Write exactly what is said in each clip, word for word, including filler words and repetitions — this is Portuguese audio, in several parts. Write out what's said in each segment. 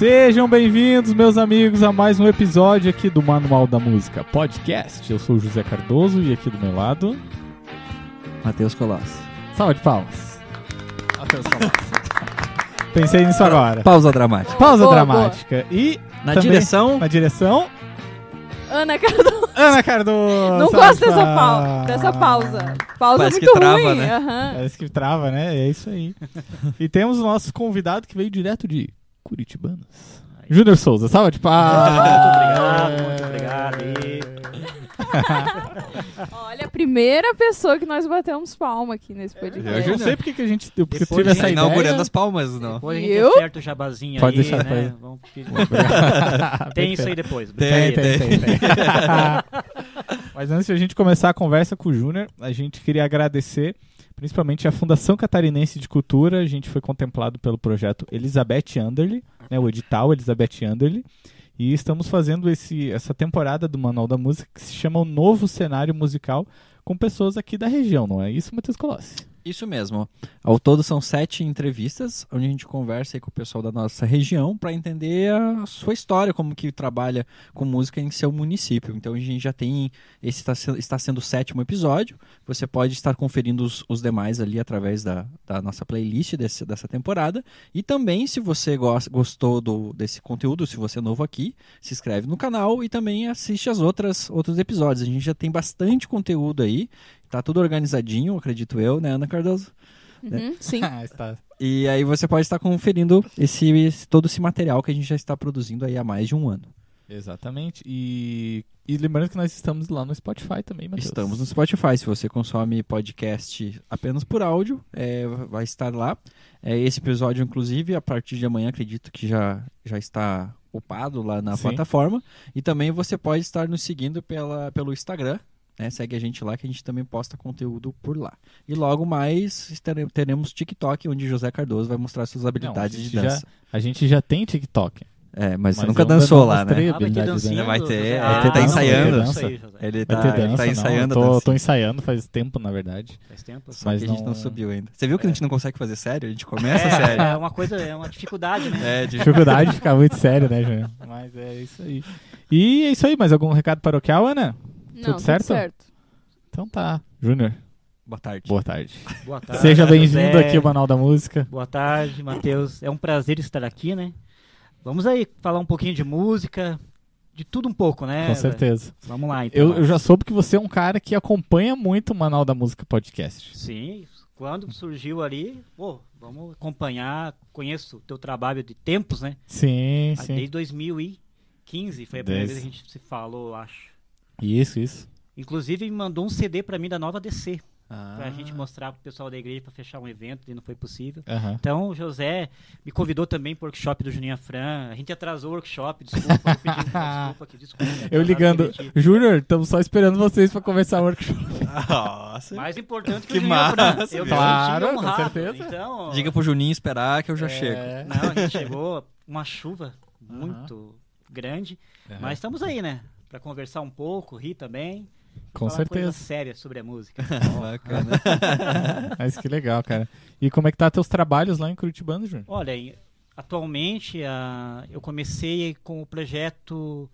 Sejam bem-vindos, meus amigos, a mais um episódio aqui do Manual da Música Podcast. Eu sou o José Cardoso e aqui do meu lado... Matheus Colossi. Salva de palmas. Matheus Colossi. Pensei nisso agora. Pausa dramática. Pausa boa, dramática. Boa. E... Na direção... Na direção... Ana Cardoso. Ana Cardoso. Não gosto dessa, pau- dessa pausa. Pausa Parece muito que trava, ruim. Né? Uhum. Parece que trava, né? É isso aí. E temos o nosso convidado que veio direto de Curitibanos. Júnior Souza, salva de palmas. Muito obrigado, muito obrigado. E... Olha, a primeira pessoa que nós batemos palma aqui nesse podcast. Eu não sei porque que a gente deu, porque tive essa ideia. Inaugurando as palmas, não. Depois a gente eu? acerta o jabazinho. Pode aí, deixar, né? Vamos pedir. Tem isso aí depois. Tem, tem, tem, tem. Mas antes de a gente começar a conversa com o Júnior, a gente queria agradecer principalmente a Fundação Catarinense de Cultura. A gente foi contemplado pelo projeto Elisabete Anderle, né, o edital Elisabete Anderle. E estamos fazendo esse, essa temporada do Manual da Música que se chama O Novo Cenário Musical, com pessoas aqui da região, não é isso, Matheus Colossi? Isso mesmo. Ao todo são sete entrevistas, onde a gente conversa aí com o pessoal da nossa região para entender a sua história, como que trabalha com música em seu município. Então a gente já tem, esse tá, está sendo o sétimo episódio, você pode estar conferindo os, os demais ali através da, da nossa playlist desse, dessa temporada. E também, se você gost, gostou do, desse conteúdo, se você é novo aqui, se inscreve no canal e também assiste as outras, outros episódios. A gente já tem bastante conteúdo aí. Tá tudo organizadinho, acredito eu, né, Ana Cardoso? Uhum, né? Sim. E aí você pode estar conferindo esse, esse, todo esse material que a gente já está produzindo aí há mais de um ano. Exatamente. E, e lembrando que nós estamos lá no Spotify também, Matheus. Estamos no Spotify. Se você consome podcast apenas por áudio, é, vai estar lá. É, esse episódio, inclusive, a partir de amanhã, acredito que já, já está upado lá na Sim. plataforma. E também você pode estar nos seguindo pela, pelo Instagram. Né, segue a gente lá que a gente também posta conteúdo por lá. E logo mais teremos TikTok, onde José Cardoso vai mostrar suas habilidades Não, de dança. Já, a gente já tem TikTok. É, mas, mas você nunca dançou lá, né? Ah, vai ter dancinha. Vai ter, ah, ele tá ensaiando. Ele tá, dança, ele tá ensaiando. Não, eu tô, tô ensaiando faz tempo, na verdade. Faz tempo, só mas que não... a gente não subiu ainda. Você viu que é. a gente não consegue fazer sério? A gente começa é, sério. É uma coisa, é uma dificuldade, né? É, dificuldade de ficar muito sério, né, Júnior? Mas é isso aí. E é isso aí, mais algum recado paroquial, Ana? Tudo, Não, certo? tudo certo? Então tá. Júnior. Boa tarde. Boa tarde. Boa tarde. Seja bem-vindo aqui ao Manual da Música. Boa tarde, Matheus. É um prazer estar aqui, né? Vamos aí falar um pouquinho de música, de tudo um pouco, né? Com certeza. Vamos lá, então. Eu, eu já soube que você é um cara que acompanha muito o Manual da Música Podcast. Sim, quando surgiu ali, pô, vamos acompanhar, conheço o teu trabalho de tempos, né? Sim, aí, sim. Desde dois mil e quinze foi a primeira Dez. vez que a gente se falou, acho. Isso, isso. Inclusive, me mandou um C D pra mim da nova D C. Ah. Pra gente mostrar pro pessoal da igreja pra fechar um evento e não foi possível. Uhum. Então, o José me convidou também pro workshop do Juninho França. A gente atrasou o workshop, desculpa. Eu pedi, desculpa aqui, desculpa. Né? Eu ligando. Júnior, estamos só esperando vocês pra começar o workshop. Nossa. Mais importante que, que o Juninho França. Eu claro, me senti honrado, com certeza. Então, diga pro Juninho esperar que eu já é... chego. Não, a gente chegou uma chuva muito uhum. grande, uhum. mas estamos aí, né? Pra conversar um pouco, rir também. Com certeza. Coisa séria sobre a música. Bacana. Mas que legal, cara. E como é que tá teus trabalhos lá em Curitibano, Júnior? Olha, atualmente a, eu comecei com o projeto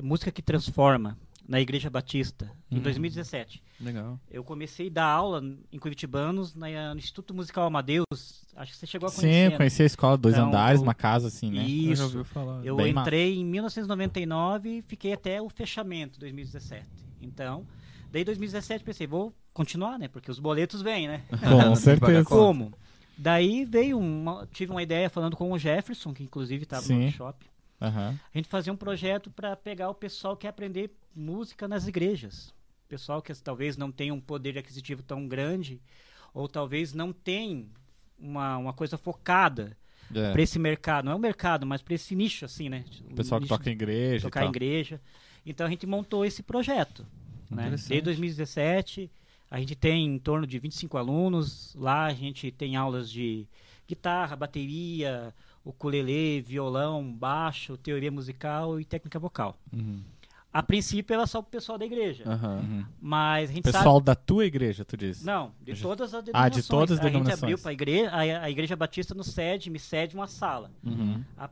Música que Transforma, na Igreja Batista, em hum. dois mil e dezessete. Legal. Eu comecei a dar aula em Curitibanos, na, no Instituto Musical Amadeus. Acho que você chegou a conhecer. Sim, eu conheci a escola, dois então, andares, eu, uma casa assim, né? Isso. Eu já ouvi falar. Eu Bem entrei massa. em mil novecentos e noventa e nove e fiquei até o fechamento, dois mil e dezessete. Então, daí dois mil e dezessete pensei, vou continuar, né? Porque os boletos vêm, né? Com certeza. Como? Daí veio uma, tive uma ideia falando com o Jefferson, que inclusive estava no workshop. Uhum. A gente fazia um projeto para pegar o pessoal que quer aprender música nas igrejas. O pessoal que talvez não tenha um poder aquisitivo tão grande, ou talvez não tenha uma, uma coisa focada é. para esse mercado. Não é um mercado, mas para esse nicho, assim, né? O pessoal que toca em igreja. Tocar em igreja. Então a gente montou esse projeto. Né? Desde dois mil e dezessete, a gente tem em torno de vinte e cinco alunos. Lá a gente tem aulas de guitarra, bateria, ukulele, violão, baixo, teoria musical e técnica vocal. Uhum. A princípio era só o pessoal da igreja. Uhum. Mas a gente pessoal sabe... da tua igreja, tu diz? Não, de gente... todas as denominações. Ah, de todas as denominações. A gente abriu para igre... a Igreja Batista no sede, me cede uma sala. Uhum. A...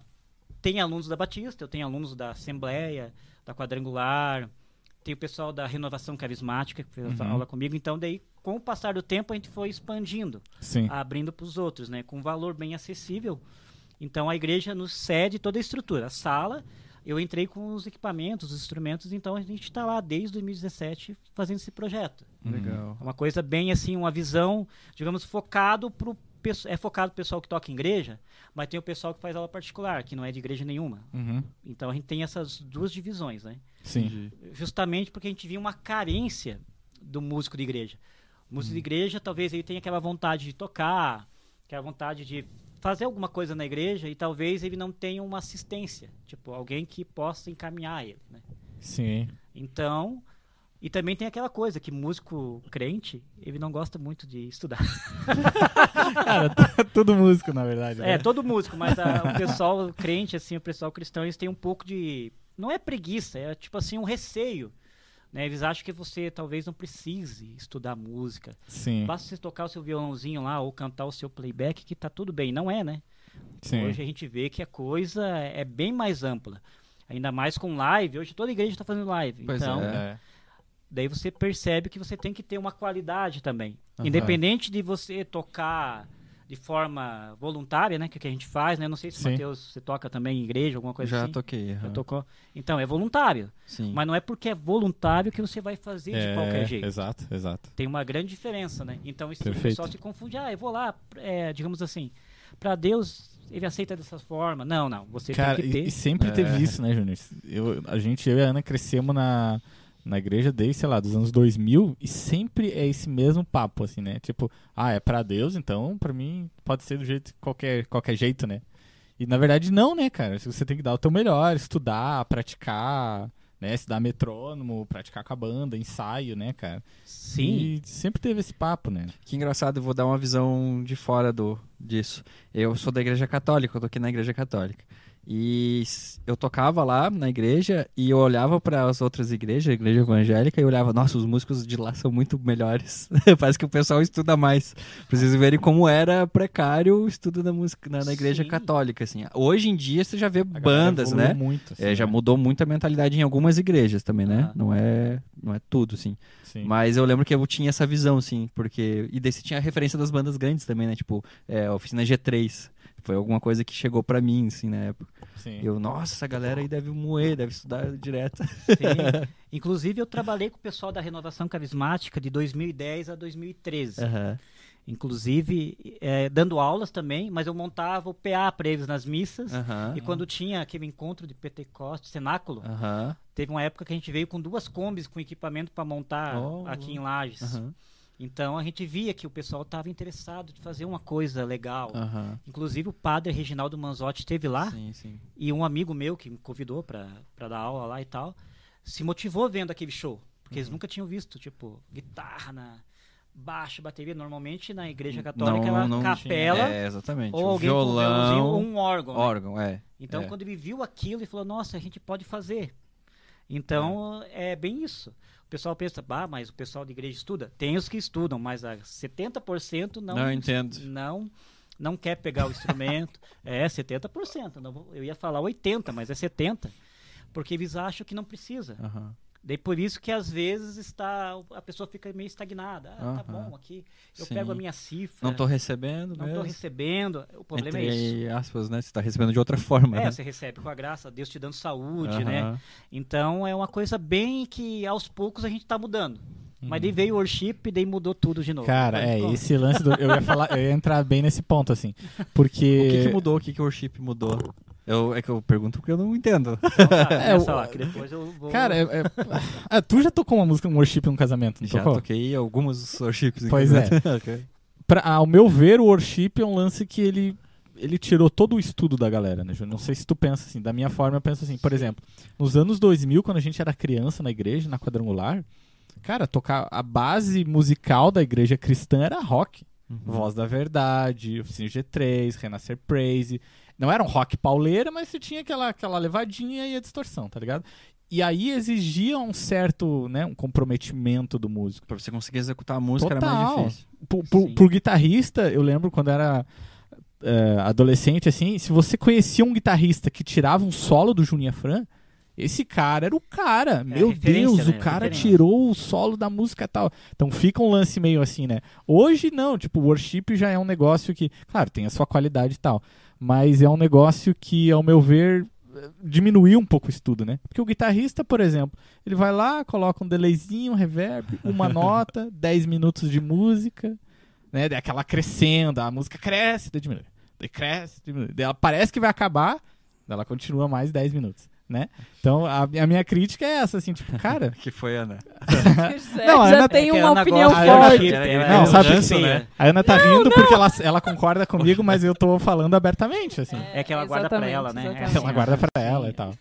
tem alunos da Batista, eu tenho alunos da Assembleia, da Quadrangular, tem o pessoal da Renovação Carismática que fez uhum. essa aula comigo. Então, daí, com o passar do tempo, a gente foi expandindo, Sim. abrindo para os outros, né? Com um valor bem acessível. Então, a igreja nos cede toda a estrutura, a sala. Eu entrei com os equipamentos, os instrumentos, então a gente está lá desde dois mil e dezessete fazendo esse projeto. Legal. É uma coisa bem assim, uma visão, digamos, focado pro é focado o pessoal que toca em igreja, mas tem o pessoal que faz aula particular, que não é de igreja nenhuma. Uhum. Então a gente tem essas duas divisões, né? Sim. Justamente porque a gente via uma carência do músico de igreja. O músico uhum. de igreja talvez ele tenha aquela vontade de tocar, aquela vontade de fazer alguma coisa na igreja e talvez ele não tenha uma assistência, tipo, alguém que possa encaminhar ele, né? Sim. Então, e também tem aquela coisa que músico crente, ele não gosta muito de estudar. Cara, todo músico, na verdade. É, né? Todo músico, mas a, o pessoal crente, assim, o pessoal cristão, eles têm um pouco de, não é preguiça, é tipo assim, um receio. Né, eles acham que você talvez não precise estudar música. Sim. Basta você tocar o seu violãozinho lá ou cantar o seu playback que tá tudo bem. Não é, né? Sim. Hoje a gente vê que a coisa é bem mais ampla. Ainda mais com live. Hoje toda igreja está fazendo live. Pois então, é. Daí você percebe que você tem que ter uma qualidade também. Uhum. Independente de você tocar de forma voluntária, né? Que, que a gente faz, né? Não sei se, Matheus, você toca também em igreja, alguma coisa Já assim. Já toquei. Uhum. Já tocou. Então, é voluntário. Sim. Mas não é porque é voluntário que você vai fazer é, de qualquer jeito. Exato, exato. Tem uma grande diferença, né? Então, isso o pessoal se confunde. Ah, eu vou lá, é, digamos assim, para Deus, ele aceita dessa forma. Não, não. Você Cara, tem que ter. E, e sempre é. teve isso, né, Júnior? Eu, a gente, eu e a Ana crescemos na... na igreja desde, sei lá, dos anos dois mil, e sempre é esse mesmo papo, assim, né? Tipo, ah, é pra Deus, então pra mim pode ser do jeito, qualquer, qualquer jeito, né? E na verdade não, né, cara? Você tem que dar o teu melhor, estudar, praticar, né? Se dar metrônomo, praticar com a banda, ensaio, né, cara? Sim. E sempre teve esse papo, né? Que engraçado, eu vou dar uma visão de fora do, disso. Eu sou da igreja católica, eu tô aqui na igreja católica. E eu tocava lá na igreja e eu olhava para as outras igrejas, a igreja evangélica, e eu olhava, nossa, os músicos de lá são muito melhores. Parece que o pessoal estuda mais. Pra vocês verem como era precário o estudo da música na, na igreja Sim. católica, assim. Hoje em dia você já vê a bandas, né? Muito, assim, é, né? Já mudou muito a mentalidade em algumas igrejas também, né? Ah. Não é, não é tudo, assim. Sim. Mas eu lembro que eu tinha essa visão, assim, porque... E daí você tinha a referência das bandas grandes também, né? Tipo, é, a Oficina G três. Foi alguma coisa que chegou pra mim, assim, na época. Sim. Eu, nossa, essa galera aí deve moer, deve estudar direto. Sim. Inclusive, eu trabalhei com o pessoal da Renovação Carismática de dois mil e dez a dois mil e treze. Uhum. Inclusive, é, dando aulas também, mas eu montava o P A pra eles nas missas. Uhum. E quando tinha aquele encontro de Pentecostes, cenáculo, uhum. teve uma época que a gente veio com duas combis com equipamento pra montar oh. aqui em Lages. Uhum. Então, a gente via que o pessoal estava interessado de fazer uma coisa legal. Uhum. Inclusive, o padre Reginaldo Manzotti esteve lá. Sim, sim. E um amigo meu que me convidou para dar aula lá e tal, se motivou vendo aquele show. Porque uhum. eles nunca tinham visto, tipo, guitarra, na, baixo, bateria. Normalmente, na igreja católica, não, não capela. Tinha. É, exatamente. Ou alguém violão, um órgão. Órgão, né? é. Então, é. quando ele viu aquilo, ele falou, nossa, a gente pode fazer. Então, é, é bem isso. O pessoal pensa, ah, mas o pessoal de igreja estuda? Tem os que estudam, mas a setenta por cento não, não, entendo. não, não quer pegar o instrumento. É, setenta por cento. Não, eu ia falar oitenta por cento, mas é setenta por cento. Porque eles acham que não precisa. Uhum. Daí por isso que às vezes está, a pessoa fica meio estagnada. Ah, uhum. tá bom aqui. Eu Sim. pego a minha cifra. Não estou recebendo Não estou recebendo. O problema Entre é isso. Entre aspas, né? Você está recebendo de outra forma. É, né? Você recebe com a graça, Deus te dando saúde, uhum. né? Então é uma coisa bem que aos poucos a gente está mudando. Uhum. Mas daí veio o worship e daí mudou tudo de novo. Cara, é, como? esse lance do... Eu ia, falar, eu ia entrar bem nesse ponto, assim. Porque... O que, que mudou? O que, que o worship mudou? Eu, é que eu pergunto porque eu não entendo. Então, tá, é, eu, lá, que depois eu vou... Cara, é, é, ah, tu já tocou uma música, um worship num casamento, não Já tocou? toquei algumas worships em Pois casamento. é. okay. pra, ao meu ver, o worship é um lance que ele, ele tirou todo o estudo da galera, né, Júnior? Não sei se tu pensa assim. Da minha forma, eu penso assim. Por exemplo, nos anos dois mil, quando a gente era criança na igreja, na Quadrangular, cara, tocar a base musical da igreja cristã era rock. Uhum. Voz da Verdade, Oficina G três, Renascer Praise... Não era um rock pauleira, mas você tinha aquela, aquela levadinha e a distorção, tá ligado? E aí exigia um certo, né, um comprometimento do músico. Pra você conseguir executar a música Total. era mais difícil. Pro, pro, pro guitarrista, eu lembro quando era uh, adolescente, assim, se você conhecia um guitarrista que tirava um solo do Juninho França, esse cara era o cara. É, meu Deus, né? O cara referência. Tirou o solo da música e tal. Então fica um lance meio assim, né? Hoje não, tipo, o worship já é um negócio que, claro, tem a sua qualidade e tal, mas é um negócio que, ao meu ver, diminuiu um pouco o estudo, né? Porque o guitarrista, por exemplo, ele vai lá, coloca um delayzinho, um reverb, uma nota, dez minutos de música, né? Aquela crescendo, a música cresce, daí diminui, daí cresce, diminui. Daí ela parece que vai acabar, ela continua mais dez minutos. Né? Então, a, a minha crítica é essa, assim, tipo, cara... que foi, Ana? Não, a Ana já tem é uma Ana opinião gosta. Forte. Ana, ela, não, sabe que sim, né? A Ana tá não, rindo não. porque ela, ela concorda comigo, mas eu tô falando abertamente, assim. É, é que ela guarda pra ela, né? É assim, ela guarda pra ela e tal.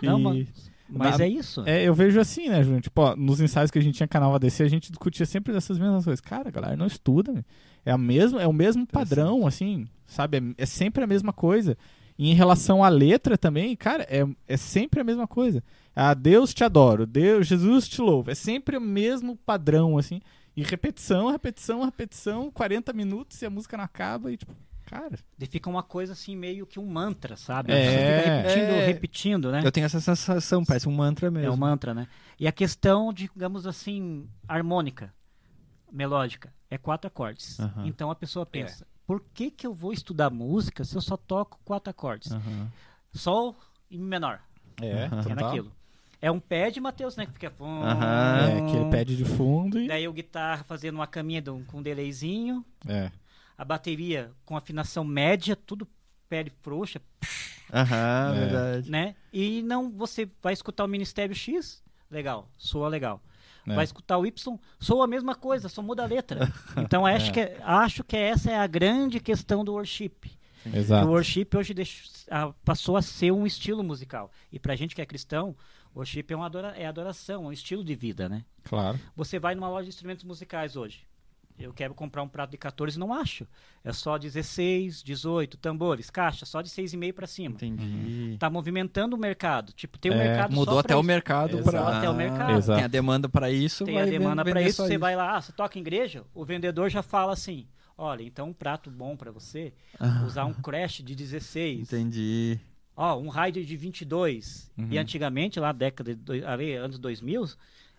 E, não, mas, mas é isso. É, eu vejo assim, né, Júnior? Tipo, ó, nos ensaios que a gente tinha canal A D C, a gente discutia sempre dessas mesmas coisas. Cara, a galera não estuda, é, a mesma, é o mesmo padrão, assim, sabe? É, é sempre a mesma coisa. Em relação à letra também, cara, é, é sempre a mesma coisa. Ah, Deus te adoro, Deus, Jesus te louvo. É sempre o mesmo padrão, assim. E repetição, repetição, repetição, quarenta minutos e a música não acaba e tipo, cara... E fica uma coisa assim, meio que um mantra, sabe? É, fica repetindo, é... repetindo, né? Eu tenho essa sensação, parece um mantra mesmo. É um mantra, né? E a questão, digamos assim, harmônica, melódica, é quatro acordes. Uhum. Então a pessoa pensa... É. Por que que eu vou estudar música se eu só toco quatro acordes? Uhum. Sol e menor. É, uhum. É naquilo. É um pad, Matheus, né? Que fica fundo. Uhum. É, aquele pad de fundo. E... daí o guitarra fazendo uma caminha com um delayzinho. É. A bateria com afinação média, tudo pele frouxa. Aham, uhum, é. Verdade. Né? E não, você vai escutar o Ministério X, legal, soa legal. É. Vai escutar o Y, soa a mesma coisa, só muda a letra. Então acho, é. que, acho que essa é a grande questão do worship. Exato. O worship hoje deixou, passou a ser um estilo musical. E pra gente que é cristão, o worship é, uma adora, é adoração, é um estilo de vida, né? Claro. Você vai numa loja de instrumentos musicais hoje. Eu quero comprar um prato de catorze, não acho. É só dezesseis, dezoito, tambores, caixa, só de seis vírgula cinco para cima. Entendi. Tá movimentando o mercado. Tipo, tem um é, mercado mudou só até o mercado pra... Mudou até o mercado. Exato. Tem a demanda para isso. Tem a demanda para isso, você isso. vai lá, ah, você toca em igreja, o vendedor já fala assim, olha, então um prato bom para você, ah. usar um crash de dezesseis. Entendi. Ó, um rider de vinte e dois. Uhum. E antigamente, lá na década de... ali, anos dois mil,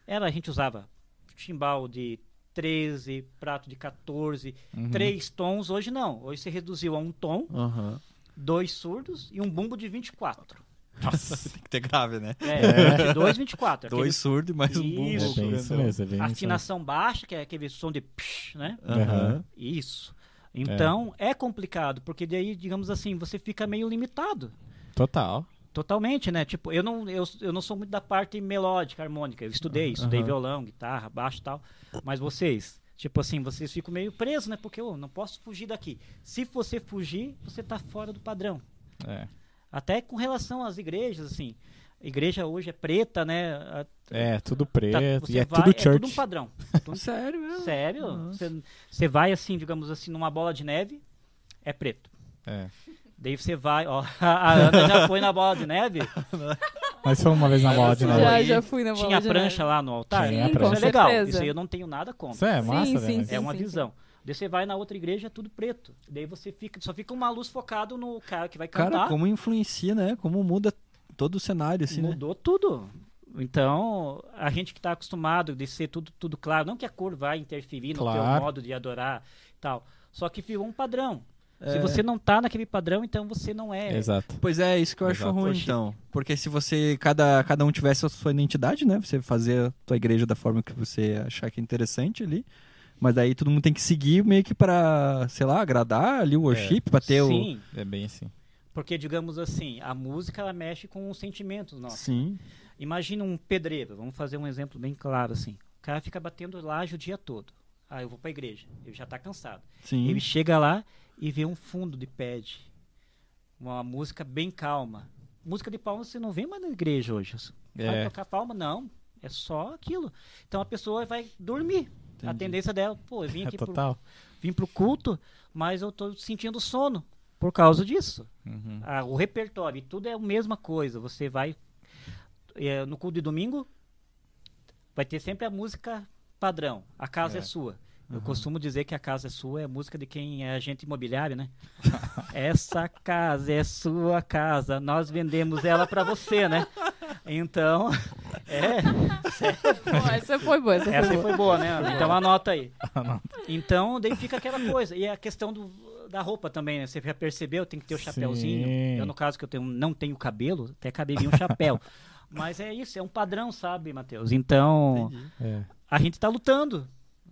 era, a gente usava timbal de... treze, prato de catorze, uhum. três tons, hoje não. Hoje você reduziu a um tom, uhum. dois surdos e um bumbo de vinte e quatro. Nossa, tem que ter grave, né? É, é. dois, vinte e quatro. Dois aquele... surdos e mais um bumbo. Isso, é isso mesmo. Afinação é baixa, que é aquele som de psh, né? Uhum. Isso. Então, é. é complicado, porque daí, digamos assim, você fica meio limitado. Total. Totalmente, né? Tipo, eu não, eu, eu não sou muito da parte melódica, harmônica. Eu estudei, estudei uhum. violão, guitarra, baixo e tal. Mas vocês, tipo assim, vocês ficam meio presos, né? Porque eu oh, não posso fugir daqui. Se você fugir, você tá fora do padrão. É. Até com relação às igrejas, assim. A igreja hoje é preta, né? A, é, tudo preto. Tá, e é vai, tudo church. É tudo um padrão. Tudo, sério, mesmo? Sério. Você vai, assim, digamos assim, numa bola de neve, é preto. É. Daí você vai, ó, a Ana já foi na bola de neve. Mas foi uma vez na bola de neve. Já, já fui na bola Tinha de neve. Tinha prancha lá no altar? Sim, isso é legal, certeza. Isso aí eu não tenho nada contra. Isso é massa, sim, sim, sim, é uma sim, visão. Sim. Daí você vai na outra igreja, é tudo preto. Daí você fica, só fica uma luz focada no cara que vai cantar. Cara, como influencia, né? Como muda todo o cenário, assim, Mudou né? tudo. Então, a gente que está acostumado de ser tudo, tudo claro, não que a cor vai interferir claro. no teu modo de adorar e tal, só que virou um padrão. É. Se você não tá naquele padrão, então você não é. Exato. Pois é, isso que eu Exato. acho ruim, então. Porque se você, cada, cada um tivesse a sua identidade, né? Você fazer a tua igreja da forma que você achar que é interessante ali. Mas daí todo mundo tem que seguir meio que pra, sei lá, agradar ali o worship, é. bater Sim. o... É bem assim. Porque, digamos assim, a música, ela mexe com os sentimentos nossos. Sim. Imagina um pedreiro, vamos fazer um exemplo bem claro, assim. O cara fica batendo laje o dia todo. Ah, eu vou pra igreja. Ele já tá cansado. Sim. Ele chega lá... e vê um fundo de pad, uma música bem calma. Música de palma você não vê mais na igreja hoje. É. Vai tocar palma? Não, é só aquilo. Então a pessoa vai dormir. Entendi. A tendência dela, pô, eu vim aqui é pro, vim pro culto, mas eu tô sentindo sono por causa disso. Uhum. Ah, o repertório, tudo é a mesma coisa. Você vai é, no culto de domingo, vai ter sempre a música padrão. A casa é, é sua. Eu uhum. costumo dizer que a casa é sua, é música de quem é agente imobiliário, né? Essa casa é sua casa, nós vendemos ela pra você, né? Então, é... Bom, essa foi boa, essa, essa foi, boa. foi boa, né? Então anota aí. Anota. Então, daí fica aquela coisa. E a questão do, da roupa também, né? Você já percebeu, tem que ter o chapéuzinho. Sim. Eu, no caso, que eu tenho, não tenho cabelo, até caberia um chapéu. Mas é isso, é um padrão, sabe, Matheus? Então, é. a gente tá lutando.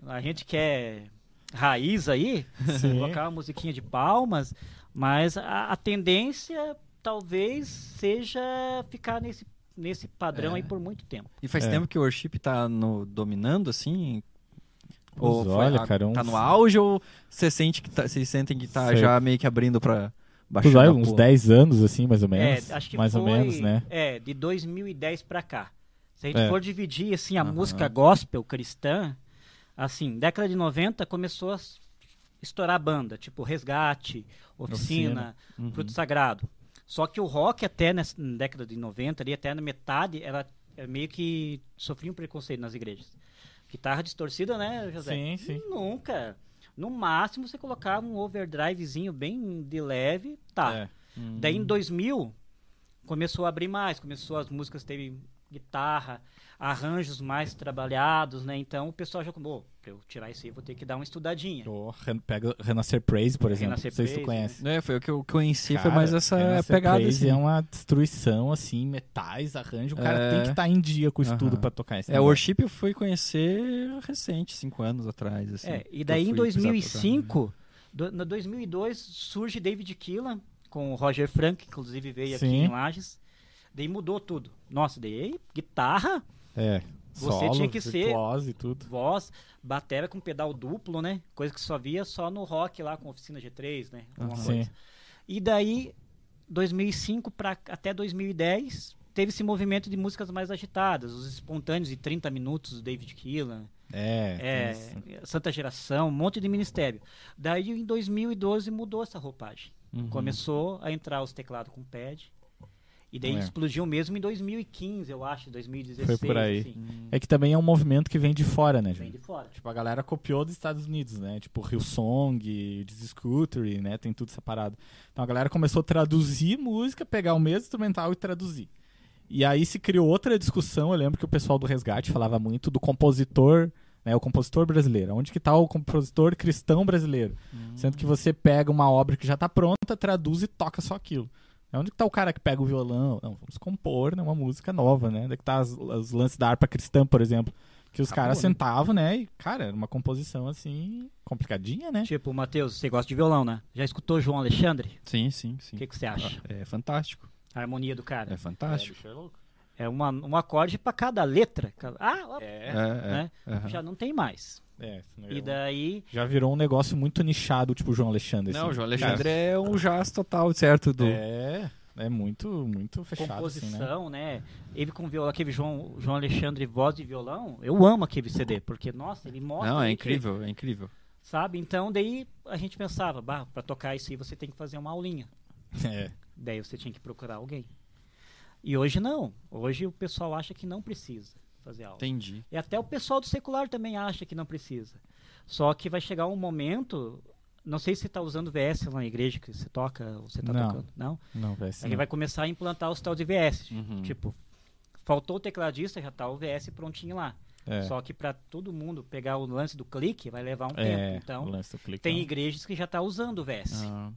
A gente quer raiz aí, Sim. colocar uma musiquinha de palmas, mas a, a tendência talvez seja ficar nesse, nesse padrão é. aí por muito tempo. E faz é. tempo que o worship tá no, dominando, assim? Ou foi, olha, a, cara, tá uns... no auge, ou vocês sente tá, sentem que tá Sei. já meio que abrindo pra... baixar é, uns dez anos, assim, mais ou menos. É, acho que mais foi, ou menos, né? É, de dois mil e dez pra cá. Se a gente é. for dividir, assim, a uhum. música gospel cristã... Assim, década de noventa começou a estourar a banda, tipo Resgate, Oficina, uhum. Fruto Sagrado. Só que o rock até na década de noventa, ali até na metade, ela meio que sofria um preconceito nas igrejas. Guitarra distorcida, né, José? Sim, sim. Nunca. No máximo você colocava um overdrivezinho bem de leve, tá. É. Uhum. Daí em dois mil começou a abrir mais, começou as músicas, teve... guitarra, arranjos mais trabalhados, né? Então o pessoal já falou, oh, pra eu tirar isso aí, vou ter que dar uma estudadinha. Oh, pega Renascer Praise, por exemplo, Renascer não sei Praise, se tu conhece. Né? É, foi o que eu conheci, cara, foi mais essa Renascer pegada. Praise assim. É uma destruição, assim, metais, arranjo, o cara é... tem que estar tá em dia com o estudo uhum. pra tocar isso. É, o worship eu fui conhecer recente, cinco anos atrás, assim. É, e daí em dois mil e cinco, do, no dois mil e dois, surge David Keelan, com o Roger Frank, que inclusive veio Sim. aqui em Lages. Daí mudou tudo. Nossa, daí guitarra. É. Você solo, tinha que ser voz e tudo. Voz, bateria com pedal duplo, né? Coisa que só via só no rock lá com Oficina G três, né? Alguma Sim. coisa. E daí dois mil e cinco para até dois mil e dez teve esse movimento de músicas mais agitadas, os espontâneos de trinta minutos do David Keelan. É. é Santa Geração, um monte de ministério. Daí em dois mil e doze mudou essa roupagem. Uhum. Começou a entrar os teclados com pad. E daí é. explodiu mesmo em dois mil e quinze, eu acho, dois mil e dezesseis. Foi por aí. Assim. Hum. É que também é um movimento que vem de fora, né, gente? Vem de fora. Tipo, a galera copiou dos Estados Unidos, né? Tipo, Hillsong, Discovery, né? Tem tudo separado. Então a galera começou a traduzir música, pegar o mesmo instrumental e traduzir. E aí se criou outra discussão, eu lembro que o pessoal do Resgate falava muito do compositor... É o compositor brasileiro. Onde que tá o compositor cristão brasileiro? Hum. Sendo que você pega uma obra que já tá pronta, traduz e toca só aquilo. É onde que tá o cara que pega o violão? Não, vamos compor, né, uma música nova, né? Onde que tá os lances da harpa cristã, por exemplo. Que os tá caras sentavam, né? E, cara, era uma composição, assim, complicadinha, né? Tipo, Matheus, você gosta de violão, né? Já escutou João Alexandre? Sim, sim, sim. O que, que você acha? É fantástico. A harmonia do cara. É fantástico. É, bicho, é louco. É uma, um acorde pra cada letra. Ah, é, né? é, é. Já não tem mais. É, e daí... Já virou um negócio muito nichado, tipo o João Alexandre. Não, assim. O João Alexandre cara, é um jazz total, certo? Do... É, é muito, muito fechado. Composição, assim, né? né? Ele com violão, aquele João, João Alexandre, voz de violão, eu amo aquele C D, porque, nossa, ele mostra... Não, é incrível, que... é incrível. Sabe? Então, daí a gente pensava, bah, pra tocar isso aí você tem que fazer uma aulinha. É. Daí você tinha que procurar alguém. E hoje não. Hoje o pessoal acha que não precisa fazer aula. Entendi. E até o pessoal do secular também acha que não precisa. Só que vai chegar um momento... Não sei se você está usando V S lá na igreja que você toca ou você está tocando. Não? Não, V S. Aí vai começar a implantar os tal de V S. Uhum. Tipo, faltou o tecladista, já está o V S prontinho lá. É. Só que para todo mundo pegar o lance do clique vai levar um é, tempo. Então, o lance do clique, tem não. igrejas que já estão tá usando o V S. Uhum.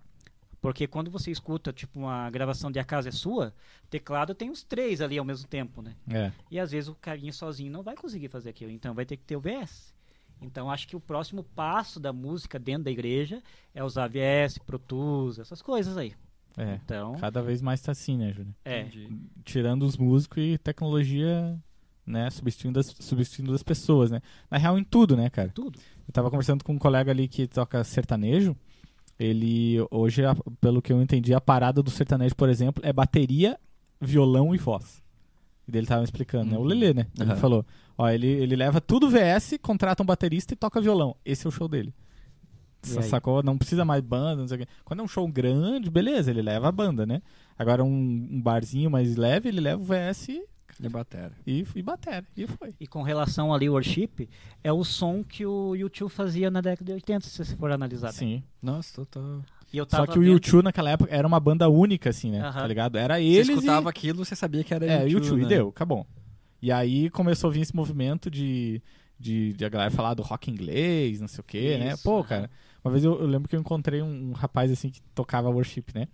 Porque quando você escuta, tipo, uma gravação de A Casa é Sua, teclado tem os três ali ao mesmo tempo, né? É. E às vezes o carinha sozinho não vai conseguir fazer aquilo, então vai ter que ter o V S. Então acho que o próximo passo da música dentro da igreja é usar V S, Pro Tools, essas coisas aí. É, então, cada vez mais tá assim, né, Júnior? É. Tirando os músicos e tecnologia, né, substituindo as, substituindo as pessoas, né? Na real, em tudo, né, cara? Tudo. Eu tava conversando com um colega ali que toca sertanejo. Ele, hoje, pelo que eu entendi, a parada do sertanejo, por exemplo, é bateria, violão e voz. E daí ele tava me explicando, hum. né? O Lelê, né? Ele uhum. falou, ó, ele, ele leva tudo V S, contrata um baterista e toca violão. Esse é o show dele. Sacou? Não precisa mais banda, não sei o quê. Quando é um show grande, beleza, ele leva a banda, né? Agora um, um barzinho mais leve, ele leva o V S... E batera. E, e batera, e foi. E com relação ali ao worship, é o som que o U dois fazia na década de oitenta, se você for analisar bem. Sim. Nossa, tô... tô... E eu tava Só que vendo... o U dois naquela época era uma banda única, assim, né? Uh-huh. Tá ligado? Era eles. Você escutava e... aquilo, você sabia que era é, U dois. U dois, né? E deu, acabou. E aí começou a vir esse movimento de, de, de a galera falar do rock inglês, não sei o quê, né? Pô, cara, uma vez eu, eu lembro que eu encontrei um, um rapaz, assim, que tocava worship, né?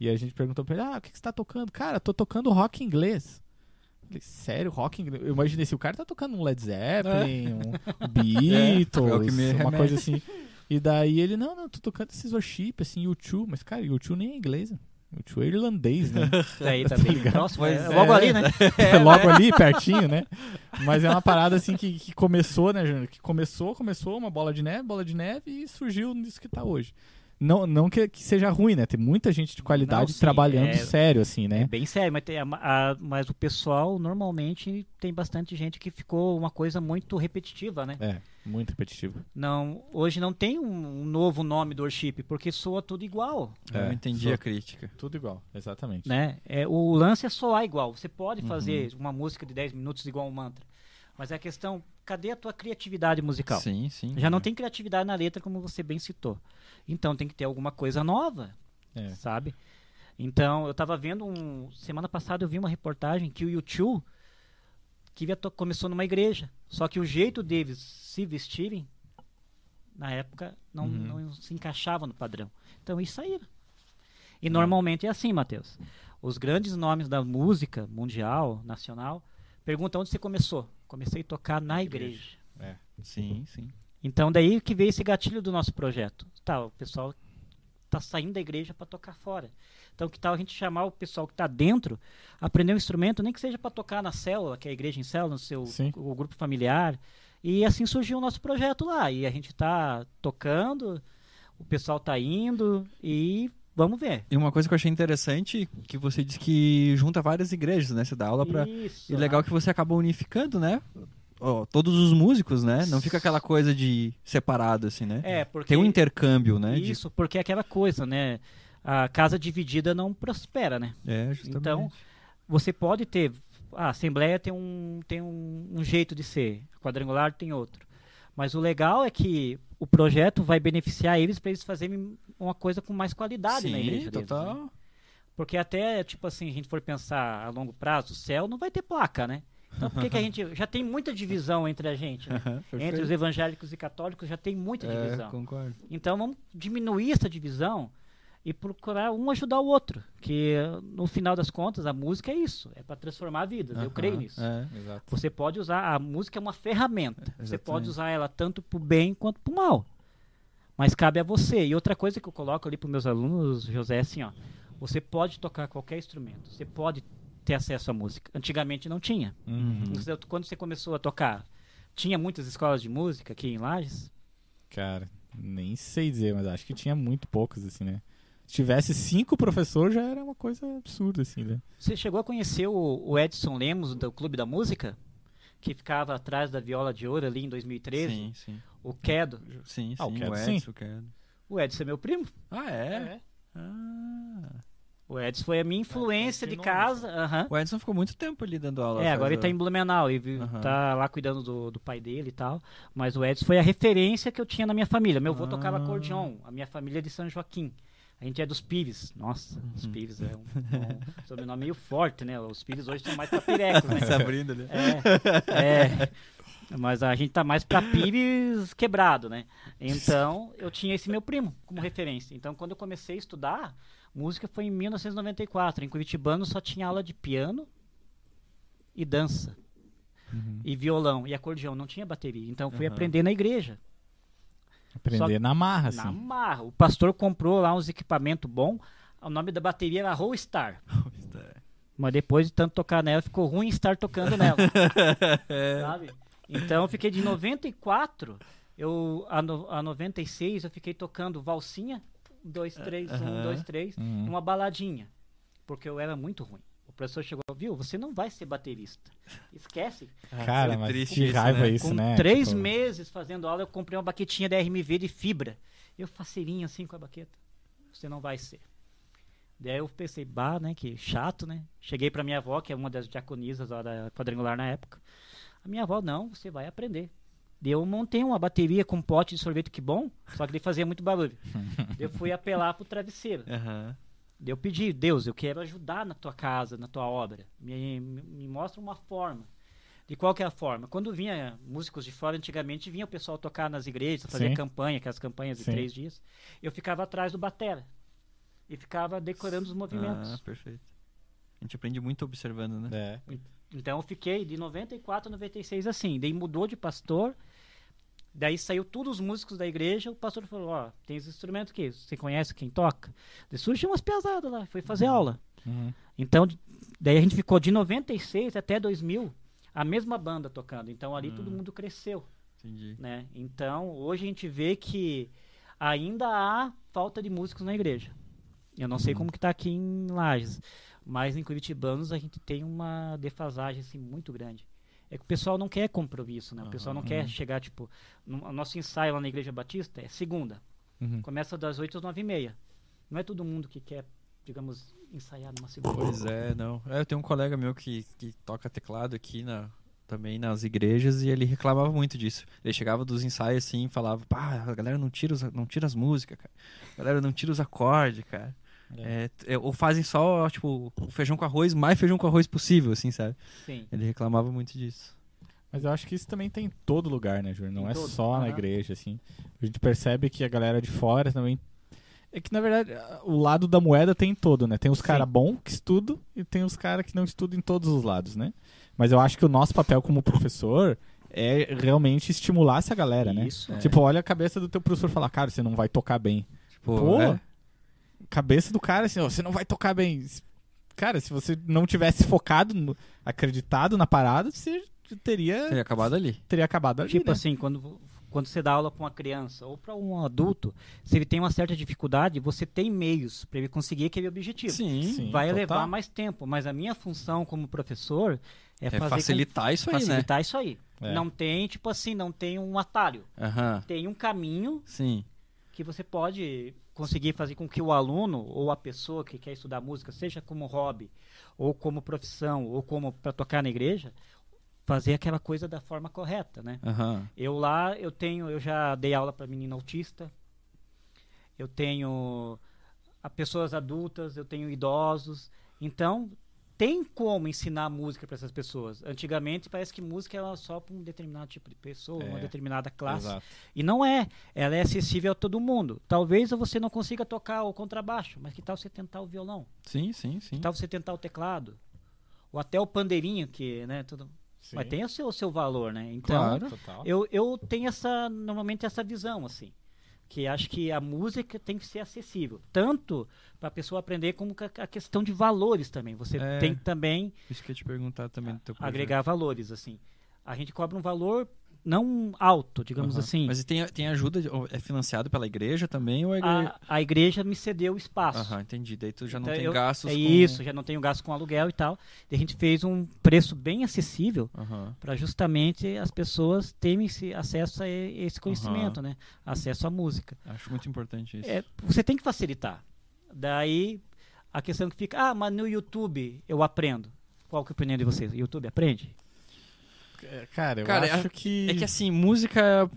E a gente perguntou pra ele, ah, o que, que você tá tocando? Cara, tô tocando rock inglês. Sério, rock inglês? Eu imaginei, se o cara tá tocando um Led Zeppelin, é. um Beatles, é, é uma coisa assim. E daí ele, não, não, tô tocando esses worship, assim, U dois. Mas, cara, U dois nem é inglês, né? U dois é irlandês, né? Daí tá bem próximo, é, logo é, ali, né? É, logo é. ali, pertinho, né? Mas é uma parada, assim, que, que começou, né, Júnior? Que começou, começou, uma bola de neve, bola de neve, e surgiu nisso que tá hoje. Não, não que, que seja ruim, né? Tem muita gente de qualidade não, sim, trabalhando é, sério, assim, né? É bem sério, mas, tem a, a, mas o pessoal, normalmente, tem bastante gente que ficou uma coisa muito repetitiva, né? É, muito repetitiva. Não, hoje não tem um, um novo nome do worship, porque soa tudo igual. É, eu entendi soa, a crítica. Tudo igual, exatamente. Né? É, o lance é soar igual. Você pode uhum. fazer uma música de dez minutos igual um mantra, mas é a questão... Cadê a tua criatividade musical? Sim, sim. Já é. não tem criatividade na letra, como você bem citou. Então tem que ter alguma coisa nova, é. sabe? Então, eu tava vendo um... Semana passada eu vi uma reportagem que o U dois que começou numa igreja. Só que o jeito deles se vestirem, na época, não, uhum. não se encaixava no padrão. Então, isso aí. E é. normalmente é assim, Matheus. Os grandes nomes da música mundial, nacional, perguntam onde você começou. Comecei a tocar na igreja. É. Sim, sim. Então daí que veio esse gatilho do nosso projeto. Tá, o pessoal tá saindo da igreja para tocar fora. Então que tal a gente chamar o pessoal que tá dentro, aprender um instrumento, nem que seja para tocar na célula, que é a igreja em célula, no seu o, o grupo familiar. E assim surgiu o nosso projeto lá. E a gente tá tocando, o pessoal tá indo e vamos ver. E uma coisa que eu achei interessante, que você disse que junta várias igrejas, né? Você dá aula pra... Isso, e legal ah. que você acaba unificando, né? Oh, todos os músicos, né? Não fica aquela coisa de separado, assim, né? É, porque... Tem um intercâmbio, né? Isso, de... porque é aquela coisa, né? A casa dividida não prospera, né? É, justamente. Então, você pode ter... A Assembleia tem um, tem um, um jeito de ser. A Quadrangular tem outro. Mas o legal é que o projeto vai beneficiar eles para eles fazerem uma coisa com mais qualidade Sim, na igreja total. Deles, né? Porque até, tipo assim, a gente for pensar a longo prazo, o céu não vai ter placa, né? Então por que, que a gente... Já tem muita divisão entre a gente, né? Entre os evangélicos e católicos já tem muita divisão. É, concordo. Então vamos diminuir essa divisão e procurar um ajudar o outro. Que no final das contas, a música é isso. É para transformar vidas. Uh-huh, eu creio nisso. É, exato. Você pode usar... A música é uma ferramenta. É, você pode usar ela tanto para o bem quanto para o mal. Mas cabe a você. E outra coisa que eu coloco ali para os meus alunos, José, é assim, ó. Você pode tocar qualquer instrumento. Você pode ter acesso à música. Antigamente não tinha. Uhum. Quando você começou a tocar, tinha muitas escolas de música aqui em Lages? Cara, nem sei dizer, mas acho que tinha muito poucas, assim, né? Se tivesse cinco professores, já era uma coisa absurda, assim, né? Você chegou a conhecer o, o Edson Lemos, do Clube da Música? Que ficava atrás da Viola de Ouro ali em dois mil e treze? Sim, sim. O Kedo? Sim, sim. Ah, o Kedo, o Edson, sim. O Edson é meu primo. Ah, é? É. Ah. O Edson foi a minha influência de casa. Uhum. O Edson ficou muito tempo ali dando aula. É, agora ele tá em Blumenau e uhum. tá lá cuidando do, do pai dele e tal. Mas o Edson foi a referência que eu tinha na minha família. Meu avô ah. tocava acordeon, a minha família é de São Joaquim. A gente é dos Pives. Nossa, uhum. os Pives é um, um sobrenome meio forte, né? Os Pives hoje estão mais pra pirecos, né? Essa brinda, né? É, é. Mas a gente tá mais pra Pives quebrado, né? Então, eu tinha esse meu primo como referência. Então, quando eu comecei a estudar, música foi em mil novecentos e noventa e quatro. Em Curitibanos só tinha aula de piano e dança. Uhum. E violão e acordeão. Não tinha bateria. Então, eu fui uhum. aprender na igreja. Aprender na marra, assim. Na marra. O pastor comprou lá uns equipamentos bons. O nome da bateria era Roll Star. Mas depois de tanto tocar nela, ficou ruim estar tocando nela. Sabe? Então eu fiquei de noventa e quatro eu, a, no, a noventa e seis eu fiquei tocando valsinha, dois, três, um, dois, três, numa baladinha. Porque eu era muito ruim. O professor chegou, viu? Você não vai ser baterista. Esquece. Cara, mas triste, que raiva isso, né? Isso, com né? três tipo... meses fazendo aula, eu comprei uma baquetinha da R M V de fibra. Eu faceirinho assim com a baqueta. Você não vai ser. Daí eu pensei, bah, né, que chato, né? Cheguei pra minha avó, que é uma das diaconisas lá da Quadrangular na época. A minha avó, não, você vai aprender. Daí eu montei uma bateria com um pote de sorvete, que bom, só que daí fazia muito barulho. Eu fui apelar pro travesseiro. Uhum. Daí eu pedi, Deus, eu quero ajudar na tua casa, na tua obra. Me, me, me mostra uma forma. De qual que é a forma? Quando vinha músicos de fora, antigamente vinha o pessoal tocar nas igrejas, fazer campanha, aquelas campanhas de Sim. três dias. Eu ficava atrás do batera. E ficava decorando os movimentos. Ah, perfeito. A gente aprende muito observando, né? É. Então eu fiquei de noventa e quatro a noventa e seis assim. Daí mudou de pastor. Daí saiu todos os músicos da igreja. O pastor falou, ó, oh, tem esse instrumento aqui. Você conhece quem toca? Daí surgiu umas pesadas lá. Foi fazer uhum. aula. Uhum. Então, daí a gente ficou de noventa e seis até dois mil. A mesma banda tocando. Então ali uhum. todo mundo cresceu. Entendi. Né? Então hoje a gente vê que ainda há falta de músicos na igreja. Eu não sei como que está aqui em Lages, mas em Curitibanos a gente tem uma defasagem assim, muito grande. É que o pessoal não quer compromisso, né? O uhum. pessoal não quer chegar, tipo... No nosso ensaio lá na Igreja Batista é segunda. Uhum. Começa das oito às nove e meia. Não é todo mundo que quer, digamos, ensaiar numa segunda. Pois é, não. É, eu tenho um colega meu que, que toca teclado aqui na... também nas igrejas, e ele reclamava muito disso. Ele chegava dos ensaios assim e falava, pá, a galera não tira, os, não tira as músicas, cara. A galera não tira os acordes, cara. É. É, ou fazem só, tipo, o feijão com arroz, mais feijão com arroz possível, assim, sabe? Sim. Ele reclamava muito disso. Mas eu acho que isso também tem em todo lugar, né, Júnior? Não é só na igreja, assim. A gente percebe que a galera de fora também... É que, na verdade, o lado da moeda tem em todo, né? Tem os caras bons que estudam e tem os caras que não estudam em todos os lados, né? Mas eu acho que o nosso papel como professor... é realmente estimular essa galera, né? Isso, é. Tipo, olha a cabeça do teu professor e falar, cara, você não vai tocar bem. Tipo, pô, é? Cabeça do cara assim, ó, você não vai tocar bem. Cara, se você não tivesse focado, no, acreditado na parada, você teria... Teria acabado ali. Teria acabado ali, Tipo né? assim, quando, quando você dá aula pra uma criança ou pra um adulto, se ele tem uma certa dificuldade, você tem meios pra ele conseguir aquele objetivo. Sim, Sim vai total. Levar mais tempo, mas a minha função como professor... É, é fazer facilitar com... isso aí, facilitar né? isso aí. É. Não tem, tipo assim, não tem um atalho. Uhum. Tem um caminho Sim. que você pode conseguir fazer com que o aluno ou a pessoa que quer estudar música, seja como hobby, ou como profissão, ou como para tocar na igreja, fazer aquela coisa da forma correta, né? Uhum. Eu lá, eu tenho, eu já dei aula para menino autista, eu tenho a pessoas adultas, eu tenho idosos, então... Tem como ensinar música para essas pessoas. Antigamente parece que música era só para um determinado tipo de pessoa, é, uma determinada classe. Exato. E não é. Ela é acessível a todo mundo. Talvez você não consiga tocar o contrabaixo, mas que tal você tentar o violão? Sim, sim, sim. Que tal você tentar o teclado? Ou até o pandeirinho, que, né, tudo... Mas tem o seu, o seu valor, né? Então, claro, total. Eu, eu tenho essa, normalmente essa visão, assim. Que acho que a música tem que ser acessível. Tanto para a pessoa aprender, como a questão de valores também. Você é, tem que também... Isso que eu ia te perguntar também do teu projeto. Agregar valores, assim. A gente cobra um valor não alto, digamos uhum. assim. Mas tem, tem ajuda, é financiado pela igreja também? Ou a, igreja... A, a igreja me cedeu o espaço. Uhum, entendi. Daí tu já então não tem eu, gastos é com... É isso, já não tenho gasto com aluguel e tal. E a gente fez um preço bem acessível uhum. para justamente as pessoas terem esse acesso a esse conhecimento, uhum. né? Acesso à música. Acho muito importante isso. É, você tem que facilitar. Daí a questão que fica, ah, mas no YouTube eu aprendo. Qual que é a opinião de vocês? YouTube aprende? Cara, eu Cara, acho é, que... É que assim, música,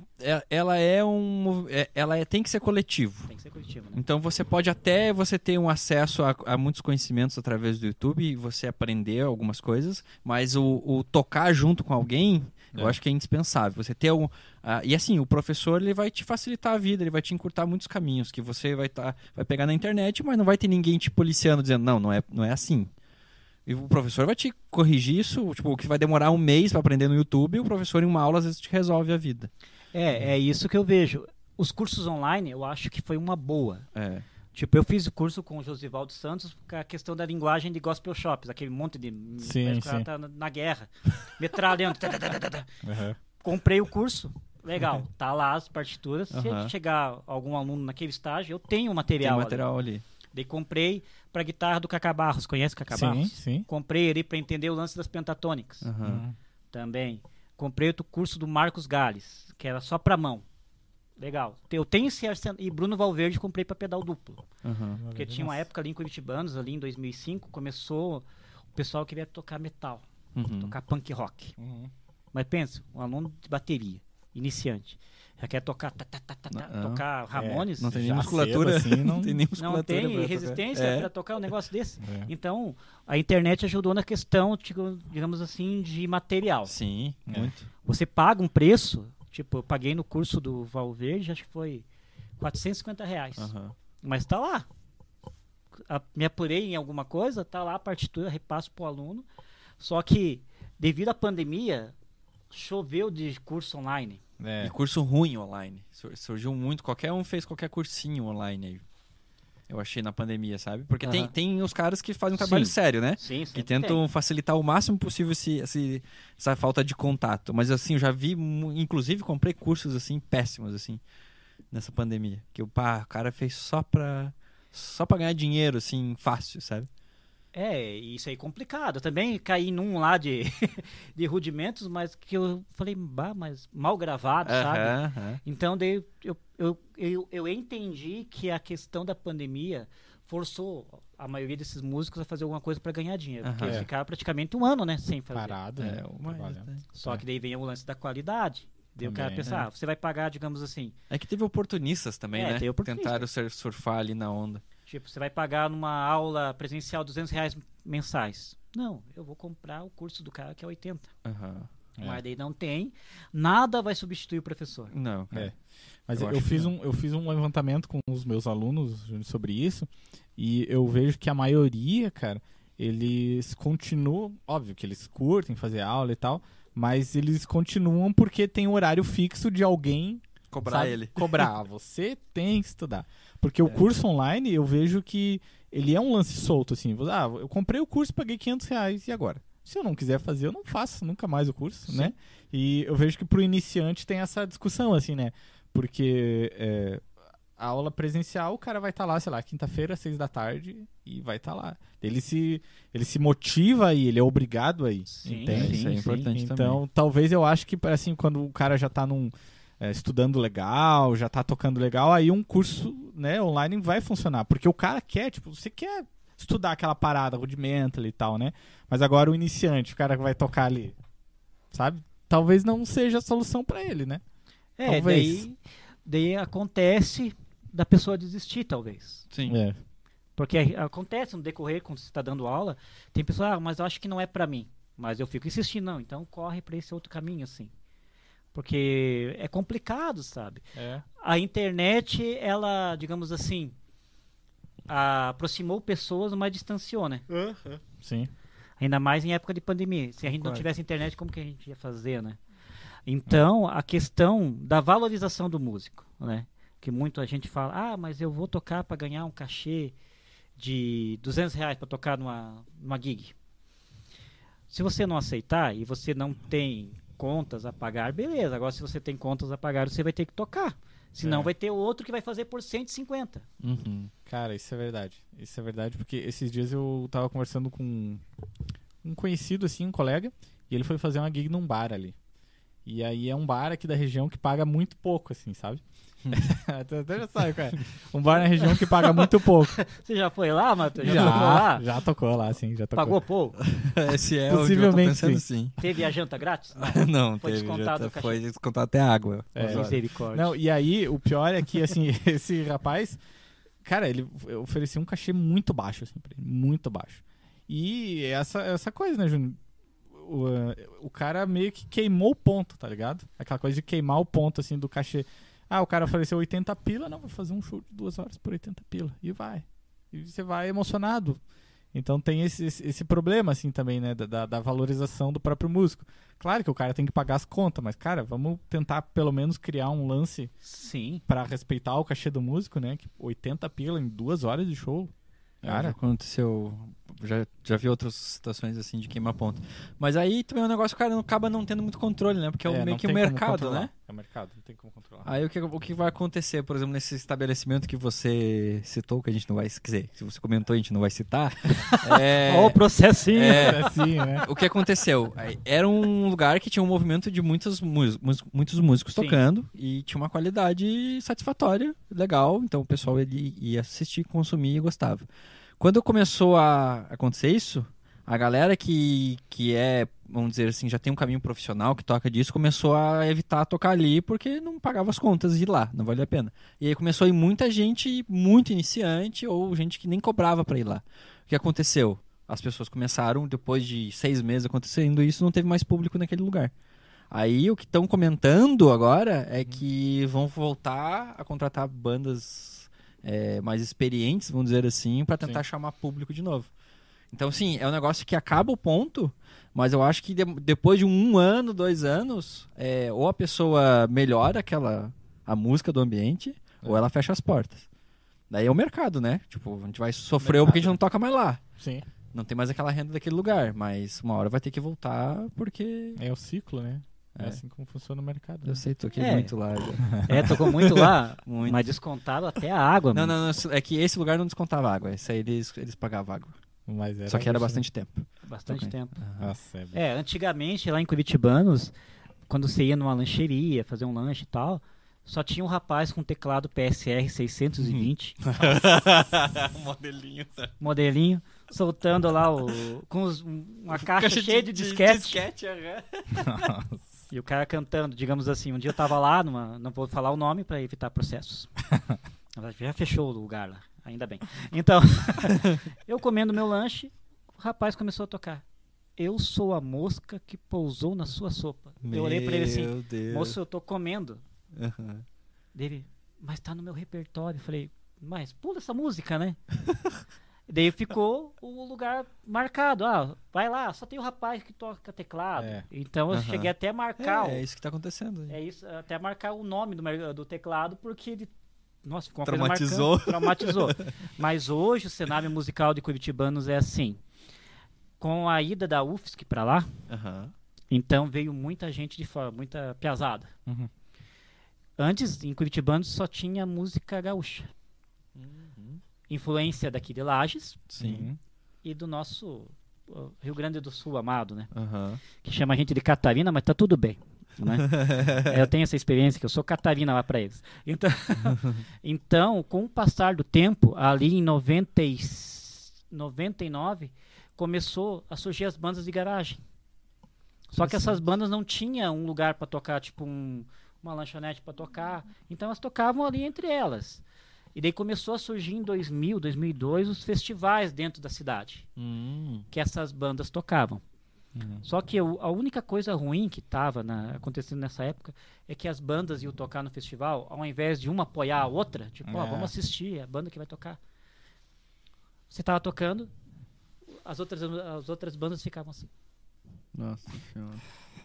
ela é um... Ela é, tem que ser coletivo. Tem que ser coletivo, né? Então você pode até você ter um acesso a, a muitos conhecimentos através do YouTube e você aprender algumas coisas, mas o, o tocar junto com alguém, é. eu acho que é indispensável. Você ter um... Ah, e assim, o professor, ele vai te facilitar a vida, ele vai te encurtar muitos caminhos, que você vai, tá, vai pegar na internet, mas não vai ter ninguém te policiando, dizendo, não, não é, não é assim. E o professor vai te corrigir isso, tipo, que vai demorar um mês para aprender no YouTube, e o professor em uma aula às vezes te resolve a vida. É, é isso que eu vejo. Os cursos online, eu acho que foi uma boa. É. Tipo, eu fiz o curso com o Josivaldo Santos com a questão da linguagem de gospel shops, aquele monte de... Sim, sim. O cara tá na guerra, metralhando. Uhum. Comprei o curso, legal, tá lá as partituras. Uhum. Se chegar algum aluno naquele estágio, eu tenho o material, Tem material ali. ali. Daí comprei pra guitarra do Cacá Barros. Conhece o Cacá Barros? Sim, sim. Comprei ele pra entender o lance das pentatônicas. Uhum. Também. Comprei outro curso do Marcos Gales, que era só pra mão. Legal. Eu tenho esse arsenal. E Bruno Valverde comprei para pedal duplo. Uhum. Porque tinha uma época ali em Curitibanos, ali em dois mil e cinco, começou... O pessoal queria tocar metal, uhum. tocar punk rock. Uhum. Mas pensa, um aluno de bateria, iniciante, já quer tocar, tá, tá, tá, tá, tá, não, tocar Ramones. É, não, tem musculatura, assim, não, não tem nem musculatura. Não tem resistência é. para tocar um negócio desse. É. Então, a internet ajudou na questão, digamos assim, de material. Sim, é. muito. Você paga um preço, tipo, eu paguei no curso do Valverde, acho que foi quatrocentos e cinquenta reais. Uhum. Mas tá lá. A, me apurei em alguma coisa, tá lá a partitura, repasso pro aluno. Só que, devido à pandemia, choveu de curso online. É. E curso ruim online. Sur- surgiu muito, qualquer um fez qualquer cursinho online aí. Eu achei na pandemia, sabe? Porque uhum. tem, tem os caras que fazem um trabalho Sim. sério, né? Sim, que tentam tem. facilitar o máximo possível esse, esse, essa falta de contato. Mas assim, eu já vi, inclusive comprei cursos assim, péssimos, assim, nessa pandemia. Que o pá, o cara fez só pra... Só pra ganhar dinheiro, assim, fácil, sabe? É, isso aí é complicado. Eu também caí num lá de, de rudimentos, mas que eu falei, bah, mas mal gravado, uh-huh, sabe? Uh-huh. Então, daí eu, eu, eu, eu entendi que a questão da pandemia forçou a maioria desses músicos a fazer alguma coisa pra ganhar dinheiro. Uh-huh. Porque eles ficaram praticamente um ano, né, sem fazer. Parado, né? Só que daí vem o lance da qualidade. Deu o cara pensar, é. ah, você vai pagar, digamos assim... É que teve oportunistas também, é, né? Teve oportunistas. Tentaram surfar ali na onda. Tipo, você vai pagar numa aula presencial duzentos reais mensais. Não, eu vou comprar o curso do cara que é oitenta. Uhum. Mas é. daí não tem, nada vai substituir o professor. Não, é. Mas eu, eu, fiz não. Um, eu fiz um levantamento com os meus alunos sobre isso, e eu vejo que a maioria, cara, eles continuam... Óbvio que eles curtem fazer aula e tal... Mas eles continuam porque tem um horário fixo de alguém... Cobrar sabe? ele. Cobrar. Você tem que estudar. Porque é. o curso online, eu vejo que ele é um lance solto, assim. Ah, eu comprei o curso, paguei quinhentos reais, e agora? Se eu não quiser fazer, eu não faço nunca mais o curso, Sim. né? E eu vejo que pro iniciante tem essa discussão, assim, né? Porque é, a aula presencial, o cara vai estar tá lá, sei lá, quinta-feira, seis da tarde, e vai estar tá lá. Ele se, ele se motiva aí, ele é obrigado aí. Sim, entende? Isso é importante sim. também. Então, talvez eu acho que, assim, quando o cara já tá num, é, estudando legal, já tá tocando legal, aí um curso né, online vai funcionar. Porque o cara quer, tipo, você quer estudar aquela parada rudimental e tal, né? Mas agora o iniciante, o cara que vai tocar ali, sabe? Talvez não seja a solução pra ele, né? É, talvez. Daí, daí acontece da pessoa desistir, talvez. Sim. É. Porque acontece no decorrer, quando você está dando aula, tem pessoa, ah, mas eu acho que não é para mim. Mas eu fico insistindo, não, então corre para esse outro caminho, assim. Porque é complicado, sabe? É. A internet, ela, digamos assim, aproximou pessoas, mas distanciou, né? Uhum. Sim. Ainda mais em época de pandemia. Se a gente Concordo. não tivesse internet, como que a gente ia fazer, né? Então, a questão da valorização do músico, né? Que muita gente fala, ah, mas eu vou tocar para ganhar um cachê de duzentos reais para tocar numa, numa gig. Se você não aceitar e você não tem contas a pagar, beleza. Agora, se você tem contas a pagar, você vai ter que tocar. Senão é. vai ter outro que vai fazer por cento e cinquenta. Uhum. Cara, isso é verdade. Isso é verdade, porque esses dias eu tava conversando com um conhecido, assim, um colega, e ele foi fazer uma gig num bar ali. E aí é um bar aqui da região que paga muito pouco, assim, sabe? Até já sabe, cara. Um bar na região que paga muito pouco. Você já foi lá, Matheus? Já, já tocou lá? Já tocou lá, sim. Já tocou. Pagou pouco? Esse é Possivelmente, o que eu tô pensando, sim. sim. Teve a janta grátis? Não, não foi teve. Descontado janta, foi descontado até água. É, misericórdia. Não, e aí, o pior é que, assim, esse rapaz, cara, ele oferecia um cachê muito baixo, assim, pra ele, muito baixo. E essa, essa coisa, né, Júnior? O, o cara meio que queimou o ponto, tá ligado? Aquela coisa de queimar o ponto, assim, do cachê. Ah, o cara ofereceu oitenta pila, não, vou fazer um show de duas horas por oitenta pila. E vai. E você vai emocionado. Então tem esse, esse, esse problema, assim, também, né? Da, da valorização do próprio músico. Claro que o cara tem que pagar as contas, mas, cara, vamos tentar pelo menos criar um lance Sim. pra respeitar o cachê do músico, né? oitenta pila em duas horas de show. Cara, aconteceu já, já vi outras situações assim de queimar ponto. Mas aí também é um negócio que o cara acaba não tendo muito controle, né? Porque é, é meio que o mercado, né? É o mercado, não tem como controlar. Aí o que, o que vai acontecer, por exemplo, nesse estabelecimento que você citou, que a gente não vai... Quer dizer, se você comentou, a gente não vai citar. É... Ó, o processinho! É... processinho, né? O que aconteceu? Era um lugar que tinha um movimento de muitos, muitos músicos, sim, tocando, e tinha uma qualidade satisfatória, legal. Então o pessoal ele ia assistir, consumir e gostava. Quando começou a acontecer isso, a galera que, que é, vamos dizer assim, já tem um caminho profissional, que toca disso, começou a evitar tocar ali porque não pagava as contas de ir lá, não valia a pena. E aí começou a ir muita gente muito iniciante ou gente que nem cobrava pra ir lá. O que aconteceu? As pessoas começaram, depois de seis meses acontecendo isso, não teve mais público naquele lugar. Aí o que estão comentando agora é que vão voltar a contratar bandas... É, mais experientes, vamos dizer assim, para tentar, sim, chamar público de novo. Então, sim, é um negócio que acaba o ponto, mas eu acho que de, depois de um ano, dois anos, é, ou a pessoa melhora aquela, a música do ambiente, é, ou ela fecha as portas. Daí é o mercado, né? Tipo, a gente vai sofrer mercado, porque a gente não toca mais lá. Sim. Não tem mais aquela renda daquele lugar, mas uma hora vai ter que voltar porque... É o ciclo, né? É, é assim como funciona o mercado. Eu, né? Sei, toquei é. muito lá. É, tocou muito lá, muito. Mas descontado até a água. Não, não, não, é que esse lugar não descontava água, esse aí eles, eles pagavam água. Mas era, só que era bastante tempo. Bastante okay. tempo. Ah, nossa, é, é, antigamente, lá em Curitibanos, quando você ia numa lancheria, fazer um lanche e tal, só tinha um rapaz com um teclado P S R seiscentos e vinte. Modelinho. Tá? Modelinho. Soltando lá o, com os, uma caixa, caixa cheia de, de disquete. De disquete, uhum. E o cara cantando, digamos assim, um dia eu tava lá, numa, não vou falar o nome para evitar processos. Já fechou o lugar lá, ainda bem. Então, eu comendo meu lanche, o rapaz começou a tocar. Eu sou a mosca que pousou na sua sopa. Meu, eu olhei para ele assim, Deus. Moço, eu tô comendo. Uhum. Dele, mas tá no meu repertório. Eu falei, mas pula essa música, né? Daí ficou o lugar marcado. Ah, vai lá, só tem o rapaz que toca teclado. É. Então eu uhum. cheguei até a marcar. É, o... é isso que tá acontecendo. É isso, até marcar o nome do, do teclado, porque ele. Nossa, ficou uma traumatizou. Coisa marcante, traumatizou. Mas hoje o cenário musical de Curitibanos é assim. Com a ida da U F S C pra lá, uhum. então veio muita gente de fora, muita piazada. Uhum. Antes, em Curitibanos, só tinha música gaúcha. Influência daqui de Lages, sim, e do nosso Rio Grande do Sul amado, né? Uhum. Que chama a gente de Catarina, mas tá tudo bem, né? Eu tenho essa experiência que eu sou Catarina lá para eles. Então, então, com o passar do tempo, ali em noventa e nove, começou a surgir as bandas de garagem. Só que essas bandas não tinham um lugar para tocar, tipo um, uma lanchonete para tocar. Então elas tocavam ali entre elas. E daí começou a surgir em dois mil, dois mil e dois, os festivais dentro da cidade, hum. que essas bandas tocavam. Hum. Só que eu, a única coisa ruim que estava acontecendo nessa época é que as bandas iam tocar no festival, ao invés de uma apoiar a outra, tipo, ó, é. oh, vamos assistir, é a banda que vai tocar. Você estava tocando, as outras, as outras bandas ficavam assim. Nossa Senhora.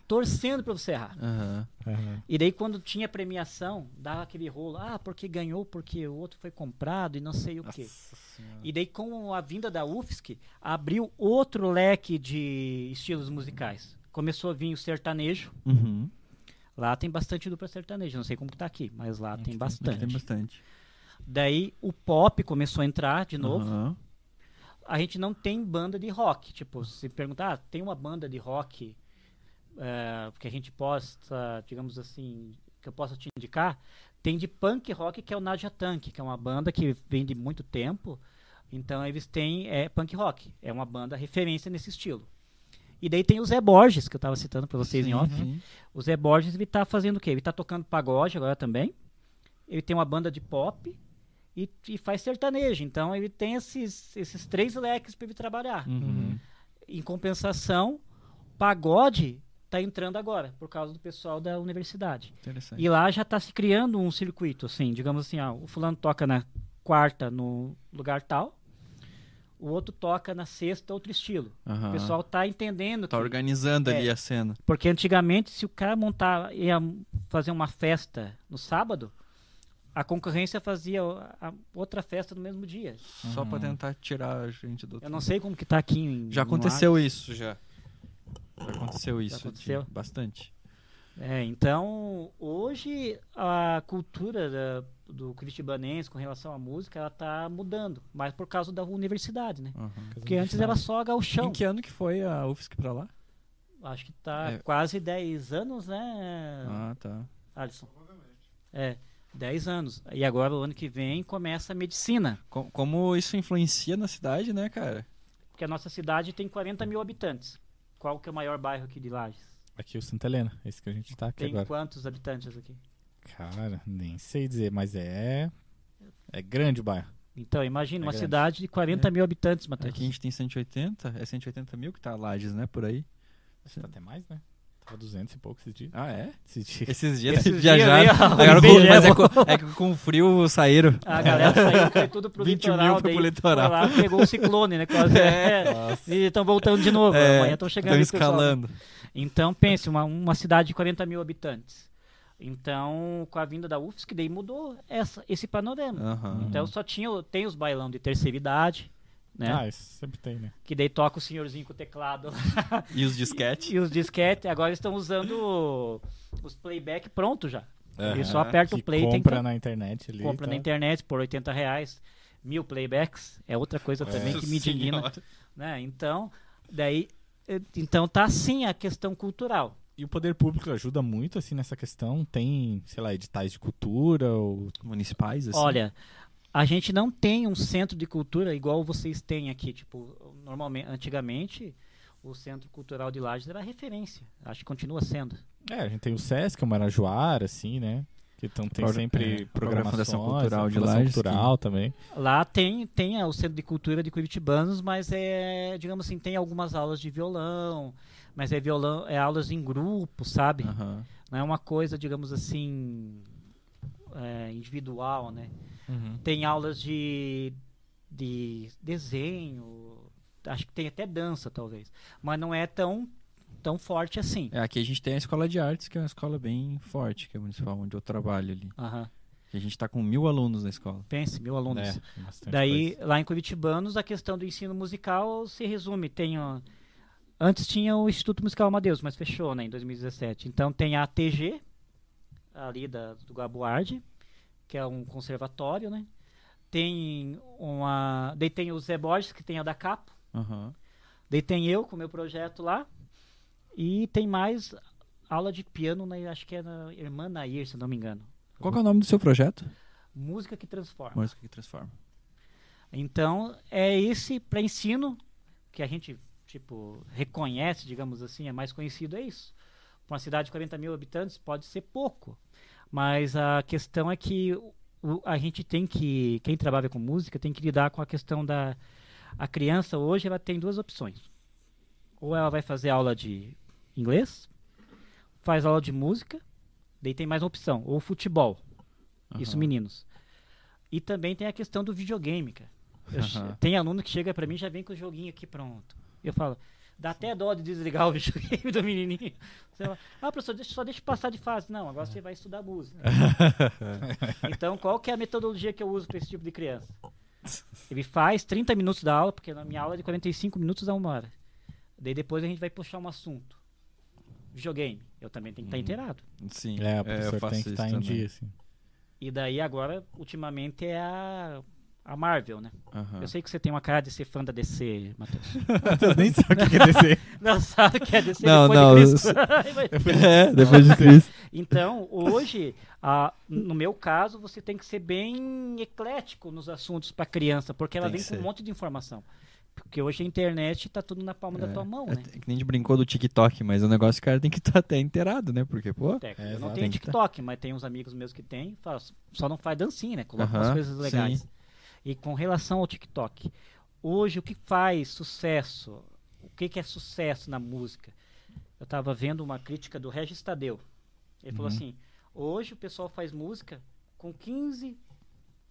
Torcendo pra você errar. Uhum, uhum. E daí quando tinha premiação, dava aquele rolo, ah, porque ganhou, porque o outro foi comprado e não sei o quê. E daí com a vinda da U F S C, abriu outro leque de estilos musicais. Começou a vir o sertanejo. Uhum. Lá tem bastante dupla sertaneja, não sei como que tá aqui, mas lá tem bastante. Tem bastante. Daí o pop começou a entrar de novo. Uhum. A gente não tem banda de rock. Tipo, se perguntar, ah, tem uma banda de rock... É, porque a gente possa, digamos assim, que eu possa te indicar, tem de punk rock, que é o Naja Tank, que é uma banda que vem de muito tempo. Então eles têm é, punk rock, é uma banda referência nesse estilo. E daí tem o Zé Borges, que eu estava citando para vocês, sim, em off. Uhum. O Zé Borges, ele está fazendo o quê? Ele está tocando pagode agora também. Ele tem uma banda de pop e, e faz sertanejo. Então ele tem esses, esses três leques para ele trabalhar. Uhum. Em compensação, pagode tá entrando agora, por causa do pessoal da universidade. Interessante. E lá já está se criando um circuito, assim, digamos assim, ó, o fulano toca na quarta no lugar tal, o outro toca na sexta outro estilo. Uhum. O pessoal tá entendendo. Tá que, organizando é, ali a cena. Porque antigamente, se o cara montar, ia fazer uma festa no sábado, a concorrência fazia a outra festa no mesmo dia. Só uhum. para tentar tirar a gente do... Eu não sei como que tá aqui em... Já aconteceu Lages. isso, já. Já aconteceu isso. Já aconteceu. De, bastante. É, então, hoje a cultura da, do curitibanense com relação à música, ela tá mudando. Mas por causa da universidade, né? Uhum. Porque antes era só gauchão. Em que ano que foi a U F S C para lá? Acho que tá é. quase dez anos, né, Ah, tá. Alisson? É. dez anos. E agora, o ano que vem, começa a medicina. Com, como isso influencia na cidade, né, cara? Porque a nossa cidade tem quarenta mil habitantes. Qual que é o maior bairro aqui de Lages? Aqui é o Santa Helena. Esse que a gente tá aqui tem agora. Tem quantos habitantes aqui? Cara, nem sei dizer, mas é... É grande o bairro. Então, imagina, é uma grande. cidade de quarenta é. mil habitantes, Matheus. Aqui a gente tem cento e oitenta. É cento e oitenta mil que tá Lages, né, por aí. Tá até mais, né? duzentos e pouco esses dias. Ah, é? Esses dias. Esses dias, esses dias já. Agora, com, mas é, com, é que com frio saíram. A galera saiu, foi tudo pro litoral. vinte mil pro litoral. Lá, pegou o ciclone, né? Quase. É. É. E estão voltando de novo. É. Amanhã estão chegando. Estão escalando. Então, pense, uma, uma cidade de quarenta mil habitantes. Então, com a vinda da U F S C, daí mudou essa, esse panorama. Uhum. Então, só tinha, tem os bailão de terceira idade. Né? Ah, isso sempre tem, né? Que daí toca o senhorzinho com o teclado. E os disquete. E, e os disquete. Agora estão usando os playback pronto já. Uhum. Ele só aperta que o play. Compra tem que... na internet ali. Compra tá. na internet por oitenta reais. Mil playbacks. É outra coisa é. também que me indigna. Né? Então, daí, então tá sim a questão cultural. E o poder público ajuda muito assim nessa questão? Tem, sei lá, editais de cultura ou municipais? Assim? Olha... A gente não tem um centro de cultura igual vocês têm aqui. Tipo, normalmente, antigamente, o Centro Cultural de Lages era referência. Acho que continua sendo. É, a gente tem o Sesc, o Marajoara, assim, né? Que então tem Pro, sempre é, programações, Fundação Cultural de Lages. Cultural que... também. Lá tem, tem o Centro de Cultura de Curitibanos, mas é, digamos assim, tem algumas aulas de violão, mas é violão, é aulas em grupo, sabe? Uhum. Não é uma coisa, digamos assim, é, individual, né? Uhum. Tem aulas de, de desenho, acho que tem até dança, talvez. Mas não é tão, tão forte assim. É, aqui a gente tem a Escola de Artes, que é uma escola bem forte, que é a municipal, onde eu trabalho ali. Uhum. E a gente está com mil alunos na escola. Pense, mil alunos. É, daí, coisa. Lá em Curitibanos, a questão do ensino musical se resume. Tem, ó, antes tinha o Instituto Musical Amadeus, mas fechou, né, em dois mil e dezessete. Então tem a A T G, ali da, do Gabuardi, que é um conservatório, né? Tem uma... Daí tem o Zé Borges, que tem a da Capo. Uhum. Daí tem eu, com o meu projeto lá. E tem mais aula de piano, né? Acho que é na Irmã Nair, se não me engano. Qual que é o nome do seu projeto? Música que Transforma. Música que Transforma. Então, é esse para ensino que a gente, tipo, reconhece, digamos assim, é mais conhecido, é isso. Para uma cidade de quarenta mil habitantes, pode ser pouco. Mas a questão é que o, a gente tem que, quem trabalha com música, tem que lidar com a questão da... A criança hoje, ela tem duas opções. Ou ela vai fazer aula de inglês, faz aula de música, daí tem mais uma opção, ou futebol. Uhum. Isso, meninos. E também tem a questão do videogame, cara. Eu, uhum. Tem aluno que chega pra mim e já vem com o joguinho aqui pronto. Eu falo... Dá até dó de desligar o videogame do menininho. Você fala, ah, professor, deixa, só deixa passar de fase. Não, agora você vai estudar música. Então, qual que é a metodologia que eu uso para esse tipo de criança? Ele faz trinta minutos da aula, porque na minha aula é de quarenta e cinco minutos a uma hora. Daí depois a gente vai puxar um assunto. Videogame. Eu também tenho que estar inteirado. Sim, é, o professor é, eu faço tem que estar em dia, sim. E daí agora, ultimamente, é a... A Marvel, né? Uhum. Eu sei que você tem uma cara de ser fã da D C, Matheus. Matheus nem sabe o que é D C. Não sabe o que é D C não, depois não, de Cristo. Eu... é, depois de Cristo. Então, hoje, ah, no meu caso, você tem que ser bem eclético nos assuntos para criança, porque ela tem vem com ser. um monte de informação. Porque hoje a internet tá tudo na palma é, da tua mão, né? É, que nem a gente brincou do TikTok, mas o negócio, cara, tem que estar tá até inteirado, né? Porque, pô... É, eu não tenho TikTok, tá... mas tem uns amigos meus que tem, fala, só não faz dancinha, né? Coloca uhum, umas coisas legais. Sim. E com relação ao TikTok, hoje o que faz sucesso? O que, que é sucesso na música? Eu estava vendo uma crítica do Regis Tadeu. Ele uhum. falou assim, hoje o pessoal faz música com quinze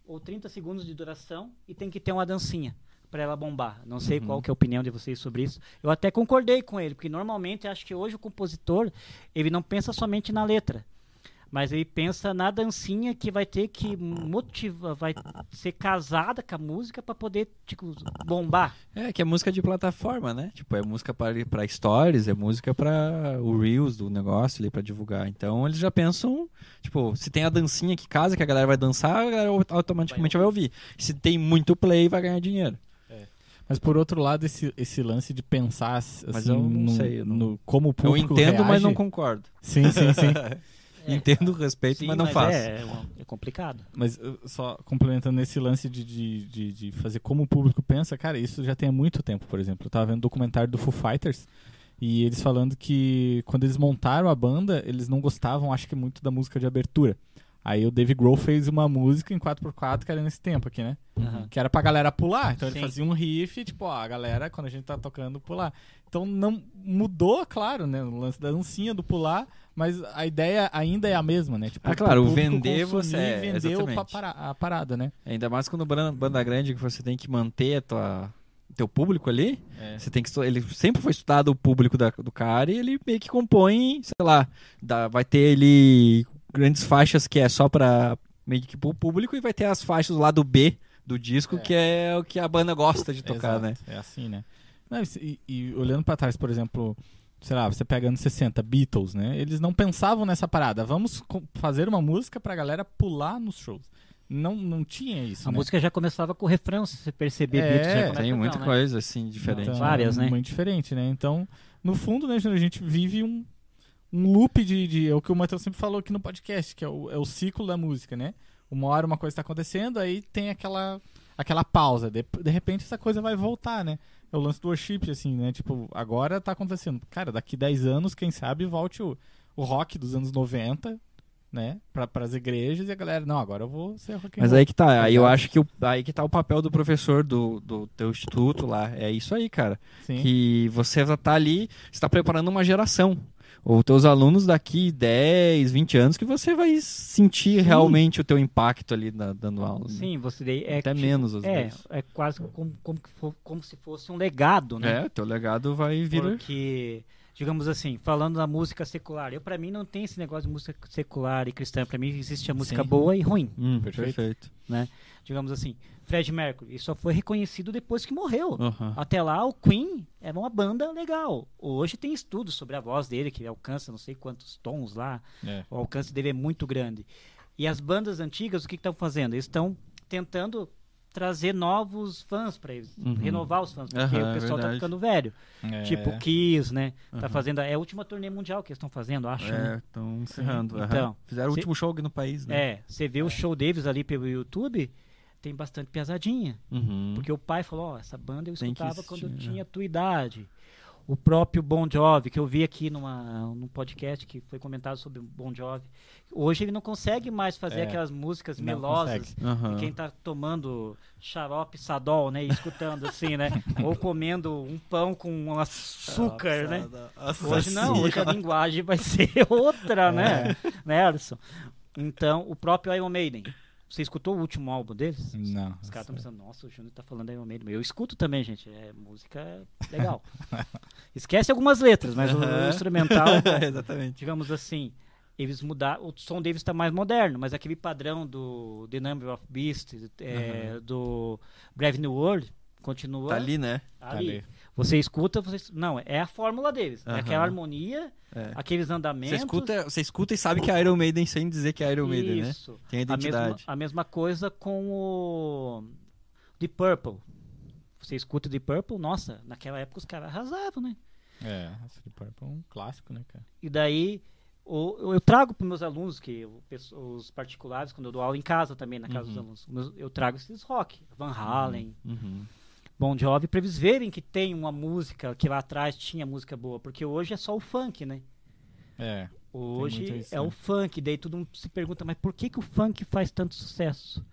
ou trinta segundos de duração e tem que ter uma dancinha para ela bombar. Não sei uhum. qual que é a opinião de vocês sobre isso. Eu até concordei com ele, porque normalmente acho que hoje o compositor ele não pensa somente na letra. Mas aí pensa na dancinha que vai ter que motivar, vai ser casada com a música pra poder, tipo, bombar. É, que é música de plataforma, né? Tipo, é música pra, pra stories, é música pra o Reels do negócio ali, pra divulgar. Então, eles já pensam, tipo, se tem a dancinha que casa, que a galera vai dançar, a galera automaticamente vai ouvir. Se tem muito play, vai ganhar dinheiro. Mas, por outro lado, esse, esse lance de pensar assim, mas eu não no, sei, eu não... no como o público reage... Eu entendo, reage. Mas não concordo. Sim, sim, sim. É. Entendo, respeito, sim, mas não mas faço. É, é complicado. Mas só complementando esse lance de, de, de, de fazer como o público pensa, cara, isso já tem há muito tempo, por exemplo. Eu tava vendo um documentário do Foo Fighters e eles falando que quando eles montaram a banda, eles não gostavam, acho que muito, da música de abertura. Aí o Dave Grohl fez uma música em quatro por quatro, que era nesse tempo aqui, né? Uhum. Que era pra galera pular. Então Sim. ele fazia um riff, tipo, ó, a galera, quando a gente tá tocando, pular. Então não mudou, claro, né? O lance da dancinha, do pular, mas a ideia ainda é a mesma, né? Tipo, ah, claro, o vender você é, vendeu a parada, né? Ainda mais quando banda grande, que você tem que manter a tua... teu público ali, é. Você tem que ele sempre foi estudado o público da, do cara e ele meio que compõe, sei lá, dá, vai ter ele grandes faixas que é só pra meio que pro público e vai ter as faixas lá do B do disco, é. Que é o que a banda gosta de tocar, exato. Né? É assim, né? Não, e, e olhando pra trás, por exemplo, sei lá, você pega anos sessenta, Beatles, né? Eles não pensavam nessa parada, vamos fazer uma música pra galera pular nos shows. Não, não tinha isso, a né? música já começava com o refrão, se você perceber. É, Beatles, já tem muita não, coisa, né? Assim, diferente. Então, várias, né? Muito diferente, né? Então, no fundo, né, a gente vive um, um loop de, de... É o que o Matheus sempre falou aqui no podcast, que é o, é o ciclo da música, né? Uma hora uma coisa está acontecendo, aí tem aquela, aquela pausa. De, de repente, essa coisa vai voltar, né? É o lance do worship, assim, né? Tipo, agora tá acontecendo. Cara, daqui dez anos, quem sabe, volte o, o rock dos anos noventa... né, para as igrejas e a galera, não, agora eu vou ser rock and roll. Mas aí que tá, aí eu acho que o, aí que tá o papel do professor do, do teu instituto lá, é isso aí, cara. Sim. Que você já tá ali, você tá preparando uma geração. Ou teus alunos daqui dez, vinte anos que você vai sentir Sim. realmente o teu impacto ali na, dando aula. Sim, você daí é até que, menos às é, vezes. É quase como, como, como se fosse um legado, né? É, teu legado vai virar. Porque... digamos assim, falando da música secular, eu para mim não tem esse negócio de música secular e cristã, para mim existe a música Sim. boa e ruim. Hum, perfeito. perfeito. Né? Digamos assim, Freddie Mercury só foi reconhecido depois que morreu. Uhum. Até lá o Queen era uma banda legal. Hoje tem estudos sobre a voz dele, que alcança não sei quantos tons lá, é. O alcance dele é muito grande. E as bandas antigas, o que estão fazendo? Eles estão tentando... trazer novos fãs para eles, uhum. renovar os fãs, porque uhum, o pessoal é tá ficando velho. É. Tipo o Kiss, né? Uhum. Tá fazendo, é a última turnê mundial que eles estão fazendo, acho. É, estão né? encerrando. Uhum. Então, fizeram cê, o último show aqui no país, né? É, você vê é. o show deles ali pelo YouTube, tem bastante pesadinha. Uhum. Porque o pai falou, ó, oh, essa banda eu escutava quando eu tinha a tua idade. O próprio Bon Jovi, que eu vi aqui numa, num podcast que foi comentado sobre o Bon Jovi. Hoje ele não consegue mais fazer é, aquelas músicas melosas. Uhum. Quem tá tomando xarope, sadol, né? E escutando assim, né? Ou comendo um pão com açúcar, né? Hoje não, hoje a linguagem vai ser outra, né? É. Né, Alisson? Então, o próprio Iron Maiden. Você escutou o último álbum deles? Não. Os caras estão pensando, nossa, o Júnior tá falando Iron Maiden. Eu escuto também, gente. É música legal. Esquece algumas letras, mas uhum. o, o instrumental... Exatamente. Digamos assim, eles mudaram... O som deles tá mais moderno, mas aquele padrão do The Number of Beasts, é, uhum. do Brave New World, continua... Tá ali, né? Tá ali. ali. Você escuta... Você... Não, é a fórmula deles. Uhum. É aquela harmonia... É. Aqueles andamentos. Você escuta, você escuta e sabe que é Iron Maiden sem dizer que é Iron Maiden, né? Isso. Tem a identidade. A mesma, a mesma coisa com o Deep Purple. Você escuta Deep Purple, nossa, naquela época os caras arrasavam, né? É, Deep Purple é um clássico, né, cara? E daí o, eu trago para meus alunos, que eu, os particulares, quando eu dou aula em casa também, na casa uhum. dos alunos, eu trago esses rock, Van Halen. Uhum. Bon Jovi, para eles verem que tem uma música, que lá atrás tinha música boa, porque hoje é só o funk, né? É. Hoje isso, é né? o funk, daí todo mundo se pergunta, mas por que, que o funk faz tanto sucesso?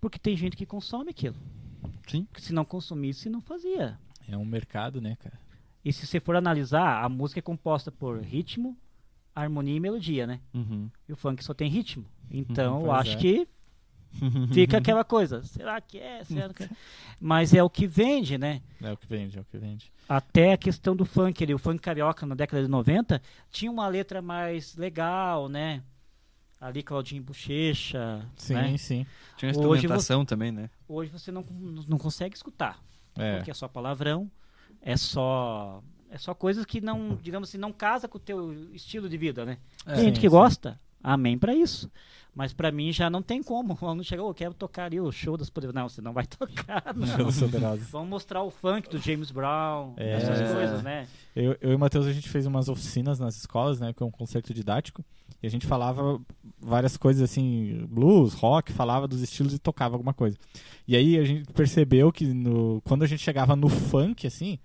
Porque tem gente que consome aquilo. Sim. Porque se não consumisse, não fazia. É um mercado, né, cara? E se você for analisar, a música é composta por ritmo, harmonia e melodia, né? Uhum. E o funk só tem ritmo. Então, uhum, eu acho é. que... fica aquela coisa, será que é? Será que é? Mas é o que vende, né? É o que vende, é o que vende. Até a questão do funk ali, o funk carioca na década de noventa tinha uma letra mais legal, né? ali Claudinho Bochecha. Sim, né? Sim. Tinha uma instrumentação hoje, também, né? Hoje você não, não consegue escutar. É. Porque é só palavrão, é só... É só coisas que não, digamos assim, não casa com o teu estilo de vida, né? É, tem gente que sim. gosta, amém pra isso. Mas pra mim já não tem como. O aluno chegou, eu quero tocar ali o show das poderosas. Não, você não vai tocar, não. não Vamos mostrar o funk do James Brown, é, essas coisas, né? Eu, eu e o Matheus, a gente fez umas oficinas nas escolas, né? Com um concerto didático. E a gente falava várias coisas assim, blues, rock, falava dos estilos e tocava alguma coisa. E aí a gente percebeu que no, quando a gente chegava no funk, assim...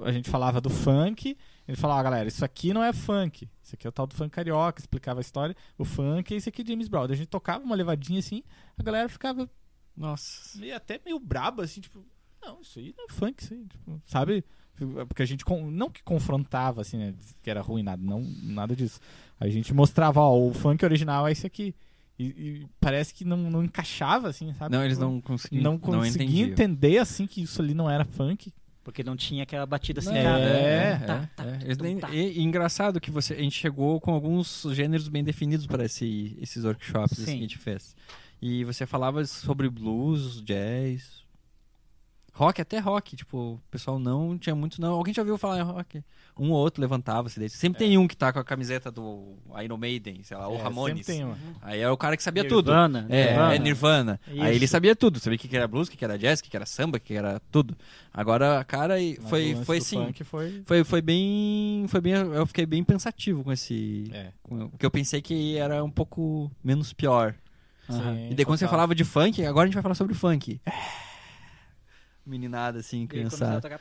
A gente falava do funk, ele falava, ah, galera, isso aqui não é funk, isso aqui é o tal do funk carioca, explicava a história, o funk é isso aqui, James Brown. A gente tocava uma levadinha assim, a galera ficava, nossa, meio, até meio braba, assim, tipo, não, isso aí não é funk, isso aí, tipo, sabe? Porque a gente, não que confrontava, assim, né, que era ruim, nada, não, nada disso. A gente mostrava, ó, o funk original é isso aqui. E, e parece que não, não encaixava, assim, sabe? Não, eles não conseguiam não conseguiam entender, assim, que isso ali não era funk. Porque não tinha aquela batida assim. É, é, tá, tá, é. Nem, tá. E, e engraçado que você, a gente chegou com alguns gêneros bem definidos para esse, esses workshops assim, que a gente fez. E você falava sobre blues, jazz, rock, até rock. Tipo, o pessoal não tinha muito, não. Alguém já ouviu falar em rock? Um ou outro levantava-se. Sempre é. tem um que tá com a camiseta do Iron Maiden, sei lá, é, ou Ramones. Sempre tem um. Aí é o cara que sabia Nirvana, tudo. É, Nirvana. É, Nirvana. Isso. Aí ele sabia tudo. Sabia o que era blues, o que era jazz, o que era samba, o que era tudo. Agora, cara, foi, foi assim. Foi... Foi, foi, bem, foi bem... Eu fiquei bem pensativo com esse... É. Com, porque eu pensei que era um pouco menos pior. Sim, uhum. E daí quando você falava de funk, agora a gente vai falar sobre funk. Meninada, assim, criançada. Tocar...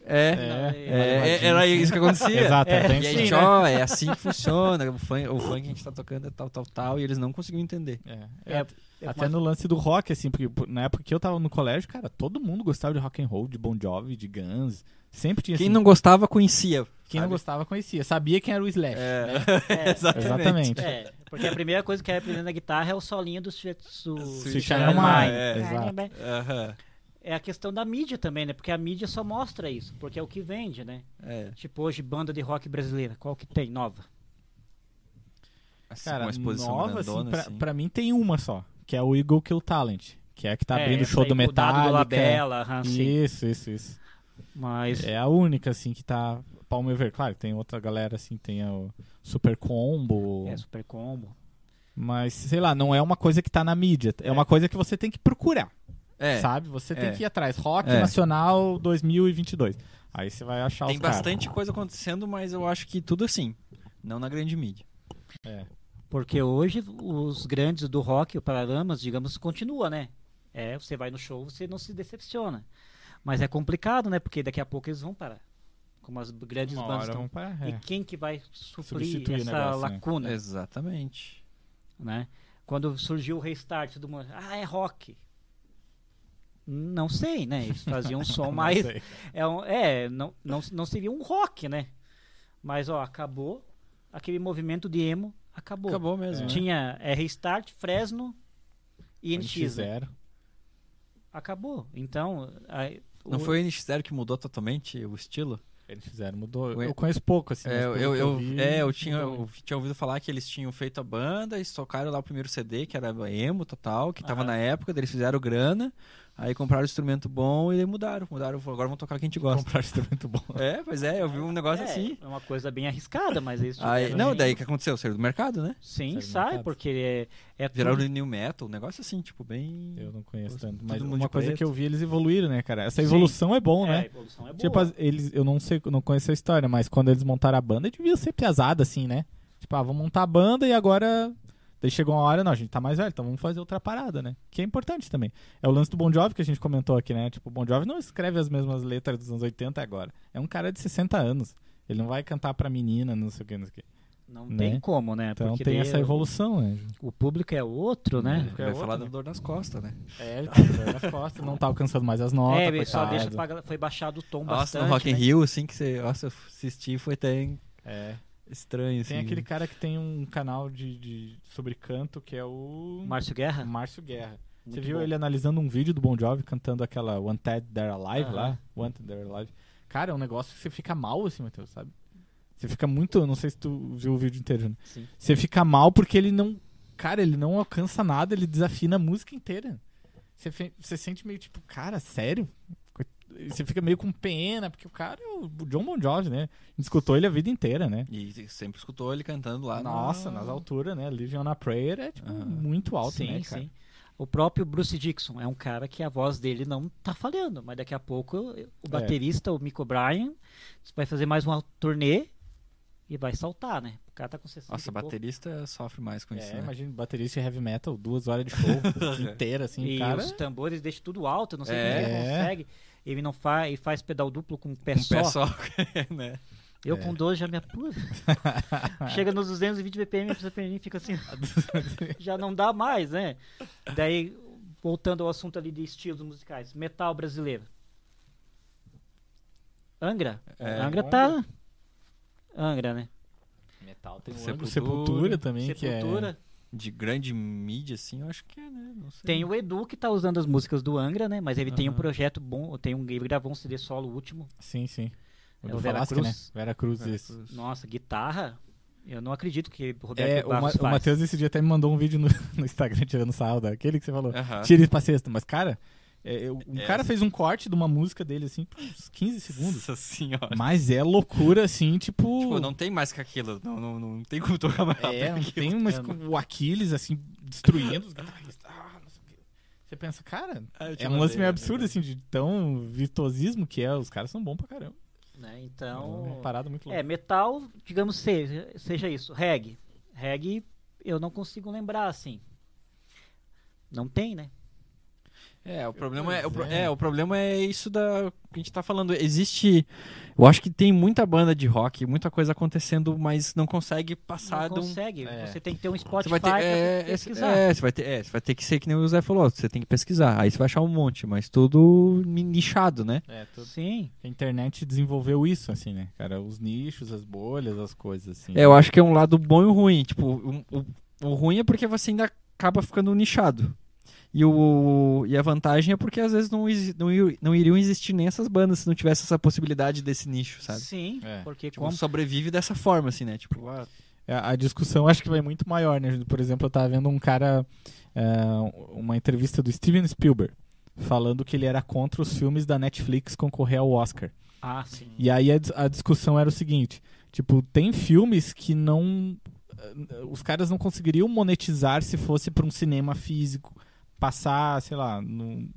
É, é, é, era isso que acontecia. Exato, é, e a gente, né? ó, é assim que funciona, o funk, o funk que a gente tá tocando é tal, tal, tal, e eles não conseguiam entender. É, é, é, é até mas... no lance do rock, assim, porque na época que eu tava no colégio, cara, todo mundo gostava de rock and roll, de Bon Jovi, de Guns, sempre tinha... Quem assim, não gostava, conhecia. Quem sabe? não gostava, conhecia. Sabia quem era o Slash, é. né? É, exatamente. exatamente. É, porque a primeira coisa que eu ia aprender na guitarra é o solinho do Sweet Child O' Mine. É, exato. Aham. É a questão da mídia também, né? Porque a mídia só mostra isso, porque é o que vende, né? É. Tipo, hoje, banda de rock brasileira, qual que tem? Nova? Assim, cara, nova, assim, pra, assim, pra mim tem uma só, que é o Eagle Kill Talent, que é a que tá é, abrindo o show do Metallica. Do Labella, assim. Isso, isso, isso. Mas... É a única, assim, que tá... Palmer Ver, claro, tem outra galera, assim, tem o Super Combo. É, Super Combo. Mas, sei lá, não é uma coisa que tá na mídia, é, é. uma coisa que você tem que procurar. É, sabe? Você é. tem que ir atrás. Rock é. Nacional dois mil e vinte e dois. Aí você vai achar tem os caras. Tem bastante coisa acontecendo, mas eu acho que tudo assim. Não na grande mídia. É. Porque hoje os grandes do rock, o Paralamas, digamos, continua, né? É, você vai no show, você não se decepciona. Mas é complicado, né? Porque daqui a pouco eles vão parar. Como as grandes Uma bandas estão. Parar, é. E quem que vai suprir Substituir essa negócio, lacuna? Né? Exatamente. Né? Quando surgiu o Restart, todo mundo... Ah, é rock. Não sei, né? Eles faziam um som mais... É, um, é não, não, não seria um rock, né? Mas, ó, acabou. Aquele movimento de emo acabou. Acabou mesmo. É. Tinha é, Restart, Fresno e N X. N X zero. Acabou. Então... Aí, não o... foi o N X zero que mudou totalmente o estilo? N X zero mudou. Eu conheço pouco, assim. É, eu, eu, eu, vi, é eu, tinha, eu tinha ouvido falar que eles tinham feito a banda e tocaram lá o primeiro C D, que era emo total, que tava ah. na época, daí eles fizeram grana. Aí compraram um instrumento bom e daí mudaram. Mudaram, agora vão tocar o que a gente gosta. Compraram um instrumento bom. É, pois é, eu vi um negócio é, assim. É uma coisa bem arriscada, mas eles aí, não, daí o que aconteceu? Saiu do mercado, né? Sim, sai, porque é... é viraram tudo... new metal, um negócio assim, tipo, bem... Eu não conheço tanto, mas uma coisa preto. que eu vi, eles evoluíram, né, cara? Essa evolução Sim. é bom, né? É, a evolução é boa. Tipo, eles, eu não sei, não conheço a história, mas quando eles montaram a banda, devia ser pesada, assim, né? Tipo, ah, vamos montar a banda e agora... Daí chegou uma hora, não, a gente tá mais velho, então vamos fazer outra parada, né? Que é importante também. É o lance do Bon Jovi que a gente comentou aqui, né? Tipo, o Bon Jovi não escreve as mesmas letras dos anos oitenta agora. É um cara de sessenta anos. Ele não vai cantar pra menina, não sei o que, não sei o que. Não né? tem como, né? Então porque tem essa evolução, né? O público é outro, né? Vai é é falar da dor nas costas, né? É, ele tá dor nas costas, não tá alcançando mais as notas, É, só deixa pra... foi baixado o tom nossa, bastante, Nossa, no Rock in né? Rio, assim, que você... Nossa, eu assisti, foi até... É... Estranho, assim. Tem aquele cara que tem um canal de, de sobre canto, que é o... Márcio Guerra? Márcio Guerra. Muito Você viu bom. ele analisando um vídeo do Bon Jovi, cantando aquela Wanted They're Alive ah, lá? Wanted They're Alive. Cara, é um negócio que você fica mal, assim, Matheus, sabe? Você fica muito... Não sei se tu viu o vídeo inteiro, né? Sim. Você fica mal porque ele não... cara, ele não alcança nada, ele desafina a música inteira. Você, fe... você sente meio tipo, cara, sério? Você fica meio com pena, porque o cara é o John Bon Jovi, né? Escutou ele a vida inteira, né? E sempre escutou ele cantando lá. Nossa, no... nas alturas, né? Living on a Prayer é tipo, uhum. muito alto, sim, né, cara? Sim. O próprio Bruce Dickinson é um cara que a voz dele não tá falhando, mas daqui a pouco o baterista, é. o Mick O'Brien, vai fazer mais uma turnê e vai saltar, né? O cara tá com sessenta. Nossa, baterista pouco. Sofre mais com é, isso, né? Imagina, baterista e heavy metal, duas horas de show inteira, assim, e cara... E os tambores deixam tudo alto, não sei é. como ele consegue... Ele não fa- e faz pedal duplo com o pé com só. Pé só. né? Eu é. com doze já me apuro. Chega nos duzentos e vinte B P M, e fica assim. Já não dá mais, né? Daí, voltando ao assunto ali de estilos musicais. Metal brasileiro. Angra. É, Angra tá... Angra, né? Metal tem um Sepultura, Sepultura também, Sepultura. Que é... De grande mídia, assim, eu acho que é, né? Não sei. Tem o Edu que tá usando as músicas do Angra, né? Mas ele uhum. tem um projeto bom, tem um, ele gravou um C D solo último. Sim, sim. O é o Vera Falasque, Cruz. Né? Vera Cruz, Vera isso. Cruz. Nossa, guitarra? Eu não acredito que o Roberto é, Barros o, Ma- o Matheus esse dia até me mandou um vídeo no, no Instagram tirando sarro daquele que você falou. Uhum. Tira isso pra sexta. Mas, cara, é, eu, um é, cara assim. fez um corte de uma música dele, assim, por uns quinze segundos. Nossa senhora. Mas é loucura, assim, tipo... Tipo, não tem mais que aquilo. Não, não, não tem como tocar mais rápido. É, não tem mais o Aquiles, assim, destruindo os guitarristas. Ah, não sei o que. Você pensa, cara, ah, é um lance meio absurdo, assim, de tão virtuosismo que é. Os caras são bons pra caramba. Né, então... É uma parada muito louca. É, metal, digamos, seja, seja isso. Reggae. Reggae, eu não consigo lembrar, assim. Não tem, né? É, o problema é, o, é, o problema é isso da que a gente tá falando. Existe, eu acho que tem muita banda de rock, muita coisa acontecendo, mas não consegue passar. Não consegue, um, é. você tem que ter um Spotify, você vai ter, pra é, pesquisar. É, você vai ter, é, você vai ter que ser que nem o Zé falou, você tem que pesquisar. Aí você vai achar um monte, mas tudo nichado, né? É, tudo. Sim. A internet desenvolveu isso, assim, né? Cara, os nichos, as bolhas, as coisas, assim. É, eu acho que é um lado bom e ruim. Tipo, o, o, o ruim é porque você ainda acaba ficando nichado. E, o, e a vantagem é porque às vezes não, não, não iriam existir nem essas bandas se não tivesse essa possibilidade desse nicho, sabe? Sim, é. porque tipo, como... sobrevive dessa forma, assim, né? Tipo, a... a discussão acho que vai muito maior, né? Por exemplo, eu tava vendo um cara, uh, uma entrevista do Steven Spielberg, falando que ele era contra os filmes da Netflix concorrer ao Oscar. Ah, sim. E aí a, a discussão era o seguinte, tipo, tem filmes que não... Os caras não conseguiriam monetizar se fosse para um cinema físico... passar, sei lá, num,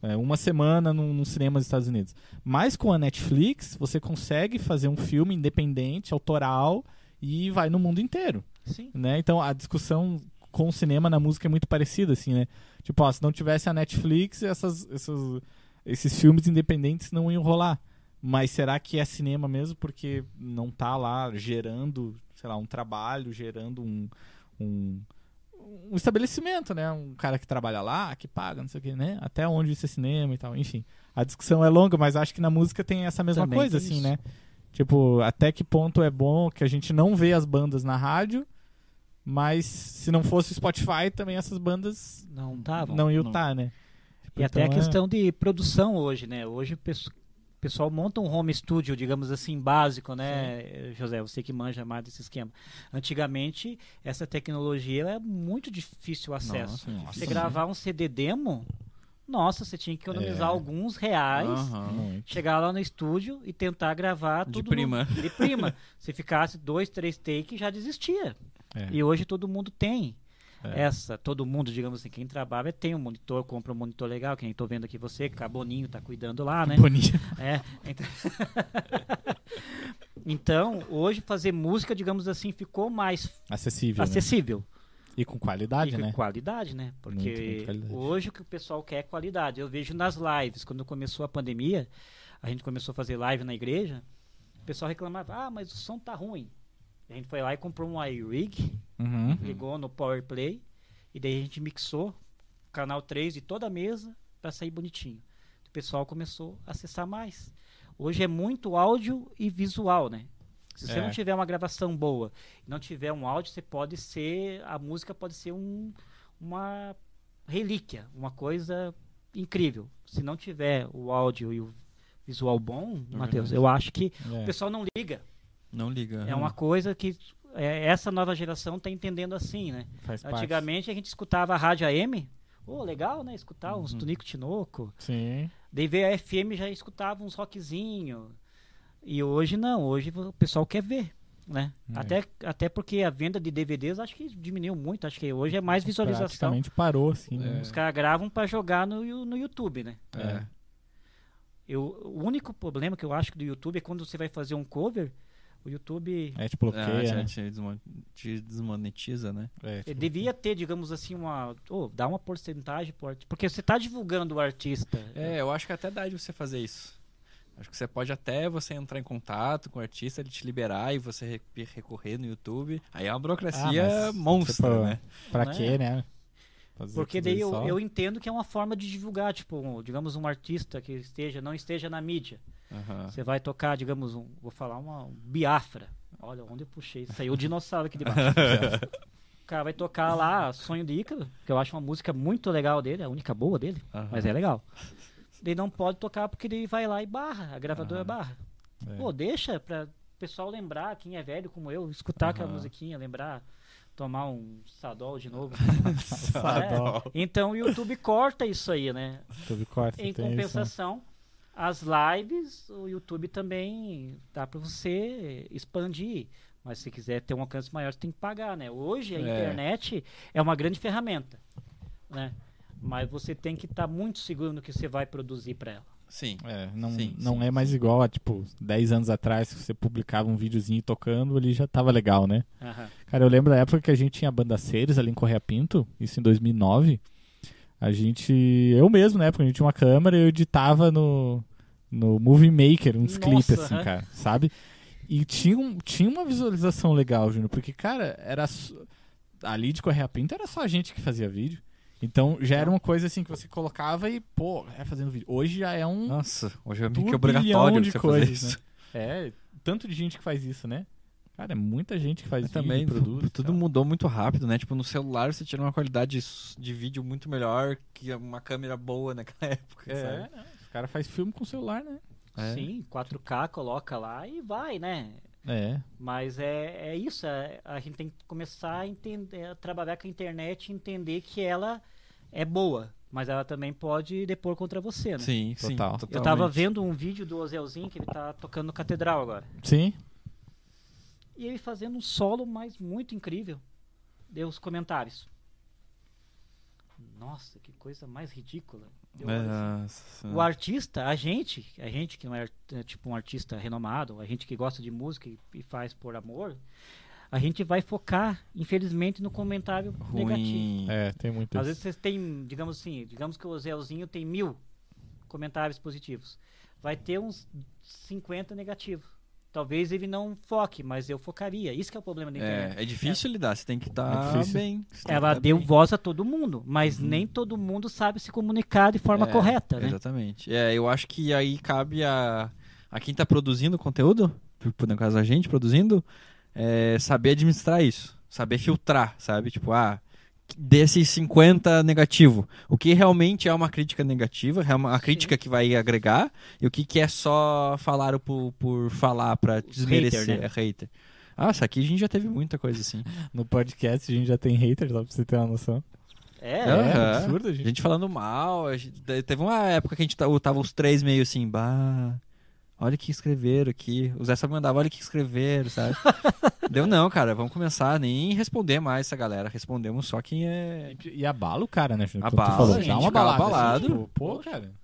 é, uma semana num, num cinema dos Estados Unidos. Mas com a Netflix, você consegue fazer um filme independente, autoral, e vai no mundo inteiro. Sim. Né? Então, a discussão com o cinema na música é muito parecida, assim, né? Tipo, ó, se não tivesse a Netflix, essas, essas, esses filmes independentes não iam rolar. Mas será que é cinema mesmo? Porque não tá lá gerando, sei lá, um trabalho, gerando um... um um estabelecimento, né? Um cara que trabalha lá, que paga, não sei o que, né? Até onde isso é cinema e tal, enfim. A discussão é longa, mas acho que na música tem essa mesma também coisa, assim, isso. né? Tipo, até que ponto é bom que a gente não vê as bandas na rádio, mas se não fosse o Spotify, também essas bandas não, tá, não iam estar, né? Tipo, e então até a é... questão de produção hoje, né? Hoje o pessoal monta um home studio, digamos assim, básico, né, sim. José? Você que manja mais desse esquema. Antigamente, essa tecnologia era muito difícil o acesso. Nossa, nossa, você gravar um C D demo, nossa, você tinha que economizar é. alguns reais, uhum. chegar lá no estúdio e tentar gravar tudo de prima. No... De prima. Se ficasse dois, três takes, já desistia. É. E hoje todo mundo tem. É. Essa, todo mundo, digamos assim, quem trabalha tem um monitor, compra um monitor legal, que nem tô vendo aqui você, que a Boninho tá cuidando lá, né? Boninho. É. Então... então, hoje fazer música, digamos assim, ficou mais acessível. acessível. Né? E com qualidade, e com né? Com qualidade, né? Porque muito, muito qualidade. Hoje o que o pessoal quer é qualidade. Eu vejo nas lives, quando começou a pandemia, a gente começou a fazer live na igreja, o pessoal reclamava, ah, mas o som tá ruim. A gente foi lá e comprou um iRig, uhum. ligou no PowerPlay, e daí a gente mixou canal três de toda a mesa para sair bonitinho. O pessoal começou a acessar mais. Hoje é muito áudio e visual, né? Se você é. não tiver uma gravação boa, não tiver um áudio, você pode ser... A música pode ser um, uma relíquia, uma coisa incrível. Se não tiver o áudio e o visual bom, Matheus, eu acho que é. o pessoal não liga. Não liga. É uma coisa que é, essa nova geração está entendendo assim, né? Faz Antigamente parte. A gente escutava a rádio A M, oh, legal, né? Escutar uhum. uns Tunico Tinoco. Sim. Daí veio a F M, já escutava uns rockzinhos. E hoje não, hoje o pessoal quer ver, né? É. Até, até porque a venda de D V Ds acho que diminuiu muito, acho que hoje é mais visualização. Praticamente parou, assim. Né? É. Os caras gravam para jogar no, no YouTube, né? É. Eu, o único problema que eu acho do YouTube é quando você vai fazer um cover, o YouTube... É, te bloqueia, é, né? Te desmonetiza, né? É, tipo... Devia ter, digamos assim, uma... Oh, dá uma porcentagem, por... porque você tá divulgando o artista. É, eu acho que até dá de você fazer isso. Acho que você pode até você entrar em contato com o artista, ele te liberar e você recorrer no YouTube. Aí é uma burocracia ah, monstra, pra, né? Pra quê, né? Fazer porque daí eu, eu entendo que é uma forma de divulgar, tipo, um, digamos, um artista que esteja, não esteja na mídia. Uhum. Você vai tocar, digamos, um, vou falar uma um Biafra. Olha, onde eu puxei? Saiu o dinossauro aqui debaixo. O cara vai tocar lá Sonho de Ícaro, que eu acho uma música muito legal dele, a única boa dele, uhum. mas é legal. Ele não pode tocar porque ele vai lá e barra, a gravadora uhum. barra. É. Pô, deixa pra o pessoal lembrar, quem é velho como eu, escutar uhum. aquela musiquinha, lembrar, tomar um Sadol de novo. Sadol. É. Então o YouTube corta isso aí, né? YouTube corta, em compensação, isso, né? As lives, o YouTube também dá pra você expandir. Mas se quiser ter um alcance maior, você tem que pagar, né? Hoje a é. internet é uma grande ferramenta, né? Mas você tem que estar tá muito seguro no que você vai produzir para ela. Sim. É, não sim, não sim, é mais sim. igual a, tipo, dez anos atrás, que você publicava um videozinho tocando, ele já tava legal, né? Uhum. Cara, eu lembro da época que a gente tinha a banda Ceres ali em Correia Pinto, isso em dois mil e nove. A gente... Eu mesmo, né? Porque a gente tinha uma câmera e eu editava no, no Movie Maker, uns clipes, assim, uhum. cara, sabe? E tinha, um, tinha uma visualização legal, Júnior, porque, cara, era... Ali de Correia Pinto era só a gente que fazia vídeo. Então, já era uma coisa assim que você colocava e, pô, é fazendo vídeo. Hoje já é um... Nossa, hoje é meio que obrigatório de você coisas, fazer isso. Né? É, tanto de gente que faz isso, né? Cara, é muita gente que faz isso também. Produz, tudo cara. Mudou muito rápido, né? Tipo, no celular você tira uma qualidade de, de vídeo muito melhor que uma câmera boa naquela época. É, sabe? Né? Os caras fazem filme com o celular, né? É. Sim, quatro K, coloca lá e vai, né? É. Mas é, é isso, a, a gente tem que começar a, entender, a trabalhar com a internet e entender que ela é boa, mas ela também pode depor contra você, né? Sim, total. Sim, totalmente. Eu tava vendo um vídeo do Ozelzinho, que ele tá tocando Catedral agora. Sim. E ele fazendo um solo, mas muito incrível. Deu os comentários. Nossa, que coisa mais ridícula. É, o artista, a gente, a gente que não é tipo um artista renomado, a gente que gosta de música e, e faz por amor, a gente vai focar, infelizmente, no comentário ruim. Negativo. É, tem muitas. Às vezes vocês têm, digamos assim, digamos que o Zéuzinho tem mil comentários positivos. Vai ter uns cinquenta negativos. Talvez ele não foque, mas eu focaria. Isso que é o problema da internet. É, é difícil é. lidar, você tem que estar é bem. Ela deu bem. voz a todo mundo, mas uhum. nem todo mundo sabe se comunicar de forma é, correta, né? Exatamente. É, eu acho que aí cabe a, a quem está produzindo conteúdo, no caso a gente produzindo, é, saber administrar isso, saber filtrar, sabe? Tipo, ah, desses cinquenta negativo, o que realmente é uma crítica negativa, é uma, a crítica Sim. que vai agregar, e o que, que é só falar por, por falar pra desmerecer, hater, né? É hater. Ah, isso aqui a gente já teve muita coisa assim. No podcast a gente já tem hater, só pra você ter uma noção. É, é, é absurdo. A gente, a gente falando mal, a gente, teve uma época que a gente tava, tava os três meio assim, bah... Olha o que escreveram aqui. O Zé só mandava, olha o que escreveram, sabe? Deu não, cara. Vamos começar a nem responder mais essa galera. Respondemos só quem é... E, e abala o cara, né? Abala, gente. Dá uma balada. Abalado. Assim, tipo, pô, cara...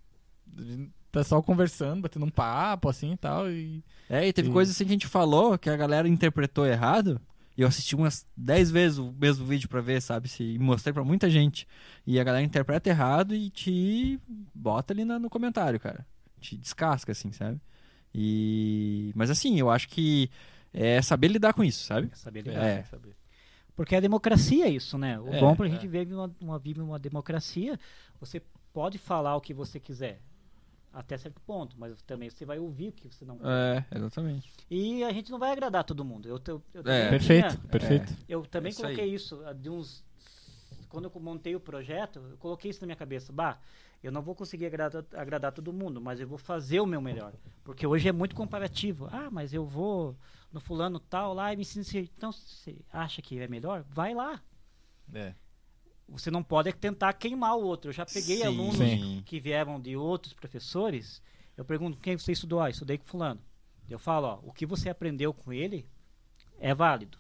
Tá só conversando, batendo um papo, assim, tal, e tal. É, e teve e... coisa assim que a gente falou, que a galera interpretou errado. E eu assisti umas dez vezes o mesmo vídeo pra ver, sabe? Se... E mostrei pra muita gente. E a galera interpreta errado e te bota ali na, no comentário, cara. Te descasca, assim, sabe? E... Mas assim, eu acho que é saber lidar com isso, sabe? É saber lidar, é. É saber. Porque a democracia é isso, né? O é, bom pra é. gente vive uma, uma, vive uma democracia, você pode falar o que você quiser, até certo ponto, mas também você vai ouvir o que você não quer. É, exatamente. E a gente não vai agradar todo mundo. Eu, eu, eu é, também, perfeito, tinha, perfeito. Eu também é isso coloquei aí. Isso, de uns... Quando eu montei o projeto, eu coloquei isso na minha cabeça. Bah, eu não vou conseguir agradar, agradar todo mundo, mas eu vou fazer o meu melhor. Porque hoje é muito comparativo. Ah, mas eu vou no fulano tal lá e me ensina. Então, você acha que é melhor? Vai lá. É. Você não pode tentar queimar o outro. Eu já peguei sim, alunos sim. que vieram de outros professores. Eu pergunto, quem você estudou? Ah, estudei com fulano. Eu falo, ó, o que você aprendeu com ele é válido.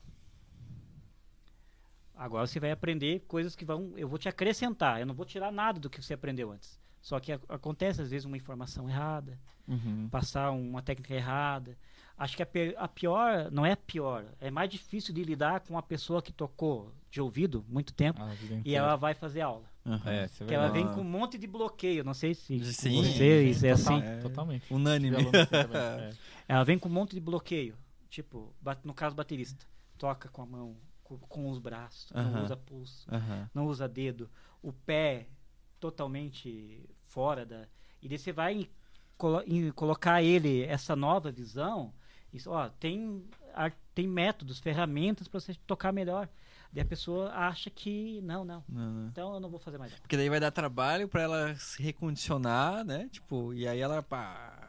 Agora você vai aprender coisas que vão... Eu vou te acrescentar. Eu não vou tirar nada do que você aprendeu antes. Só que a, acontece, às vezes, uma informação errada. Uhum. Passar uma técnica errada. Acho que a, a pior... Não é a pior. É mais difícil de lidar com uma pessoa que tocou de ouvido muito tempo. Ah, e ela vai fazer aula. Uhum. É, você que ela lá. Vem com um monte de bloqueio. Não sei se sim, vocês sim, é total, assim. É, totalmente. Unânime. É. Ela vem com um monte de bloqueio. Tipo, no caso, baterista. Toca com a mão... com os braços, uhum. não usa pulso, uhum. não usa dedo, o pé totalmente fora da... E daí você vai em colo... em colocar ele, essa nova visão, isso, ó, tem, ar... tem métodos, ferramentas para você tocar melhor. Daí a pessoa acha que não, não, uhum. então eu não vou fazer mais nada. Porque daí vai dar trabalho para ela se recondicionar, né? Tipo, e aí ela... Pá...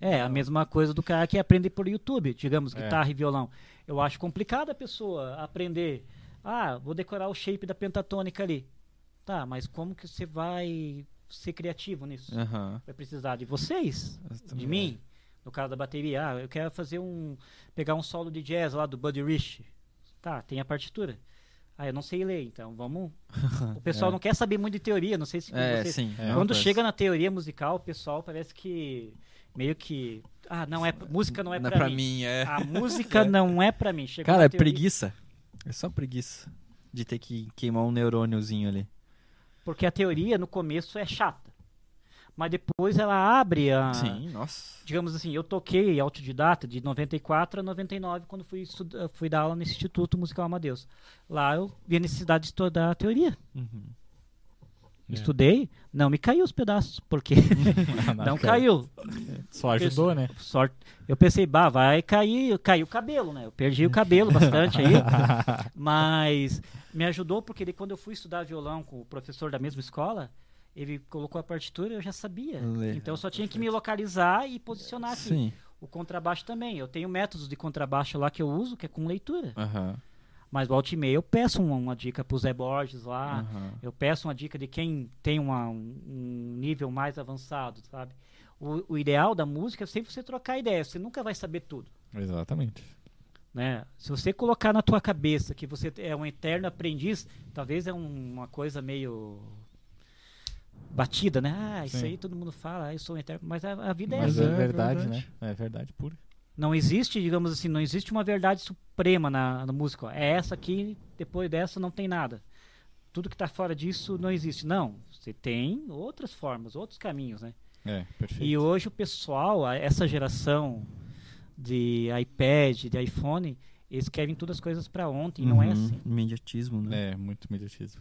É, a mesma coisa do cara que aprende por YouTube, digamos, guitarra é. E violão. Eu acho complicado a pessoa aprender. Ah, vou decorar o shape da pentatônica ali. Tá, mas como que você vai ser criativo nisso? Uhum. Vai precisar de vocês, de mim, no caso da bateria. Ah, eu quero fazer um... pegar um solo de jazz lá do Buddy Rich. Tá, tem a partitura. Ah, eu não sei ler, então vamos... O pessoal é. Não quer saber muito de teoria, não sei se... É, vocês... sim, é quando chega na teoria musical, o pessoal parece que... Meio que... Ah, não é... Música não é não pra, pra mim. mim é. A música é. Não é pra mim. Chegou cara, é teoria. Preguiça. É só preguiça de ter que queimar um neurôniozinho ali. Porque a teoria, no começo, é chata. Mas depois ela abre a... Sim, nossa. Digamos assim, eu toquei autodidata de noventa e quatro a noventa e nove, quando fui, estuda, fui dar aula no Instituto Musical Amadeus. Lá eu vi a necessidade de estudar a teoria. Uhum. Estudei, não me caiu os pedaços, porque não, não caiu. Só ajudou, eu, né? Só, eu pensei, bah, vai cair, caiu o cabelo, né? Eu perdi o cabelo bastante aí, mas me ajudou porque quando eu fui estudar violão com o professor da mesma escola, ele colocou a partitura e eu já sabia. Legal, então eu só tinha perfeito. Que me localizar e posicionar aqui. Sim. O contrabaixo também. Eu tenho métodos de contrabaixo lá que eu uso, que é com leitura. Uhum. Mas volta e meia eu peço uma, uma dica pro Zé Borges lá, uhum. eu peço uma dica de quem tem uma, um, um nível mais avançado, sabe? O, o ideal da música é sempre você trocar ideia, você nunca vai saber tudo. Exatamente. Né? Se você colocar na tua cabeça que você é um eterno aprendiz, talvez é um, uma coisa meio batida, né? Ah, isso sim. aí todo mundo fala, ah, eu sou um eterno, mas a, a vida mas é, é, é verdade, verdade, né? É verdade pura. Não existe, digamos assim, não existe uma verdade suprema na, na música. Ó. É essa aqui, depois dessa não tem nada. Tudo que está fora disso não existe. Não, você tem outras formas, outros caminhos, né? É, perfeito. E hoje o pessoal, essa geração de iPad, de iPhone, eles querem todas as coisas para ontem, uhum, não é assim. Imediatismo, né? É, muito imediatismo.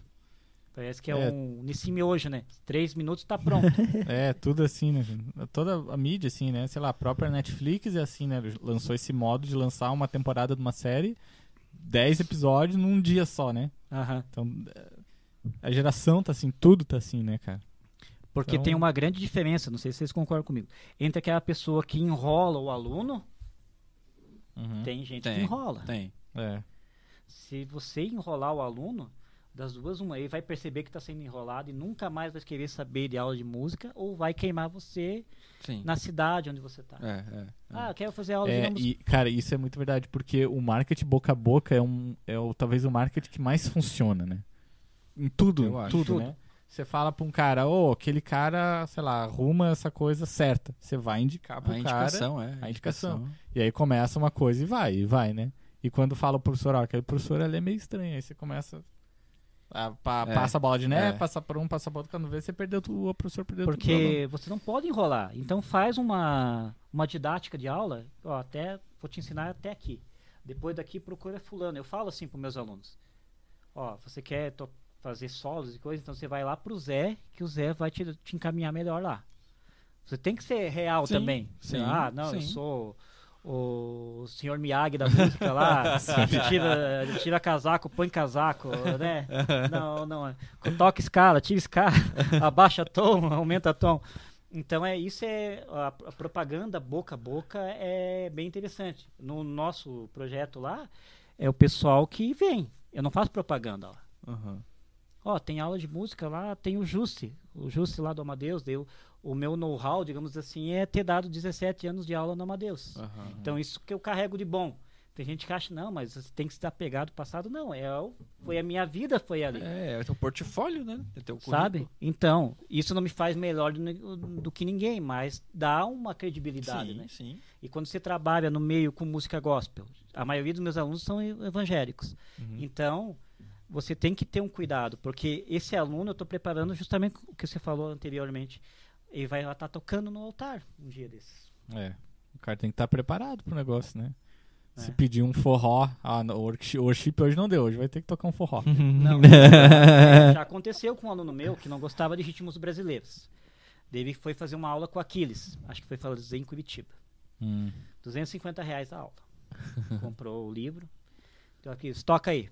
Parece que é, é. um nesse miojo, né? Três minutos tá pronto. É, tudo assim, né? Toda a mídia, assim, né? Sei lá, a própria Netflix é assim, né? Lançou esse modo de lançar uma temporada de uma série, dez episódios num dia só, né? Aham. Então, a geração tá assim, tudo tá assim, né, cara? Porque então... tem uma grande diferença, não sei se vocês concordam comigo, entre aquela pessoa que enrola o aluno, uhum. tem gente tem, que enrola. Tem, é. Se você enrolar o aluno... Das duas, uma, ele vai perceber que está sendo enrolado e nunca mais vai querer saber de aula de música ou vai queimar você sim. na cidade onde você está. É, é, é. Ah, eu quero fazer aula é, de música. E, cara, isso é muito verdade, porque o marketing boca a boca é, um, é o, talvez o marketing que mais funciona, né? Em tudo, eu acho. tudo, tudo. né? Você fala para um cara, ô, oh, aquele cara, sei lá, arruma essa coisa certa. Você vai indicar para o cara. A indicação, é. A indicação. indicação. E aí começa uma coisa e vai, e vai, né? E quando fala o professor, ó, ah, aquele professor ali é meio estranho, aí você começa... Ah, pa, é, passa a bola de neve, é. passa por um, passa a bola de quando vê, você perdeu tudo, o professor perdeu tudo. Porque você não pode enrolar. Então faz uma, uma didática de aula, ó, até, vou te ensinar até aqui. Depois daqui procura fulano. Eu falo assim para meus alunos, ó, você quer to- fazer solos e coisas, então você vai lá pro Zé, que o Zé vai te, te encaminhar melhor lá. Você tem que ser real sim, também. Sim, ah, não, sim. eu sou... o senhor Miyagi da música lá, que tira, tira casaco, põe casaco, né? Não, não. Toca escala, tira escala, abaixa tom, aumenta tom. Então, é, isso é a, a propaganda boca a boca é bem interessante. No nosso projeto lá, é o pessoal que vem. Eu não faço propaganda lá. Uhum. Ó, tem aula de música lá, tem o Juste. O Juste lá do Amadeus deu... O meu know-how, digamos assim, é ter dado dezessete anos de aula no Amadeus. Uhum. Então, isso que eu carrego de bom. Tem gente que acha, não, mas você tem que estar pegado ao passado. Não, é, foi a minha vida, foi ali. É, é teu portfólio, né? É teu currículo. Sabe? Então, isso não me faz melhor do, do que ninguém, mas dá uma credibilidade, sim, né? Sim. E quando você trabalha no meio com música gospel, a maioria dos meus alunos são evangélicos. Uhum. Então... você tem que ter um cuidado, porque esse aluno eu estou preparando justamente o que você falou anteriormente. Ele vai estar tá tocando no altar um dia desses. É, o cara tem que estar tá preparado pro negócio, né? É. Se pedir um forró, ah, o worship hoje não deu, hoje vai ter que tocar um forró. Não, já aconteceu com um aluno meu que não gostava de ritmos brasileiros. Ele foi fazer uma aula com o Aquiles, acho que foi fazer em Curitiba. Hum. duzentos e cinquenta reais a aula. Comprou o livro. Então, Aquiles, toca aí.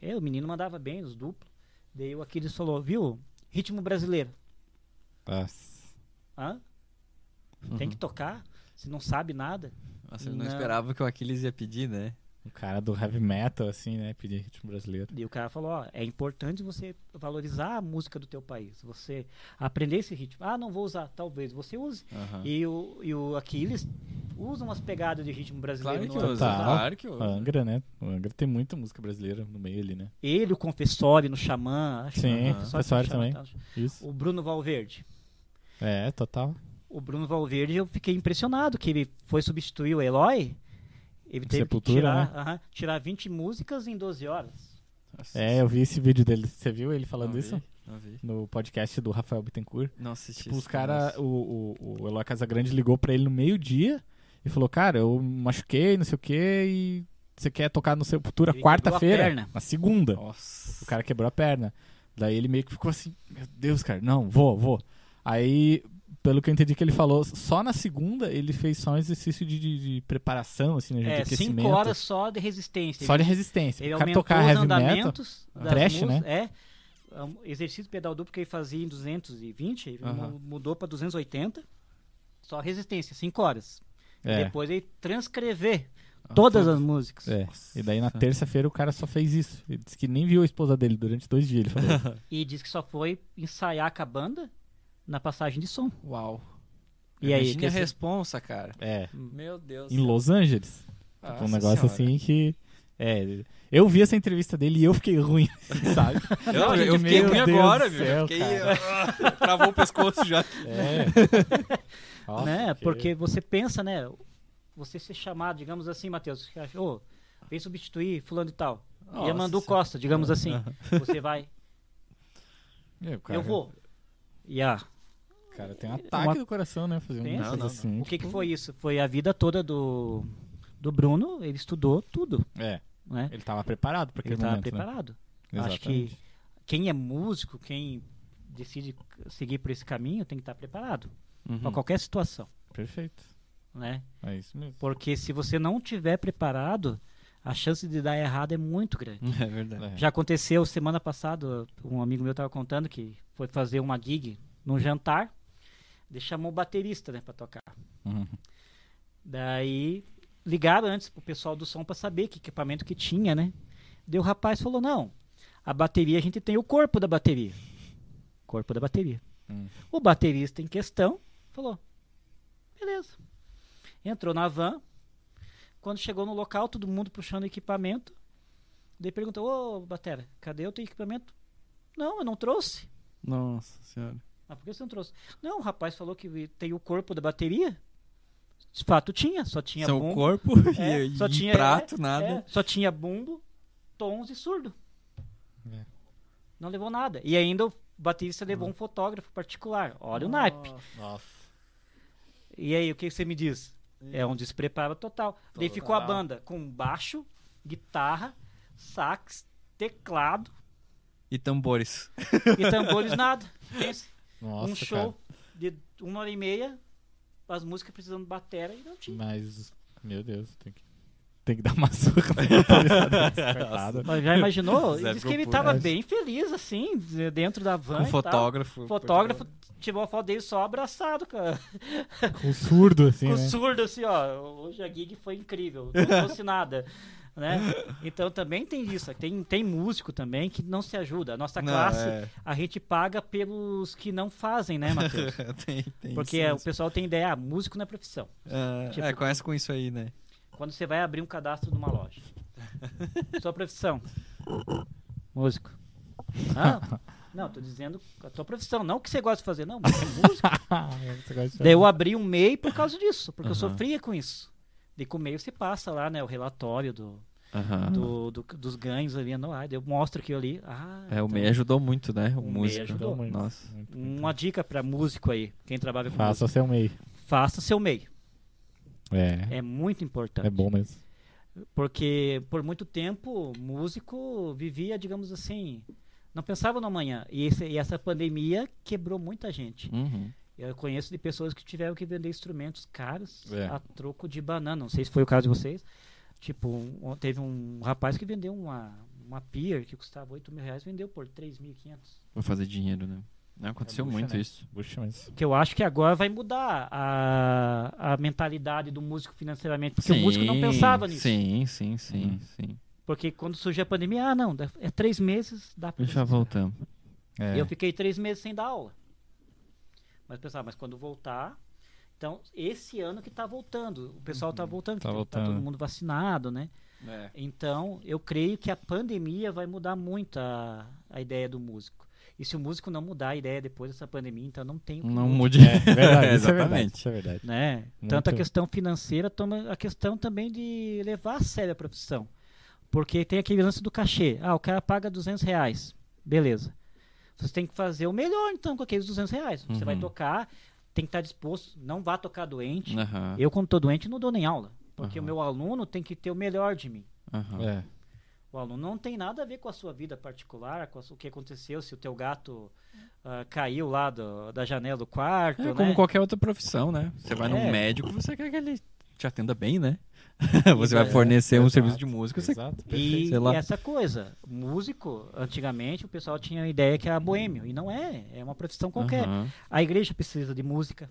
É, o menino mandava bem, os duplos. Daí o Aquiles falou, viu? Ritmo brasileiro. Nossa. Hã? Uhum. Tem que tocar? Você não sabe nada? Nossa, eu não, não esperava que o Aquiles ia pedir, né? O cara do heavy metal, assim, né? Pedir ritmo brasileiro. E o cara falou, ó, é importante você valorizar a música do teu país. Você aprender esse ritmo. Ah, não vou usar. Talvez você use. Uhum. E, o, e o Aquiles... usa umas pegadas de ritmo brasileiro. Claro que usa, claro que usa. Angra, né? O Angra tem muita música brasileira no meio ali, né? Ele, o Confessori no Xamã. Acho Sim, o Confessori também. Tá. Isso. O Bruno Valverde. É, total. O Bruno Valverde, eu fiquei impressionado que ele foi substituir o Eloy. Ele teve Sepultura, que tirar, né? uh-huh, tirar vinte músicas em doze horas. Nossa, é, eu vi esse vídeo dele. Você viu ele falando não isso? Vi. No podcast do Rafael Bittencourt. Não assisti. Tipo, os caras... O, o, o Eloy Casagrande ligou pra ele no meio-dia e falou, cara, eu machuquei, não sei o quê, e você quer tocar no Sepultura quarta-feira? Na segunda. Nossa. O cara quebrou a perna. Daí ele meio que ficou assim, meu Deus, cara, não, vou, vou. Aí, pelo que eu entendi que ele falou, só na segunda ele fez só um exercício de, de, de preparação, assim, né, de é, aquecimento. É, cinco horas só de resistência. Só de resistência. Ele o cara tocar heavy metal, trash, né? É. Um, exercício de pedal duplo que ele fazia em duzentos e vinte, ele uhum. mudou para duzentos e oitenta. Só resistência, cinco horas. É. Depois ele transcrever ah, todas tá. as músicas. É. E daí na terça-feira o cara só fez isso. Ele disse que nem viu a esposa dele durante dois dias. Ele falou. E disse que só foi ensaiar com a banda na passagem de som. Uau. E eu aí? Que esse... responsa, cara. É. Meu Deus. Em Deus. Los Angeles. Ah, tipo, um negócio senhora. assim que... É, eu vi essa entrevista dele e eu fiquei ruim, sabe? Eu, eu fiquei ruim agora, viu? Eu fiquei... Cara. Travou o pescoço já. É. Nossa, né? que... Porque você pensa, né? Você ser chamado, digamos assim, Matheus, oh, vem substituir fulano e tal. Nossa. E Amandu Costa, digamos assim. Você vai. Eu, cara... eu vou. E a... Cara, tem um ataque Uma... do coração, né? Fazer um não, não, assim, não. Tipo... O que, que foi isso? Foi a vida toda do, do Bruno, ele estudou tudo. É. Né? Ele estava preparado para aquele ele momento. Ele estava preparado. Né? Acho que quem é músico, quem decide seguir por esse caminho, tem que estar preparado. Uhum. Para qualquer situação. Perfeito. Né? É isso mesmo. Porque se você não estiver preparado, a chance de dar errado é muito grande. É verdade. Já aconteceu semana passada, um amigo meu estava contando que foi fazer uma gig num jantar, ele chamou o baterista, né, para tocar. Uhum. Daí ligaram antes pro pessoal do som para saber que equipamento que tinha, né? Daí o rapaz falou, não, a bateria a gente tem o corpo da bateria. Corpo da bateria. Hum. O baterista em questão falou, beleza. Entrou na van, quando chegou no local, todo mundo puxando equipamento, daí perguntou, ô, batera, cadê o teu equipamento? Não, eu não trouxe. Nossa senhora. Ah, por que você não trouxe? Não, o rapaz falou que tem o corpo da bateria. De fato tinha, só tinha Seu bumbo. corpo é, e, só e tinha, prato, é, nada. É, só tinha bumbo, tons e surdo. É. Não levou nada. E ainda o baterista levou uhum. um fotógrafo particular. Olha nossa. o naipe. Nossa. E aí, o que você me diz? E... É um despreparo total. total. Daí ficou a banda com baixo, guitarra, sax, teclado. E tambores. E tambores nada. Nossa, um show cara. de uma hora e meia. As músicas precisando de batera e não tinha. Mas, meu Deus, tem que, tem que dar uma surra. Mas já imaginou? Diz que ele tava bem feliz, assim, dentro da van. Com fotógrafo. Fotógrafo tirou uma foto dele só abraçado, cara. Com surdo, assim, Com né? surdo, assim, ó. Hoje a gig foi incrível, não fosse nada. Né? Então também tem isso. Tem, tem músico também que não se ajuda. A nossa classe, não, é... a gente paga pelos que não fazem, né, Matheus? tem, tem Porque é, o pessoal tem ideia, ah, músico não é profissão. Uh, tipo, é, conhece com isso aí, né? Quando você vai abrir um cadastro numa loja. Sua profissão? Músico. Ah, não, tô dizendo a tua profissão, não o que você gosta de fazer. Não, mas é músico. É Daí eu abri um M E I por causa disso, porque uhum. eu sofria com isso. E com o meio você passa lá, né? O relatório do, uhum. do, do, dos ganhos ali no ar. Eu mostro aquilo ali. Ah, é, então, o M E I ajudou muito, né? O, o músico. M E I ajudou muito. Nossa. Muito, muito. Uma dica pra músico aí, quem trabalha com Faça música. Faça seu M E I. Faça seu M E I. É. É muito importante. É bom mesmo. Porque por muito tempo, músico vivia, digamos assim, não pensava no amanhã. E, esse, e essa pandemia quebrou muita gente. Uhum. Eu conheço de pessoas que tiveram que vender instrumentos caros é. a troco de banana. Não sei se foi o caso de vocês. Tipo, um, teve um rapaz que vendeu uma, uma pier que custava oito mil reais, vendeu por três mil e quinhentos. Vou fazer dinheiro, né? Não, aconteceu é bucha, muito né? isso. Bucha, isso. Que eu acho que agora vai mudar a, a mentalidade do músico financeiramente. Porque sim, o músico não pensava nisso. Sim, sim, sim, uhum. sim. Porque quando surgiu a pandemia, ah, não, é três meses, dá pra... Já voltamos. É. Eu fiquei três meses sem dar aula. Mas pensar, mas quando voltar, então esse ano que tá voltando, o pessoal tá voltando, tá, voltando. tá todo mundo vacinado, né? É. Então eu creio que a pandemia vai mudar muito a, a ideia do músico. E se o músico não mudar a ideia depois dessa pandemia, então não tem o que não mude. É, verdade, é, exatamente, isso é verdade. Né? Tanto a questão financeira, toma a questão também de levar a sério a profissão, porque tem aquele lance do cachê. Ah, o cara paga duzentos reais, beleza? Você tem que fazer o melhor, então, com aqueles duzentos reais. Uhum. Você vai tocar, tem que estar disposto, não vá tocar doente. Uhum. Eu, quando estou doente, não dou nem aula. Porque uhum. o meu aluno tem que ter o melhor de mim. Uhum. É. O aluno não tem nada a ver com a sua vida particular, com a, o que aconteceu, se o teu gato uh, caiu lá do, da janela do quarto. É, né? Como qualquer outra profissão, né? Você vai é. num médico, você quer que ele te atenda bem, né? Você vai fornecer é, um exato, serviço de música. Exato, você... E sei lá. Essa coisa, músico, antigamente o pessoal tinha a ideia que era boêmio, e não é, é uma profissão qualquer. Uhum. A igreja precisa de música.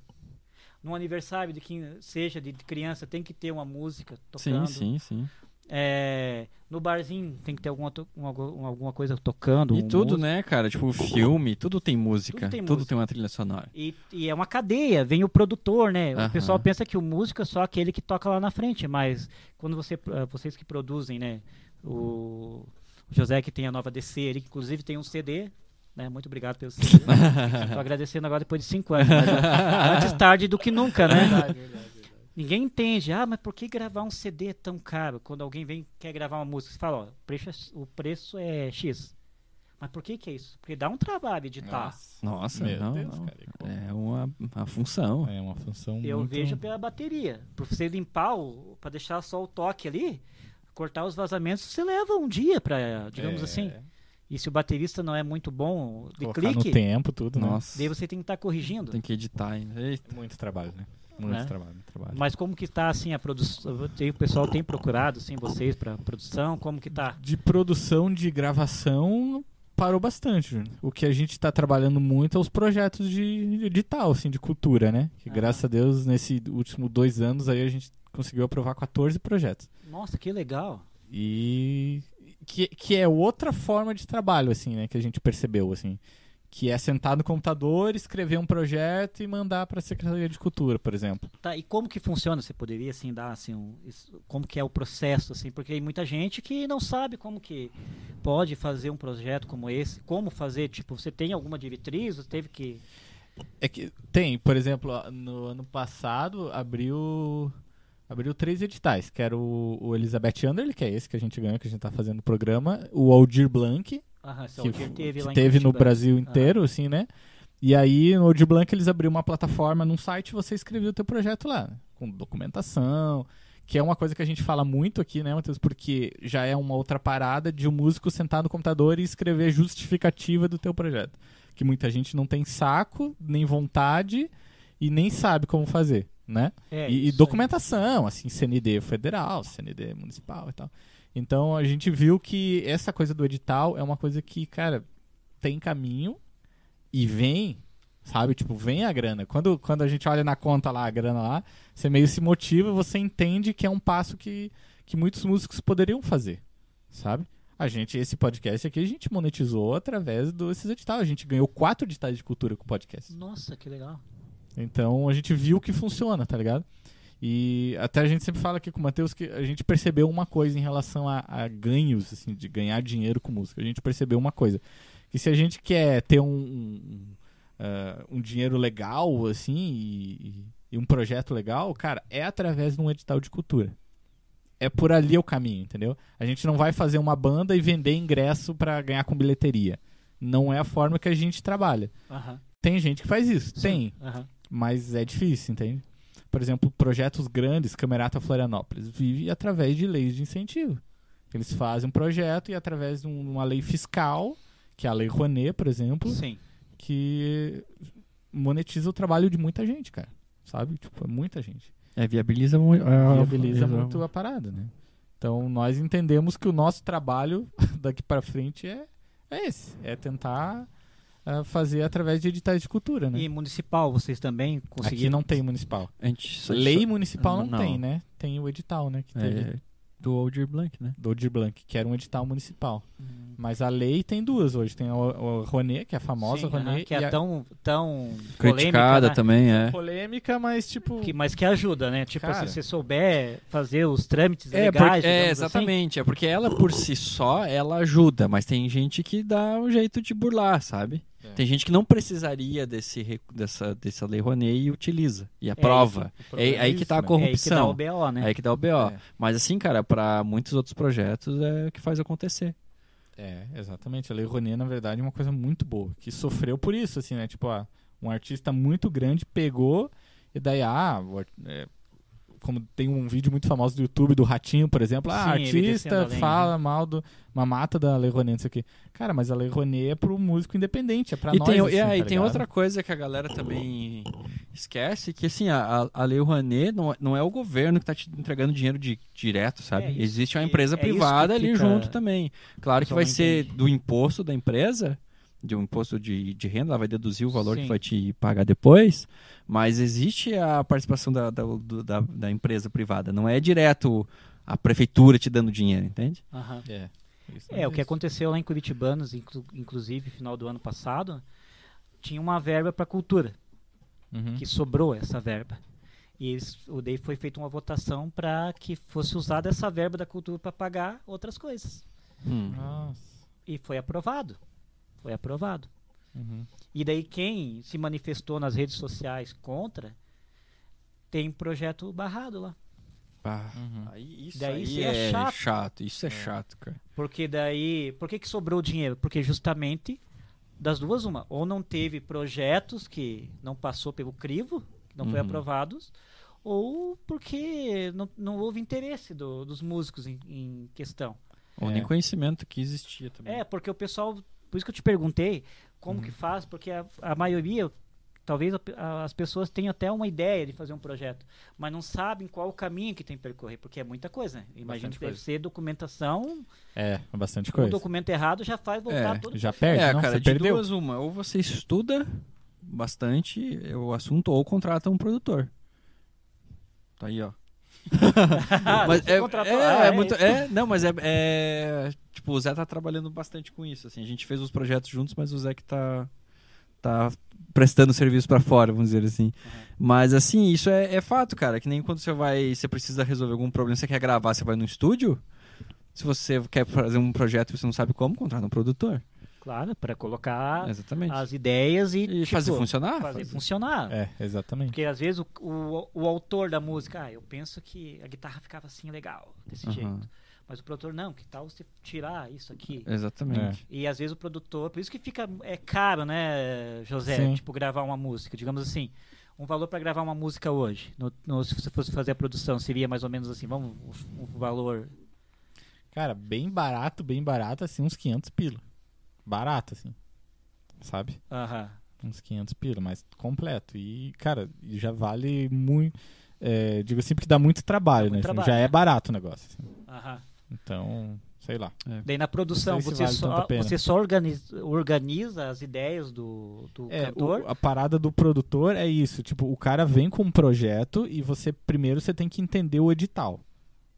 No aniversário de quem seja de criança tem que ter uma música tocando. Sim, sim, sim. É, no barzinho tem que ter alguma, to- uma, alguma coisa tocando. E um tudo, músico. Né, cara? Tipo, filme, tudo tem música. Tudo tem, tudo música. Tem uma trilha sonora. E, e é uma cadeia, vem o produtor, né? Uh-huh. O pessoal pensa que o músico é só aquele que toca lá na frente, mas quando você, vocês que produzem, né? O José, que tem a nova D C, ele que inclusive tem um C D, né? Muito obrigado pelo C D. Estou agradecendo agora depois de cinco anos. Mas antes tarde do que nunca, né? Verdade, verdade. Ninguém entende. Ah, mas por que gravar um C D é tão caro? Quando alguém vem quer gravar uma música, você fala, ó, preço é, o preço é X. Mas por que que é isso? Porque dá um trabalho editar. Nossa, Nossa meu não, Deus, não. Cara, é uma, uma função. É uma função Eu muito... vejo pela bateria. Pra você limpar, o, pra deixar só o toque ali, cortar os vazamentos, você leva um dia pra, digamos é. assim... E se o baterista não é muito bom de Colocar clique... no tempo, tudo, né? Nossa. Daí você tem que estar tá corrigindo. Tem que editar ainda. É muito trabalho, né? Muito né? trabalho, trabalho. Mas como que tá assim a produção? O pessoal tem procurado assim vocês para produção? Como que tá? De produção, de gravação, parou bastante, Júnior. O que a gente está trabalhando muito é os projetos de edital, assim, de cultura, né? Que ah. graças a Deus, nesses últimos dois anos aí a gente conseguiu aprovar quatorze projetos. Nossa, que legal! E que, que é outra forma de trabalho, assim, né? Que a gente percebeu, assim. Que é sentar no computador, escrever um projeto e mandar para a Secretaria de Cultura, por exemplo. Tá, e como que funciona? Você poderia, assim, dar, assim, um, isso, como que é o processo, assim? Porque tem muita gente que não sabe como que pode fazer um projeto como esse. Como fazer, tipo, você tem alguma diretriz? Você teve que... É que tem, por exemplo, no ano passado abriu, abriu três editais, que era o, o Elisabete Anderle, que é esse que a gente ganhou, que a gente está fazendo o programa, o Aldir Blanc, Aham, que, que teve, que teve no Brasil inteiro, ah. assim, né? E aí, no Audio Blank, eles abriram uma plataforma num site, você escreveu o teu projeto lá, né? Com documentação, que é uma coisa que a gente fala muito aqui, né, Matheus? Porque já é uma outra parada de um músico sentar no computador e escrever justificativa do teu projeto. Que muita gente não tem saco, nem vontade e nem sabe como fazer, né? É, e, e documentação, é. assim, C N D federal, C N D municipal e tal. Então, a gente viu que essa coisa do edital é uma coisa que, cara, tem caminho e vem Sabe? Tipo, vem a grana. Quando, quando a gente olha na conta lá, a grana lá, você meio se motiva, você entende que é um passo que, que muitos músicos poderiam fazer, sabe? A gente, esse podcast aqui, a gente monetizou através desses editais. A gente ganhou quatro editais de cultura com podcast. Nossa, que legal. Então, a gente viu que funciona, tá ligado? E até a gente sempre fala aqui com o Matheus que a gente percebeu uma coisa em relação a, a ganhos, assim, de ganhar dinheiro com música. A gente percebeu uma coisa. Que se a gente quer ter um... um Uh, um dinheiro legal, assim, e, e um projeto legal, cara, é através de um edital de cultura. É por ali o caminho, entendeu? A gente não vai fazer uma banda e vender ingresso pra ganhar com bilheteria. Não é a forma que a gente trabalha. Uhum. Tem gente que faz isso, Sim. tem. Uhum. Mas é difícil, entende? Por exemplo, projetos grandes, Camerata Florianópolis, vive através de leis de incentivo. Eles fazem um projeto e através de um, uma lei fiscal, que é a Lei Rouanet, por exemplo... Sim. que monetiza o trabalho de muita gente, cara, sabe? Tipo, muita gente. É, viabiliza, mu- ah, viabiliza muito a parada, né? Então, nós entendemos que o nosso trabalho daqui pra frente é, é esse, é tentar uh, fazer através de editais de cultura, né? E municipal, vocês também conseguiram... Aqui não tem municipal. A gente... Lei municipal não, não tem, né? Tem o edital, né? Que teve... é... Do Aldir Blanc, né? Do Aldir Blanc, que era um edital municipal. Hum. Mas a lei tem duas hoje. Tem a, a Rouanet, que é a famosa Rouanet. Que é tão, tão criticada polêmica, né? também, é. Polêmica, mas tipo... Que, mas que ajuda, né? Tipo, se você souber fazer os trâmites é, legais... Por, é, exatamente. Assim. É porque ela, por si só, ela ajuda. Mas tem gente que dá um jeito de burlar, sabe? É. Tem gente que não precisaria desse, dessa, dessa lei Rouanet e utiliza, e aprova. É, é, é aí que tá a corrupção. É aí que dá o B O, né? É aí que dá o B O. É. Mas assim, cara, para muitos outros projetos é o que faz acontecer. É, exatamente. A lei Rouanet, na verdade, é uma coisa muito boa, que sofreu por isso, assim, né? Tipo, ó, um artista muito grande pegou e daí, ah... É, como tem um vídeo muito famoso do YouTube do Ratinho, por exemplo, ah, Sim, artista fala além, mal do uma mata da Lei Rouanet, isso aqui. Cara, mas a Lei Rouanet é pro músico independente, é pra e nós. Tem, assim, é, tá e ligado? Tem outra coisa que a galera também esquece, que assim, a, a Lei Rouanet não, não é o governo que tá te entregando dinheiro de, direto, sabe? É, existe uma empresa é, privada é ali fica... junto também. Claro que vai ser do imposto da empresa, de um imposto de, de renda, ela vai deduzir o valor Sim. que vai te pagar depois, mas existe a participação da, da, da, da empresa privada, não é direto a prefeitura te dando dinheiro, entende? Uhum. É, é, é o que aconteceu lá em Curitibanos, inclu, inclusive final do ano passado, tinha uma verba para cultura, uhum. que sobrou essa verba. E eles, o D E I foi feita uma votação para que fosse usada essa verba da cultura para pagar outras coisas. Hum. Nossa. E foi aprovado. Foi aprovado. Uhum. E daí quem se manifestou nas redes sociais contra, tem projeto barrado lá. Ah, uhum. Isso daí aí é, é chato. chato. Isso é, é chato, cara. Porque daí... Por que que sobrou o dinheiro? Porque justamente das duas uma. Ou não teve projetos que não passou pelo crivo, que não uhum. foi aprovados, ou porque não, não houve interesse do, dos músicos em, em questão. Ou é. nem conhecimento que existia também. É, porque o pessoal... Por isso que eu te perguntei como uhum. que faz, porque a, a maioria, talvez a, a, as pessoas tenham até uma ideia de fazer um projeto, mas não sabem qual o caminho que tem que percorrer, porque é muita coisa, né? Imagina que deve ser documentação... É, bastante coisa. O documento errado já faz voltar é, todo... Já perde, é, não, cara, você de perdeu. Duas uma, ou você estuda bastante o assunto, ou contrata um produtor. Tá aí, ó. mas é, é, é, é muito é, não, mas é, é tipo, o Zé tá trabalhando bastante com isso, assim, a gente fez os projetos juntos, mas o Zé que tá, tá prestando serviço pra fora, vamos dizer assim. Uhum. Mas assim, isso é, é fato, cara, que nem quando você vai, você precisa resolver algum problema, você quer gravar, você vai no estúdio. Se você quer fazer um projeto e você não sabe como, contrata um produtor. Claro, para colocar exatamente. As ideias e, e tipo, fazer funcionar. Fazer, fazer funcionar. É, exatamente. Porque às vezes o, o, o autor da música, ah, eu penso que a guitarra ficava assim legal, desse uhum. jeito. Mas o produtor, não, que tal você tirar isso aqui? Exatamente. É. E às vezes o produtor, por isso que fica é caro, né, José, Sim. tipo gravar uma música, digamos assim. Um valor para gravar uma música hoje, no, no, se você fosse fazer a produção, seria mais ou menos assim, vamos, um, um valor... Cara, bem barato, bem barato, assim, uns quinhentos pila. Barato, assim, sabe? Aham. Uns quinhentos pila, mas completo. E, cara, já vale muito... É, digo assim, porque dá muito trabalho, dá muito né? Trabalho, assim, já né? é barato o negócio. Assim. Aham. Então... sei lá. É. Daí na produção se você, vale só, você só organiza, organiza as ideias do, do é, cantor. O, a parada do produtor é isso, tipo, o cara vem com um projeto e você primeiro você tem que entender o edital.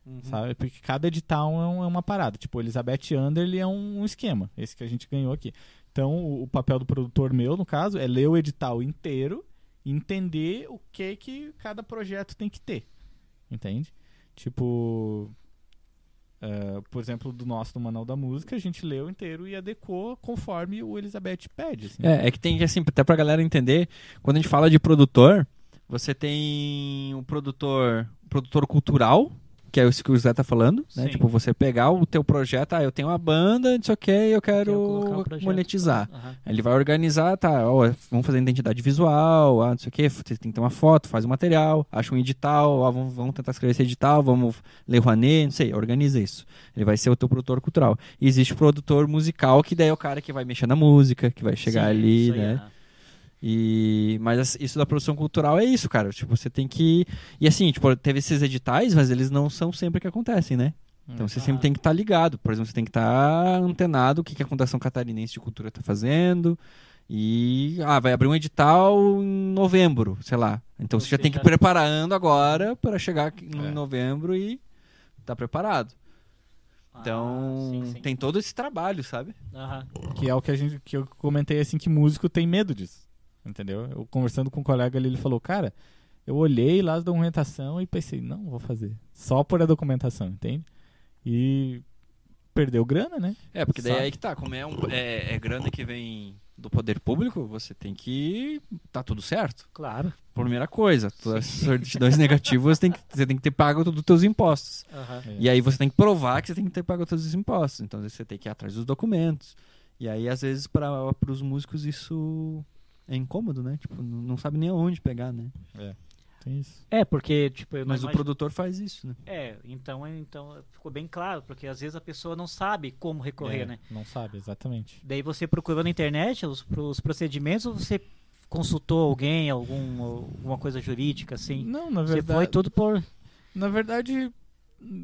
Uhum. Sabe? Porque cada edital é, um, é uma parada. Tipo, o Elisabete Anderle é um, um esquema, esse que a gente ganhou aqui. Então, o, o papel do produtor meu, no caso, é ler o edital inteiro e entender o que que cada projeto tem que ter. Entende? Tipo... Uh, por exemplo, do nosso, do Manual da Música, a gente leu inteiro e adequou conforme o Elisabete pede. Assim. É, é que tem, assim, até pra galera entender, quando a gente fala de produtor, você tem o produtor, o produtor cultural, que é isso que o Zé tá falando, né? Tipo, você pegar o teu projeto, ah, eu tenho uma banda, não sei o que, eu quero eu um monetizar. Pra... Uhum. Ele vai organizar, tá, ó, vamos fazer identidade visual, ah, não sei o que, você tem que ter uma foto, faz o um material, acha um edital, ó, vamos, vamos tentar escrever esse edital, vamos ler Rouanet, não sei, organiza isso. Ele vai ser o teu produtor cultural. E existe o produtor musical, que daí é o cara que vai mexer na música, que vai chegar Sim, ali, né? É. E, mas isso da produção cultural é isso, cara. Tipo, você tem que... E assim, tipo, teve esses editais, mas eles não são sempre que acontecem, né? Então você ah. sempre tem que estar tá ligado. Por exemplo, você tem que estar tá antenado o que, que a Fundação Catarinense de Cultura está fazendo. E, ah, vai abrir um edital em novembro, sei lá. Então você, você já tem que ir preparando agora para chegar em é. novembro e estar tá preparado. Então, ah, sim, sim. tem todo esse trabalho, sabe? Uhum. Que é o que, a gente, que eu comentei, assim, que músico tem medo disso. Entendeu? Eu conversando com um colega ali, ele falou, cara, eu olhei lá a documentação e pensei, não, vou fazer. Só por a documentação, entende? E perdeu grana, né? É, porque daí é aí que tá, como é, um, é, é grana que vem do poder público, você tem que tá tudo certo. Claro. Primeira coisa, todas as certidões negativas, você tem que, você tem que ter pago todos os teus impostos. Uhum. E aí você tem que provar que você tem que ter pago todos os impostos. Então você tem que ir atrás dos documentos. E aí, às vezes, para os músicos isso... É incômodo, né? Tipo, não sabe nem aonde pegar, né? É, tem isso. É, porque, tipo... Eu Mas não imagino... o produtor faz isso, né? É, então, então ficou bem claro, porque às vezes a pessoa não sabe como recorrer, é, né? Não sabe, exatamente. Daí você procurou na internet os, os procedimentos ou você consultou alguém, algum, alguma coisa jurídica, assim? Não, na verdade... Você foi tudo por... Na verdade,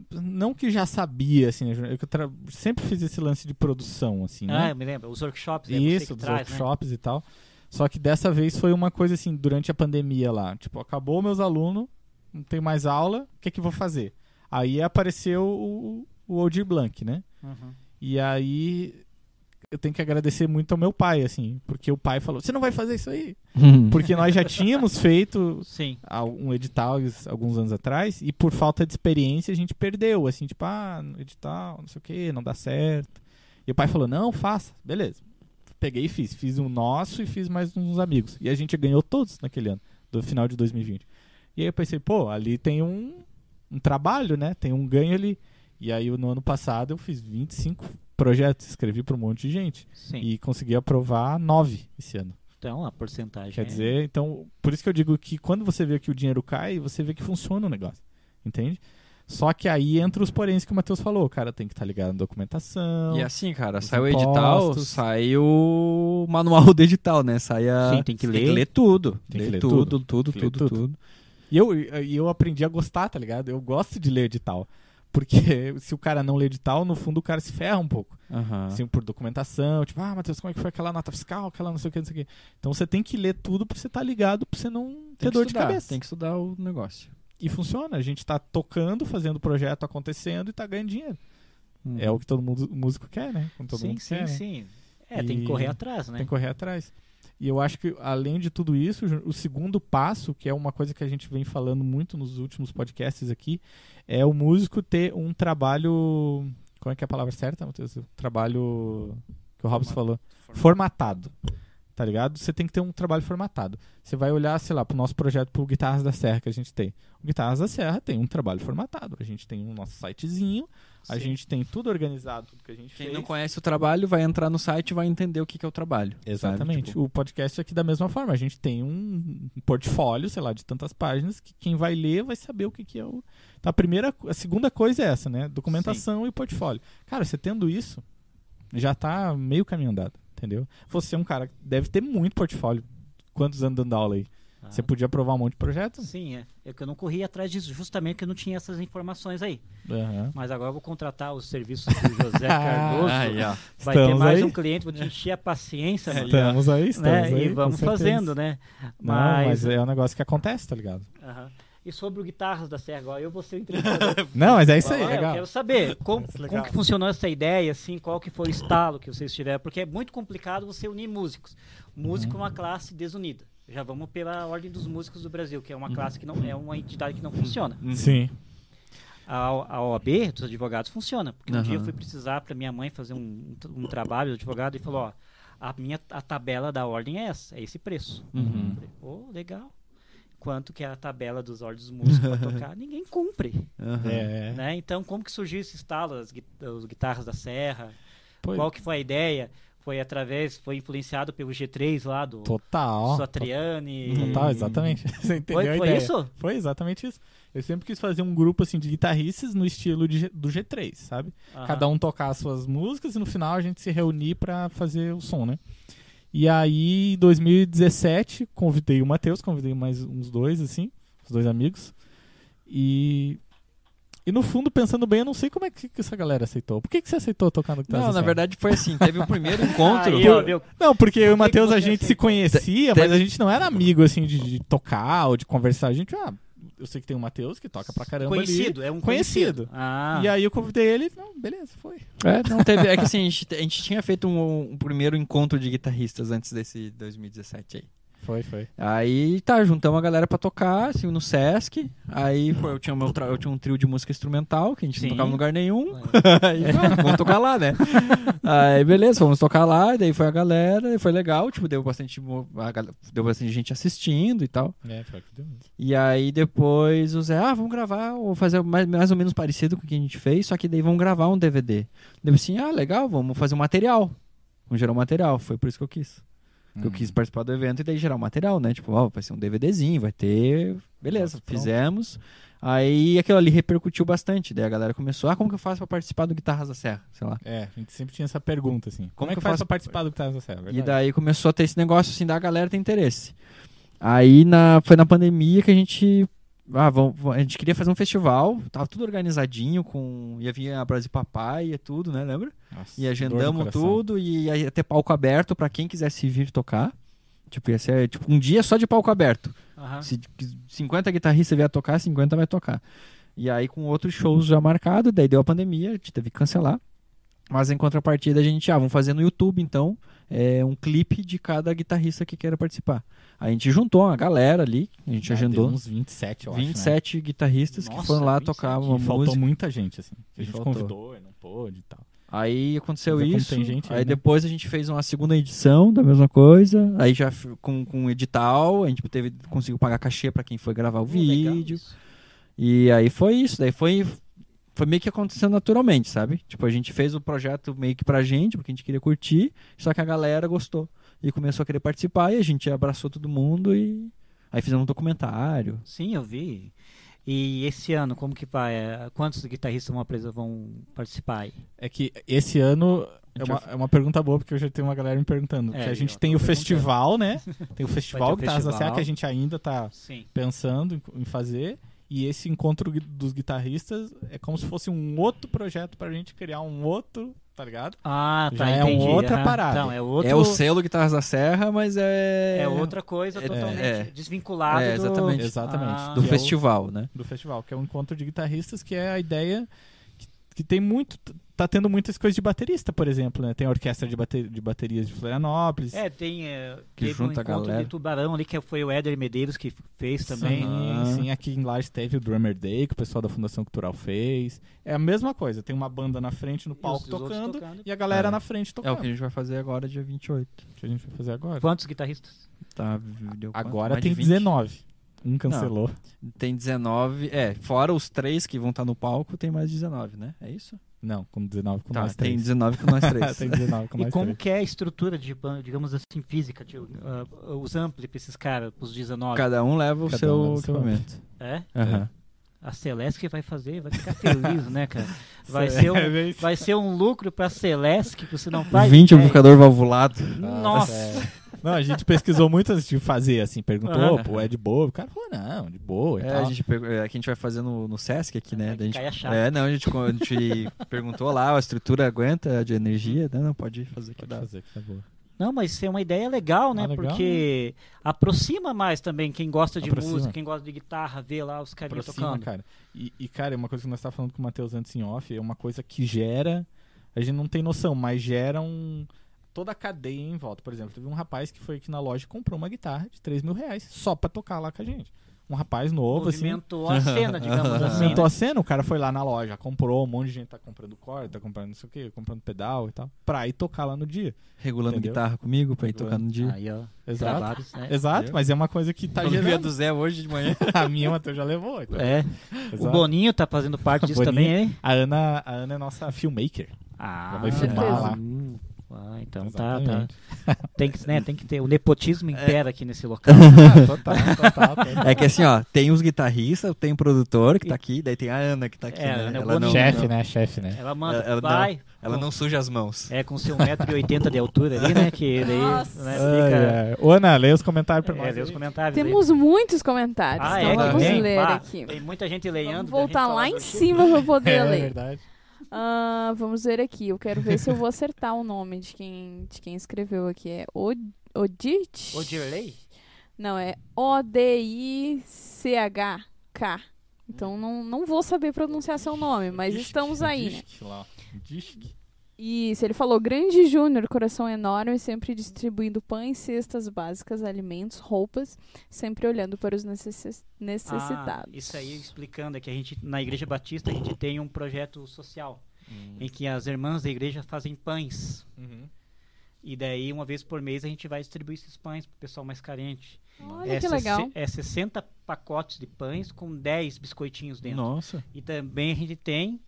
não que já sabia, assim, né? Eu tra... sempre fiz esse lance de produção, assim, né? Ah, eu me lembro, os workshops. É isso, os traz, workshops, né? E tal... Só que dessa vez foi uma coisa assim, durante a pandemia lá. Tipo, acabou meus alunos, não tem mais aula, o que é que eu vou fazer? Aí apareceu o, o Aldir Blanc, né? Uhum. E aí eu tenho que agradecer muito ao meu pai, assim. Porque o pai falou, você não vai fazer isso aí? Hum. Porque nós já tínhamos feito Sim. um edital alguns anos atrás e por falta de experiência a gente perdeu. Assim, tipo, ah, edital, não sei o que, não dá certo. E o pai falou, não, faça, beleza. Peguei e fiz. Fiz um nosso e fiz mais uns amigos. E a gente ganhou todos naquele ano, do final de dois mil e vinte. E aí eu pensei, pô, ali tem um, um trabalho, né? Tem um ganho ali. E aí no ano passado eu fiz vinte e cinco projetos, escrevi para um monte de gente. Sim. E consegui aprovar nove esse ano. Então a porcentagem... Quer é... dizer, então, por isso que eu digo que quando você vê que o dinheiro cai, você vê que funciona o negócio. Entende? Só que aí entra os poréns que o Matheus falou. Cara, tem que estar tá ligado na documentação. E assim, cara, sai o edital, sai o manual do edital, né? Sai a... Sim, tem que ler. Tem que ler tudo. Tem que ler tudo, tudo, tudo, tudo, tudo. E eu, eu aprendi a gostar, tá ligado? Eu gosto de ler edital. Porque se o cara não lê edital, no fundo o cara se ferra um pouco. Uhum. Assim, por documentação. Tipo, ah, Matheus, como é que foi aquela nota fiscal? Aquela não sei o que, não sei o que. Então você tem que ler tudo pra você estar tá ligado, pra você não ter dor de cabeça. Tem que estudar o negócio. E funciona, a gente tá tocando, fazendo o projeto acontecendo e tá ganhando dinheiro. Hum. É o que todo mundo, músico quer, né? Como todo sim, mundo sim, quer, sim. Né? É, e tem que correr atrás, né? Tem que correr atrás. E eu acho que, além de tudo isso, o segundo passo, que é uma coisa que a gente vem falando muito nos últimos podcasts aqui, é o músico ter um trabalho... Como é que é a palavra certa, Matheus? O trabalho que o Robson Format... falou. Formatado. Formatado. Tá ligado? Você tem que ter um trabalho formatado. Você vai olhar, sei lá, pro nosso projeto, pro Guitarras da Serra que a gente tem. O Guitarras da Serra tem um trabalho formatado. A gente tem o nosso sitezinho, Sim. a gente tem tudo organizado, tudo que a gente Quem fez. Não conhece o trabalho vai entrar no site e vai entender o que, que é o trabalho. Exatamente. Tipo... O podcast aqui da mesma forma. A gente tem um portfólio, sei lá, de tantas páginas que quem vai ler vai saber o que, que é o... Então, a, primeira, a segunda coisa é essa, né? Documentação Sim. e portfólio. Cara, você tendo isso, já tá meio caminho andado. Entendeu? Você é um cara que deve ter muito portfólio. Quantos anos dando aula aí? Ah. Você podia aprovar um monte de projeto? Sim, é. Eu, eu não corri atrás disso, justamente porque eu não tinha essas informações aí. Uhum. Mas agora eu vou contratar os serviços do José Cardoso. Ah, yeah. Vai estamos ter mais aí. Um cliente, vou encher a paciência. Estamos ali, aí, estamos né? aí. E vamos fazendo, né? Mas... Não, mas é um negócio que acontece, tá ligado? Aham. Uhum. E sobre o Guitarras da Serra, agora eu vou ser o entrevistador. Não, mas é isso aí, ah, legal. Eu quero saber como, é como que funcionou essa ideia, assim, qual que foi o estalo que vocês tiveram, porque é muito complicado você unir músicos. Músico hum. é uma classe desunida. Já vamos pela Ordem dos Músicos do Brasil, que é uma classe que não é uma entidade que não funciona. Sim. A, a O A B dos advogados funciona, porque um uhum. dia eu fui precisar para minha mãe fazer um, um trabalho de advogado e falou, ó, a minha a tabela da ordem é essa, é esse preço. Uhum. Eu falei, oh, legal. Quanto que é a tabela dos ordens dos músicos para tocar, ninguém cumpre. Uhum. É. Né? Então, como que surgiu esse estalo, as, as Guitarras da Serra? Pois. Qual que foi a ideia? Foi através, foi influenciado pelo G três lá do Total. Satriani. Total, exatamente. Você entendeu foi, a ideia? Foi isso? Foi exatamente isso. Eu sempre quis fazer um grupo assim de guitarristas no estilo de, do G três, sabe? Uhum. Cada um tocar as suas músicas e no final a gente se reunir para fazer o som, né? E aí, em dois mil e dezessete, convidei o Matheus, convidei mais uns dois, assim, os dois amigos. E, e no fundo, pensando bem, eu não sei como é que, que essa galera aceitou. Por que, que você aceitou tocar no guitarra? Não, na verdade foi assim, teve o primeiro encontro. Ah, eu, eu... Não, porque eu e o Matheus, a gente se conhecia, mas a gente não era amigo, assim, de, de tocar ou de conversar. A gente, ah, eu sei que tem o Matheus, que toca pra caramba conhecido, ali. Conhecido, é um conhecido. conhecido. Ah. E aí eu convidei ele, não, beleza, foi. É, não teve, é que assim, a gente, a gente tinha feito um, um primeiro encontro de guitarristas antes desse dois mil e dezessete aí. Foi, foi. Aí, tá, juntamos a galera pra tocar, assim, no Sesc. Aí foi, eu, tinha meu tra... eu tinha um trio de música instrumental, que a gente Sim. não tocava em lugar nenhum. É. Aí, pô, vamos tocar lá, né? Aí, beleza, vamos tocar lá. Daí foi a galera, e foi legal. Tipo, deu bastante, deu bastante gente assistindo e tal. É, foi que deu. E aí, depois, o Zé, ah, vamos gravar, ou fazer mais, mais ou menos parecido com o que a gente fez, só que daí vamos gravar um D V D. Deu assim, ah, legal, vamos fazer um material. Vamos gerar um material, foi por isso que eu quis. Porque eu quis participar do evento e daí gerar o material, né? Tipo, ó, vai ser um DVDzinho, vai ter... Beleza, Nossa, fizemos. Pronto. Aí aquilo ali repercutiu bastante. Daí a galera começou, ah, como que eu faço pra participar do Guitarras da Serra? Sei lá. É, a gente sempre tinha essa pergunta, assim. Como, como é que eu faço, faço pra participar do Guitarras da Serra? Verdade. E daí começou a ter esse negócio, assim, da galera ter interesse. Aí na, foi na pandemia que a gente... Ah, vamos, a gente queria fazer um festival, tava tudo organizadinho, com ia vir a Brasil Papai e tudo, né, lembra? Nossa, e agendamos tudo e ia ter palco aberto pra quem quisesse vir tocar. Tipo, ia ser tipo, um dia só de palco aberto. Uhum. Se cinquenta guitarristas vier tocar, cinquenta vai tocar. E aí com outros shows já marcados, daí deu a pandemia, a gente teve que cancelar. Mas em contrapartida a gente, ah, vamos fazer no YouTube então, é, um clipe de cada guitarrista que queira participar. A gente juntou uma galera ali, a gente ah, agendou. Uns vinte e sete, eu acho, vinte e sete né? guitarristas. Nossa, que foram lá tocar uma música. Faltou muita gente, assim. A gente faltou. Convidou e não pôde e tal. Aí aconteceu isso, gente, aí né? Depois a gente fez uma segunda edição da mesma coisa, aí já com, com edital, a gente teve, conseguiu pagar cachê pra quem foi gravar o hum, vídeo. E aí foi isso, daí foi... Foi meio que acontecendo naturalmente, sabe? Tipo, a gente fez o projeto meio que pra gente, porque a gente queria curtir, só que a galera gostou. E começou a querer participar, e a gente abraçou todo mundo, e aí fizemos um documentário. Sim, eu vi. E esse ano, como que vai? Quantos guitarristas vão participar aí? É que esse ano... É uma, é uma pergunta boa, porque eu já tenho uma galera me perguntando. É, a gente tem o festival, né? Tem o festival que tá na Serra, que a gente ainda tá Sim. pensando em fazer... E esse encontro dos guitarristas é como se fosse um outro projeto pra gente criar um outro, tá ligado? Ah, tá, já entendi. É outra uhum. parada. Então, é, outro... é o selo Guitarras da Serra, mas é... É outra coisa é, totalmente é, desvinculada é, do... Exatamente, exatamente. Ah. do que festival, é o... né? Do festival, que é um encontro de guitarristas, que é a ideia que, que tem muito... Tá tendo muitas coisas de baterista, por exemplo, né? Tem a orquestra de, bater... de baterias de Florianópolis. É, tem... É... Que teve junta um encontro a galera. De Tubarão ali, que foi o Éder Medeiros que fez também. Sim, sim, aqui em Lages teve o Drummer Day, que o pessoal da Fundação Cultural fez. É a mesma coisa, tem uma banda na frente, no palco os, tocando, os tocando, e a galera é. na frente tocando. É o que a gente vai fazer agora, dia vinte e oito. O que a gente vai fazer agora. Quantos guitarristas? Tá, deu agora mais tem dezenove. Um cancelou. Não, tem dezenove, é, fora os três que vão estar no palco, tem mais dezenove, né? É isso? Não, com dezenove com tá, nós três. Tem dezenove com nós três. Tem dezenove com e nós como três. Que é a estrutura de banda, digamos assim, física? De, uh, os ampli pra esses caras, os dezenove? Cada um leva o Cada seu um equipamento. É? Aham. Uhum. A Celesc vai fazer, vai ficar feliz, né, cara? Vai, ser um, vai ser um lucro pra Celesc que você não faz. vinte amplificador valvulado. Nossa! É. Não, a gente pesquisou muito antes de fazer, assim, perguntou, ah, pô, é de boa? O cara falou, não, de boa e é, tal. A gente, é, aqui a gente vai fazer no, no Sesc aqui, né? A gente, a chave. É, não, a gente, a gente perguntou lá, a estrutura aguenta de energia? Não, não pode fazer aqui. Pode dá. fazer que tá boa. Não, mas é uma ideia legal, né? Ah, legal, porque né? aproxima mais também quem gosta de aproxima. música, quem gosta de guitarra, vê lá os carinhos tocando. Cara. E, e, cara, uma coisa que nós estávamos falando com o Matheus antes em off, é uma coisa que gera, a gente não tem noção, mas gera um, toda a cadeia em volta. Por exemplo, teve um rapaz que foi aqui na loja e comprou uma guitarra de três mil reais só pra tocar lá com a gente. Um rapaz novo, movimentou assim. Movimentou a cena, digamos assim. Movimentou né? a cena, o cara foi lá na loja, comprou, um monte de gente tá comprando corda, tá comprando não sei o quê, comprando pedal e tal, pra ir tocar lá no dia. Regulando entendeu? guitarra comigo, pra ir Regulando. tocar no dia. Aí, ó. Exato, trabalhos, né? Exato entendeu? Mas é uma coisa que tá gerando. Eu do Zé hoje de manhã. A minha, o Matheus já levou. Então. É. Exato. O Boninho tá fazendo parte disso Boninho, também, hein? A Ana, a Ana é nossa filmmaker. Ah, ela vai filmar lá. Hum. Ah, então Exatamente. tá, tá. Tem que, né, tem que ter, o nepotismo impera é. aqui nesse local. Ah, total, total, total. É que assim, ó, tem os guitarristas, tem o produtor que tá aqui, daí tem a Ana que tá aqui, é, né? Ana ela não, chefe, não, né? Chefe, né? Ela manda, ela, vai. Não, ela não suja as mãos. É, com seu um metro e oitenta de altura ali, né? Que daí, né, fica... Ô, Ana, lê os comentários pra nós. É, lê os comentários. Temos aí. muitos comentários, ah, então é, vamos tem, ler pá, aqui. Tem muita gente leando. Vamos voltar lá em cima pra poder é, ler. É verdade. Uh, vamos ver aqui, eu quero ver se eu vou acertar o nome de quem, de quem escreveu aqui. É Odich? Odirley? Não, é O D I C H K. Então não, não vou saber pronunciar seu nome, mas Disque, estamos aí, Disque, né? Disque. Isso, ele falou, grande Júnior, coração enorme, sempre distribuindo pães, cestas básicas, alimentos, roupas, sempre olhando para os necess... necessitados. Ah, isso aí explicando é que a gente, na Igreja Batista, a gente tem um projeto social, hum. em que as irmãs da igreja fazem pães. Uhum. E daí, uma vez por mês, a gente vai distribuir esses pães para o pessoal mais carente. Olha é que legal. É sessenta pacotes de pães com dez biscoitinhos dentro. Nossa. E também a gente tem...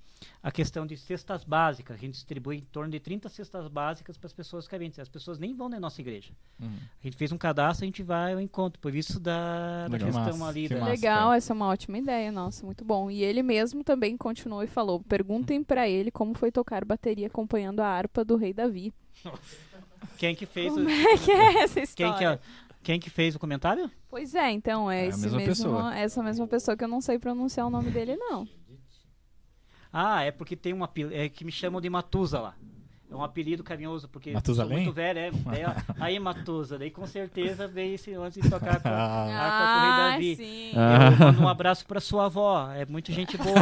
a questão de cestas básicas, a gente distribui em torno de trinta cestas básicas para as pessoas carentes. As pessoas nem vão na nossa igreja. Hum. A gente fez um cadastro, a gente vai ao encontro. Por isso da, da questão massa, ali. Que da... massa, legal, cara. Essa é uma ótima ideia, nossa, muito bom. E ele mesmo também continuou e falou, perguntem para ele como foi tocar bateria acompanhando a harpa do rei Davi. Nossa. Quem que fez... Como o... é que é essa história? Quem que é... Quem que fez o comentário? Pois é, então, é, é esse mesma mesmo, essa mesma pessoa que eu não sei pronunciar o nome dele, não. Ah, é porque tem uma é que me chamam de Matusa lá. É um apelido carinhoso, porque Matusa sou muito velho, é. Daí, aí Matusa, daí com certeza veio esse lance de tocar com a Correia Davi. Ah, eu mando um abraço pra sua avó, é muito gente boa.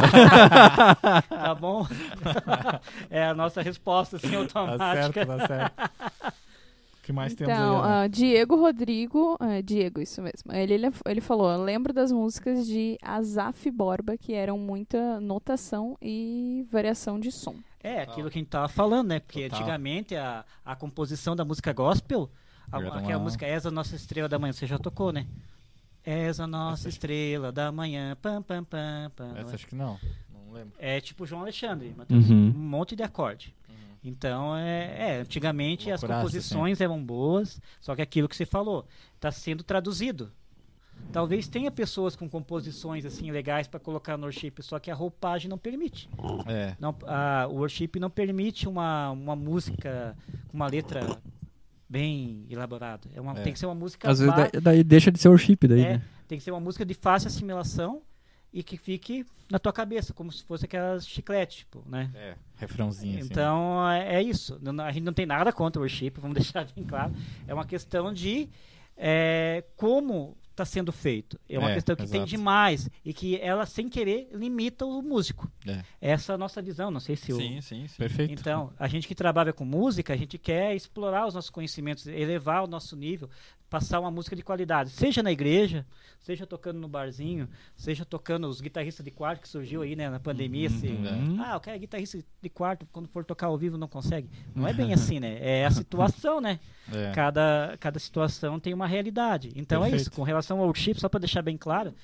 Tá bom? É a nossa resposta, assim, automática. Tá certo, tá certo. O que mais então, temos aí? Uh, Diego Rodrigo, uh, Diego, isso mesmo, ele, ele falou, lembro das músicas de Asaf Borba, que eram muita notação e variação de som. É, aquilo que a gente tava falando, né, porque Total. antigamente a, a composição da música gospel, a, aquela música És a Nossa Estrela da Manhã, você já tocou, né? És a Nossa Essa Estrela acho... da Manhã, pam, pam, pam, pam. Essa acho que não, não lembro. É tipo João Alexandre, Matheus, uhum. um monte de acorde. Então, é, é antigamente Uma as curaça, composições sim. eram boas, só que aquilo que você falou está sendo traduzido. Talvez tenha pessoas com composições assim legais para colocar no worship, só que a roupagem não permite. É. Não, a, o worship não permite uma, uma música com uma letra bem elaborada. É uma, é. Tem que ser uma música... Às vezes daí, daí deixa de ser worship. Daí, é, né? Tem que ser uma música de fácil assimilação, e que fique na tua cabeça, como se fosse aquelas chiclete, tipo, né? É, refrãozinho assim. Então, né? é isso. Não, a gente não tem nada contra o worship, vamos deixar bem claro. É uma questão de é, como está sendo feito. É uma é, questão que exato. tem demais e que ela, sem querer, limita o músico. É. Essa é a nossa visão, não sei se... Sim, eu... sim, sim. Perfeito. Então, a gente que trabalha com música, a gente quer explorar os nossos conhecimentos, elevar o nosso nível, passar uma música de qualidade, seja na igreja, seja tocando no barzinho, seja tocando os guitarristas de quarto que surgiu aí, né, na pandemia. Uhum, assim, uhum. Ah, o cara é guitarrista de quarto, quando for tocar ao vivo não consegue. Não é bem assim, né? É a situação, né? É. Cada, cada situação tem uma realidade. Então Perfeito. é isso. Com relação ao chip, só para deixar bem claro,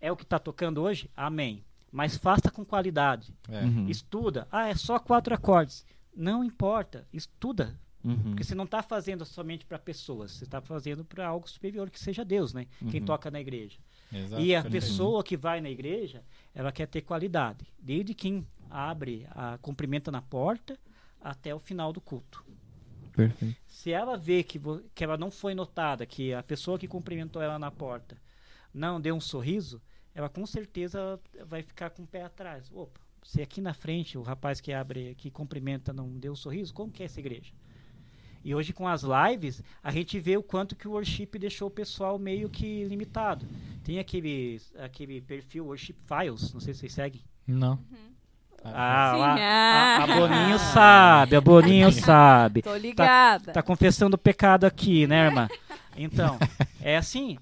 é o que está tocando hoje? Amém. Mas faça com qualidade. É. Uhum. Estuda. Ah, é só quatro acordes. Não importa. Estuda. Porque você não está fazendo somente para pessoas, você está fazendo para algo superior, que seja Deus, né? Uhum. Quem toca na igreja. Exato, e a pessoa que vai na igreja, ela quer ter qualidade, desde quem abre, a, cumprimenta na porta, até o final do culto. Perfeito. Se ela vê que, que ela não foi notada, que a pessoa que cumprimentou ela na porta não deu um sorriso, ela com certeza vai ficar com o pé atrás. Opa, se aqui na frente o rapaz que abre, que cumprimenta, não deu um sorriso, como que é essa igreja? E hoje com as lives, a gente vê o quanto que o worship deixou o pessoal meio que limitado. Tem aquele, aquele perfil Worship Files, não sei se vocês seguem. Não. Uhum. Ah, sim, lá, ah. A, a Boninho sabe, a Boninho sabe. Tô ligada. Tá, tá confessando o pecado aqui, né, irmã? Então, é assim,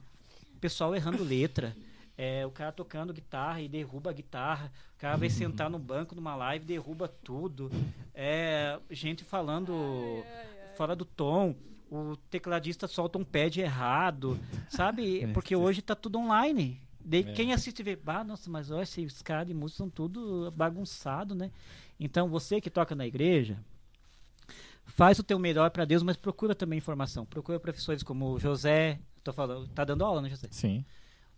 o pessoal errando letra. É, o cara tocando guitarra e derruba a guitarra, o cara vai sentar no banco numa live e derruba tudo. É, gente falando ai, ai, ai. fora do tom, o tecladista solta um pad errado, sabe? Porque hoje tá tudo online. Daí é. Quem assiste vê, ah, nossa, mas olha, esses caras de música são tudo bagunçado, né? Então você que toca na igreja, faz o teu melhor para Deus, mas procura também informação. Procura professores como o José, tô falando, tá dando aula, né, José? Sim.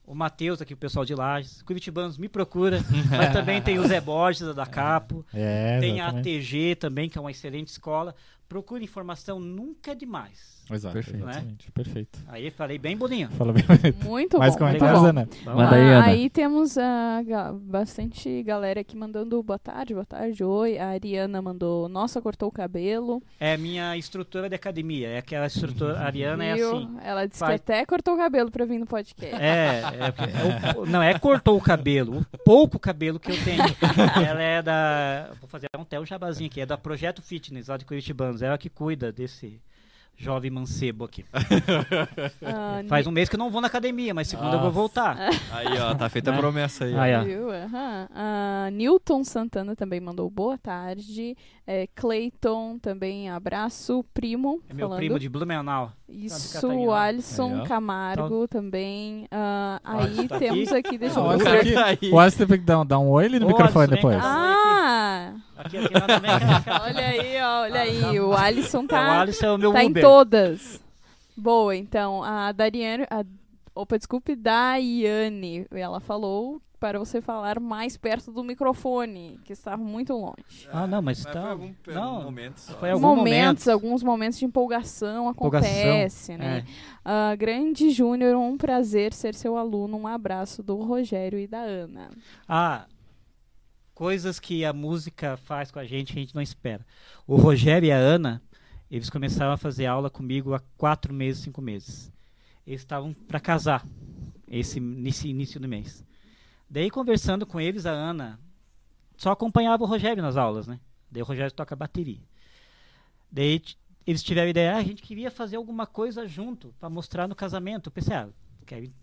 O Matheus, aqui o pessoal de Lages. Curitibanos me procura. Mas também tem o Zé Borges, da Capo. É, tem a A T G também, que é uma excelente escola. Procura informação, nunca é demais. Exato. Perfeito, né? Perfeito. Aí falei bem boninho. Fala bem bonito. Muito Mais bom. Mais comentários, bom. Ana? Manda aí, Ana. Aí temos uh, bastante galera aqui mandando boa tarde, boa tarde, oi. A Ariana mandou, nossa, cortou o cabelo. É minha instrutora de academia. É aquela instrutora. A Ariana é assim. Ela disse vai... que até cortou o cabelo pra vir no podcast. É, é, é o, não, é cortou o cabelo. O pouco cabelo que eu tenho. Ela é da... Vou fazer um tel jabazinho aqui. É da Projeto Fitness, lá de Curitibanos. É ela que cuida desse jovem mancebo aqui. Ah, faz um mês que eu não vou na academia, mas segunda Nossa. eu vou voltar. Aí, ó, tá feita a promessa aí. aí ó. Viu? Uhum. Uh, Newton Santana também mandou boa tarde. É, Clayton também, abraço. Primo. É meu falando. primo de Blumenau. Isso, o Alisson aí, Camargo então... também. Uh, aí tá temos aqui, aqui deixa eu ver. O Alisson tem que dar, dar um oi ali no Ô, microfone Alisson, depois. Ah! Aqui, aqui, aqui, olha aí, ó, olha ah, aí. Não. O Alisson tá, o Alisson é o meu tá em todas. Boa, então. A Dariane. A, opa, desculpe, Daiane. Ela falou para você falar mais perto do microfone, que estava muito longe. Ah, não, mas, mas tá. Foi algum não, momento só. Foi algum momentos, momento. Alguns momentos de empolgação acontece, empolgação, né? É. Uh, grande Júnior, um prazer ser seu aluno. Um abraço do Rogério e da Ana. Ah. Coisas que a música faz com a gente que a gente não espera. O Rogério e a Ana, eles começaram a fazer aula comigo há quatro meses, cinco meses. Eles estavam para casar esse, nesse início do mês. Daí, conversando com eles, a Ana só acompanhava o Rogério nas aulas, né? Daí o Rogério toca bateria. Daí eles tiveram a ideia, ah, a gente queria fazer alguma coisa junto para mostrar no casamento. Eu pensei, ah,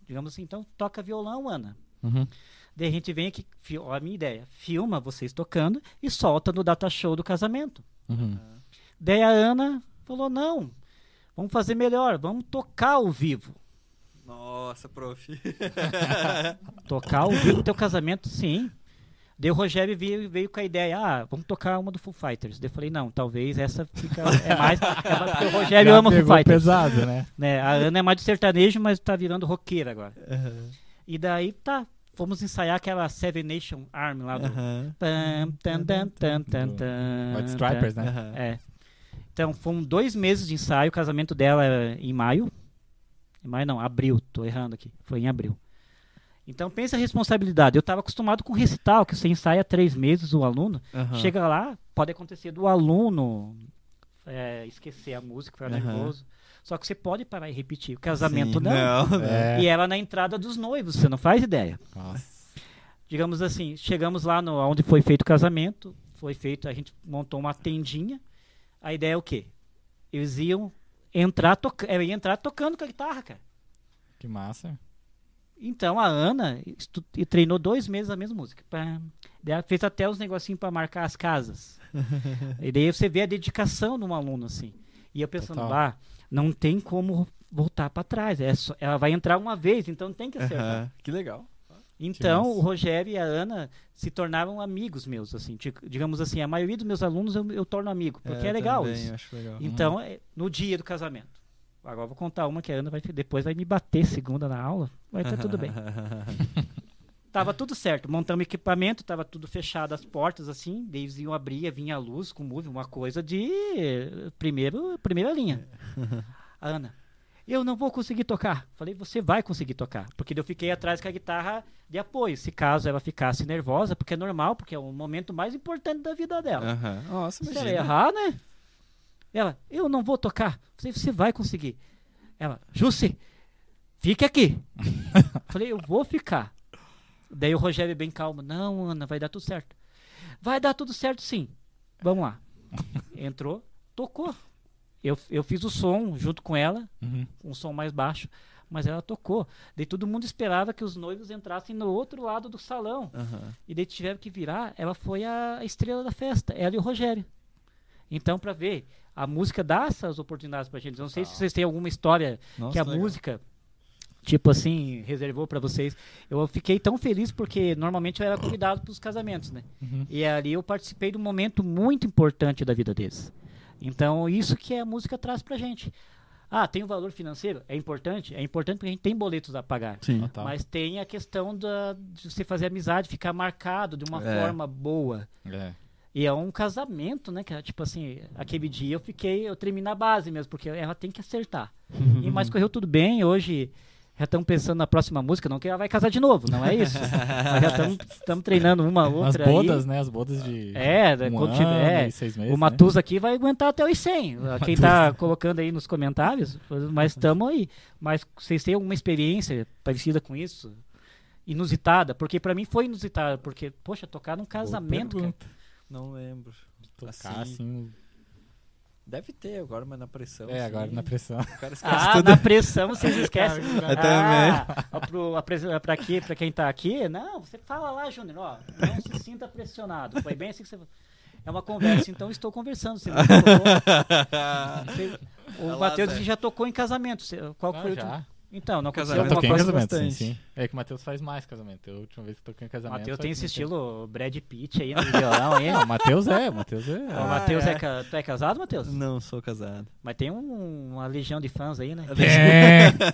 digamos assim, então toca violão, Ana. Uhum. Daí a gente vem aqui, ó, a minha ideia, filma vocês tocando e solta no data show do casamento. Uhum. Daí a Ana falou, não, vamos fazer melhor, vamos tocar ao vivo. Nossa, prof. Tocar ao vivo teu casamento, sim. Daí o Rogério veio, veio com a ideia, ah, vamos tocar uma do Foo Fighters. Daí eu falei, não, talvez essa fica, é mais, é mais porque o Rogério já ama Foo Fighters. Pesado, né? Né? A Ana é mais de sertanejo, mas tá virando roqueira agora. Uhum. E daí tá... Fomos ensaiar aquela Seven Nation Army lá do... Uh-huh. Tam, tam, tam, tam, tam, tam, White Stripers, tam, né? É. Então, foram dois meses de ensaio. O casamento dela era em maio. Em maio não, abril. Tô errando aqui. Foi em abril. Então, pensa a responsabilidade. Eu estava acostumado com recital, que você ensaia três meses o aluno. Uh-huh. Chega lá, pode acontecer do aluno é, esquecer a música, ficar uh-huh. nervoso. Só que você pode parar e repetir. O casamento Sim, não. não. É. E ela na entrada dos noivos, você não faz ideia. Nossa. Digamos assim, chegamos lá no, onde foi feito o casamento, foi feito, a gente montou uma tendinha. A ideia é o quê? Eles iam entrar, toca- eu ia entrar tocando com a guitarra, cara. Que massa. Então a Ana estu- e treinou dois meses a mesma música. Pra, ela fez até os negocinhos para marcar as casas. E daí você vê a dedicação de um aluno assim. E eu pensando, bah, não tem como voltar para trás. É só, ela vai entrar uma vez, então tem que acertar. Uhum. Que legal. Então, o Rogério e a Ana se tornaram amigos meus. Assim, digamos assim, a maioria dos meus alunos eu, eu torno amigo, porque é, é legal também, isso. Acho legal. Então, é, no dia do casamento. Agora eu vou contar uma que a Ana vai, depois vai me bater segunda na aula. Vai estar tá tudo bem. Tava tudo certo, montamos o equipamento, tava tudo fechado, as portas, assim, eles iam abrir, vinha a luz com o movie, uma coisa de primeiro, primeira linha. A Ana, eu não vou conseguir tocar. Falei, você vai conseguir tocar, porque eu fiquei atrás com a guitarra de apoio, se caso ela ficasse nervosa, porque é normal, porque é o momento mais importante da vida dela. Uhum. Nossa, imagina. Se ela errar, né? Ela, eu não vou tocar. Falei, você vai conseguir. Ela, Jussi, fique aqui. Falei, eu vou ficar. Daí o Rogério bem calmo, não, Ana, vai dar tudo certo. Vai dar tudo certo, sim. Vamos lá. Entrou, tocou. Eu, eu fiz o som junto com ela, uhum. um som mais baixo, mas ela tocou. Daí todo mundo esperava que os noivos entrassem no outro lado do salão. Uhum. E daí tiveram que virar, ela foi a estrela da festa, ela e o Rogério. Então, para ver, a música dá essas oportunidades para a gente. Não sei ah. se vocês têm alguma história Nossa, que a legal. música, tipo assim, reservou para vocês. Eu fiquei tão feliz porque normalmente eu era convidado para os casamentos, né? Uhum. E ali eu participei de um momento muito importante da vida deles. Então, isso que a música traz pra gente. Ah, tem o valor financeiro? É importante? É importante porque a gente tem boletos a pagar. Sim. Total. Mas tem a questão da, de você fazer amizade, ficar marcado de uma é. forma boa. É. E é um casamento, né? Que, tipo assim, aquele dia eu fiquei, eu tremi na base mesmo, porque ela tem que acertar. Uhum. E, mas correu tudo bem, hoje... Já estamos pensando na próxima música, não que ela vai casar de novo, não é isso. Mas já estamos treinando uma outra. As bodas, aí. né? As bodas de é, um quando ano tiver, é, e seis meses. O Matheus, né? aqui vai aguentar até os cem. Matheus. Quem está colocando aí nos comentários, mas estamos aí. Mas vocês têm alguma experiência parecida com isso? Inusitada? Porque para mim foi inusitada, porque, poxa, tocar num casamento... Cara. Não lembro. Tocar assim... assim... Deve ter agora, mas na pressão. É, sim. agora na pressão. O cara esquece ah, tudo. na pressão vocês esquecem. Eu ah, também. Pra, aqui, pra quem tá aqui, não, você fala lá, Júnior, ó, não se sinta pressionado. Foi bem assim que você... É uma conversa, então estou conversando. Você não tocou. O Matheus já tocou em casamento. Qual ah, foi já. o teu... Então, não aconteceu alguma coisa em casamento, bastante. Sim, sim. É que o Matheus faz mais casamento. Eu, a última vez que toquei em casamento... O Matheus tem esse estilo Brad Pitt aí no violão, hein? Não, o Matheus é, o Matheus é. Ah, o Matheus é. é... Tu é casado, Matheus? Não, sou casado. Mas tem um, uma legião de fãs aí, né? Tem,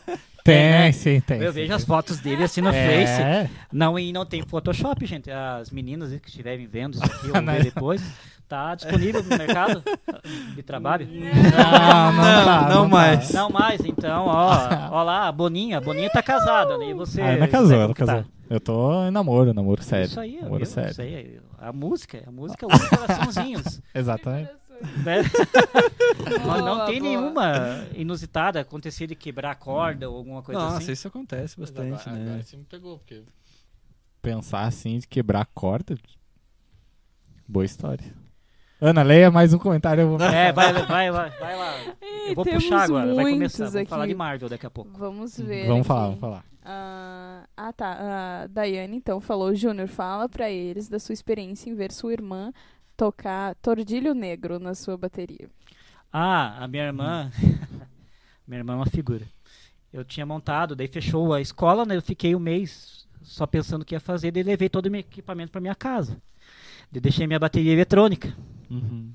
tem, né? sim, tem. Eu sim, vejo sim. as fotos dele assim no é. Face. Não, e não tem Photoshop, gente. As meninas que estiverem vendo isso aqui, ou ver depois... Tá disponível no mercado de trabalho? Não, não, não, tá, não, não mais. Tá. Não mais, então, ó, ó lá, a Boninha, a Boninha tá casada, né? E você... Ah, ela casou, ela casou. Tá. Eu tô em namoro, namoro sério. Isso aí, namoro eu, sério. Isso aí, a música, a música é os coraçãozinhos. Exatamente. Né? Boa, não tem boa. nenhuma inusitada acontecer de quebrar a corda hum. ou alguma coisa Nossa, assim. Nossa, isso acontece bastante, agora, né? Agora você me pegou, porque... Pensar assim, de quebrar a corda, boa história. Ana, leia mais um comentário. Eu vou... É, vai, vai, vai, vai lá. Ei, eu vou puxar agora, vai começar. Vamos aqui. falar de Marvel daqui a pouco. Vamos ver. Vamos aqui. falar, vamos falar. Ah, ah tá. A Daiane, então, falou: Júnior, fala pra eles da sua experiência em ver sua irmã tocar Tordilho Negro na sua bateria. Ah, a minha irmã... minha irmã é uma figura. Eu tinha montado, daí fechou a escola, né? Eu fiquei um mês só pensando o que ia fazer, daí levei todo o meu equipamento pra minha casa. Eu deixei minha bateria eletrônica. Uhum.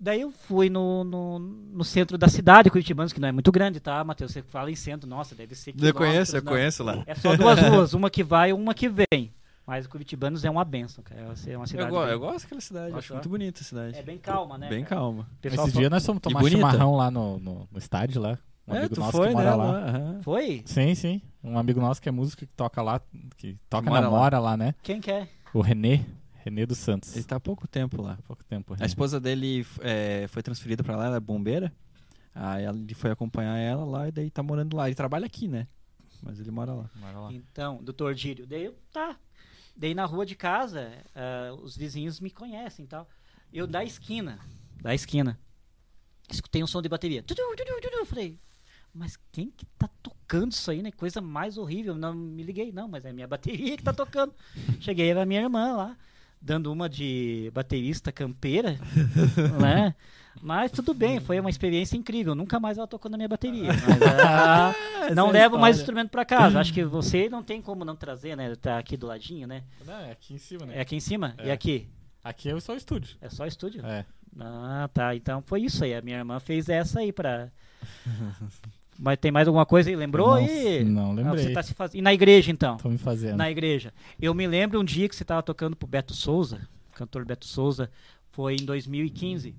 Daí eu fui no, no, no centro da cidade, Curitibanos, que não é muito grande, tá, Matheus? Você fala em centro, nossa, deve ser que... Eu conheço, eu não. conheço lá. É só duas ruas, uma que vai e uma que vem. Mas Curitibanos é uma benção, cara. É uma cidade eu, go- bem... eu gosto daquela cidade, eu acho muito bonita a cidade. É bem calma, né? Bem cara? calma. Pessoal, esse só... dia nós fomos tomar chimarrão lá no, no, no estádio, lá. Um é, amigo nosso foi, que mora né? lá. Uhum. Foi? Sim, sim. Um amigo nosso que é músico, que toca lá, que toca na mora lá. lá, né? Quem que é? O Renê. Renê dos Santos. Ele tá há pouco tempo lá. Pouco tempo, a esposa dele é, foi transferida pra lá, ela é bombeira. Aí ele foi acompanhar ela lá e daí tá morando lá. Ele trabalha aqui, né? Mas ele mora lá. Mora lá. Então, doutor Dírio, daí eu, tá. Daí na rua de casa, uh, os vizinhos me conhecem e tal. Eu da esquina, da esquina, escutei um som de bateria. Eu falei, mas quem que tá tocando isso aí, né? Coisa mais horrível. Não me liguei, não, mas é a minha bateria que tá tocando. Cheguei, era minha irmã lá, dando uma de baterista campeira, né? Mas tudo bem, foi uma experiência incrível. Nunca mais ela tocou na minha bateria. Mas ela não levo mais instrumento para casa. Acho que você não tem como não trazer, né? Tá aqui do ladinho, né? Não, é aqui em cima, né? É aqui em cima? É. E aqui? Aqui é só o estúdio. É só o estúdio? É. Ah, tá. Então foi isso aí. A minha irmã fez essa aí para Mas tem mais alguma coisa aí? Lembrou? Nossa, e... Não, lembrei. Ah, você tá se faz... E na igreja, então? Tô me fazendo. Na igreja. Eu me lembro um dia que você tava tocando pro Beto Souza, cantor Beto Souza, foi em dois mil e quinze.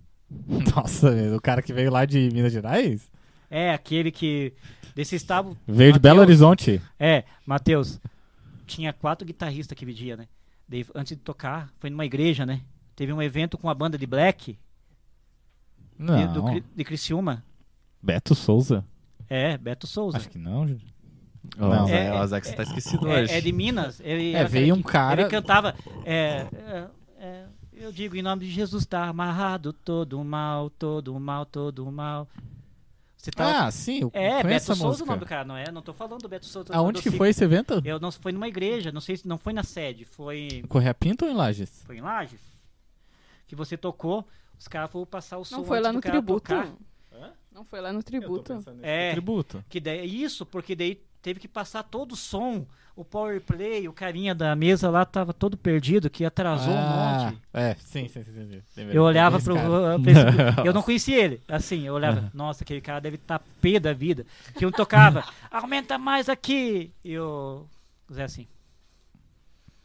Nossa, o cara que veio lá de Minas Gerais? É, aquele que... Desse estado... Veio Mateus, de Belo Horizonte. É, Matheus. Tinha quatro guitarristas que dia, né? Daí, antes de tocar, foi numa igreja, né? Teve um evento com a banda de Black. Não. De, do, de Criciúma. Beto Souza? É, Beto Souza. Acho que não, gente. Oh, não, é, é, o Zac, você tá esquecido é, hoje. É de Minas. Ele, é, veio um que, cara... Ele cantava... É, é, é, eu digo, em nome de Jesus, tá amarrado todo mal, todo mal, todo mal... Tá... Ah, sim, eu é, conheço Beto essa Souza música. É, Beto Souza o nome do cara, não é? Não tô falando do Beto Souza. Aonde que foi esse evento? Eu não, foi numa igreja, não sei se não foi na sede, foi... Correia Pinto ou em Lages? Foi em Lages. Que você tocou, os caras foram passar o som. Não foi lá no tributo. Não foi lá no tributo. É, tributo. Que daí, isso, porque daí teve que passar todo o som, o powerplay, o carinha da mesa lá tava todo perdido, que atrasou ah, um monte. É, sim, sim, sim. sim, sim. Eu olhava pro... Eu, eu não conhecia ele. Assim, eu olhava, nossa, aquele cara deve estar tá pé da vida. Que um tocava, aumenta mais aqui. E o Zé assim...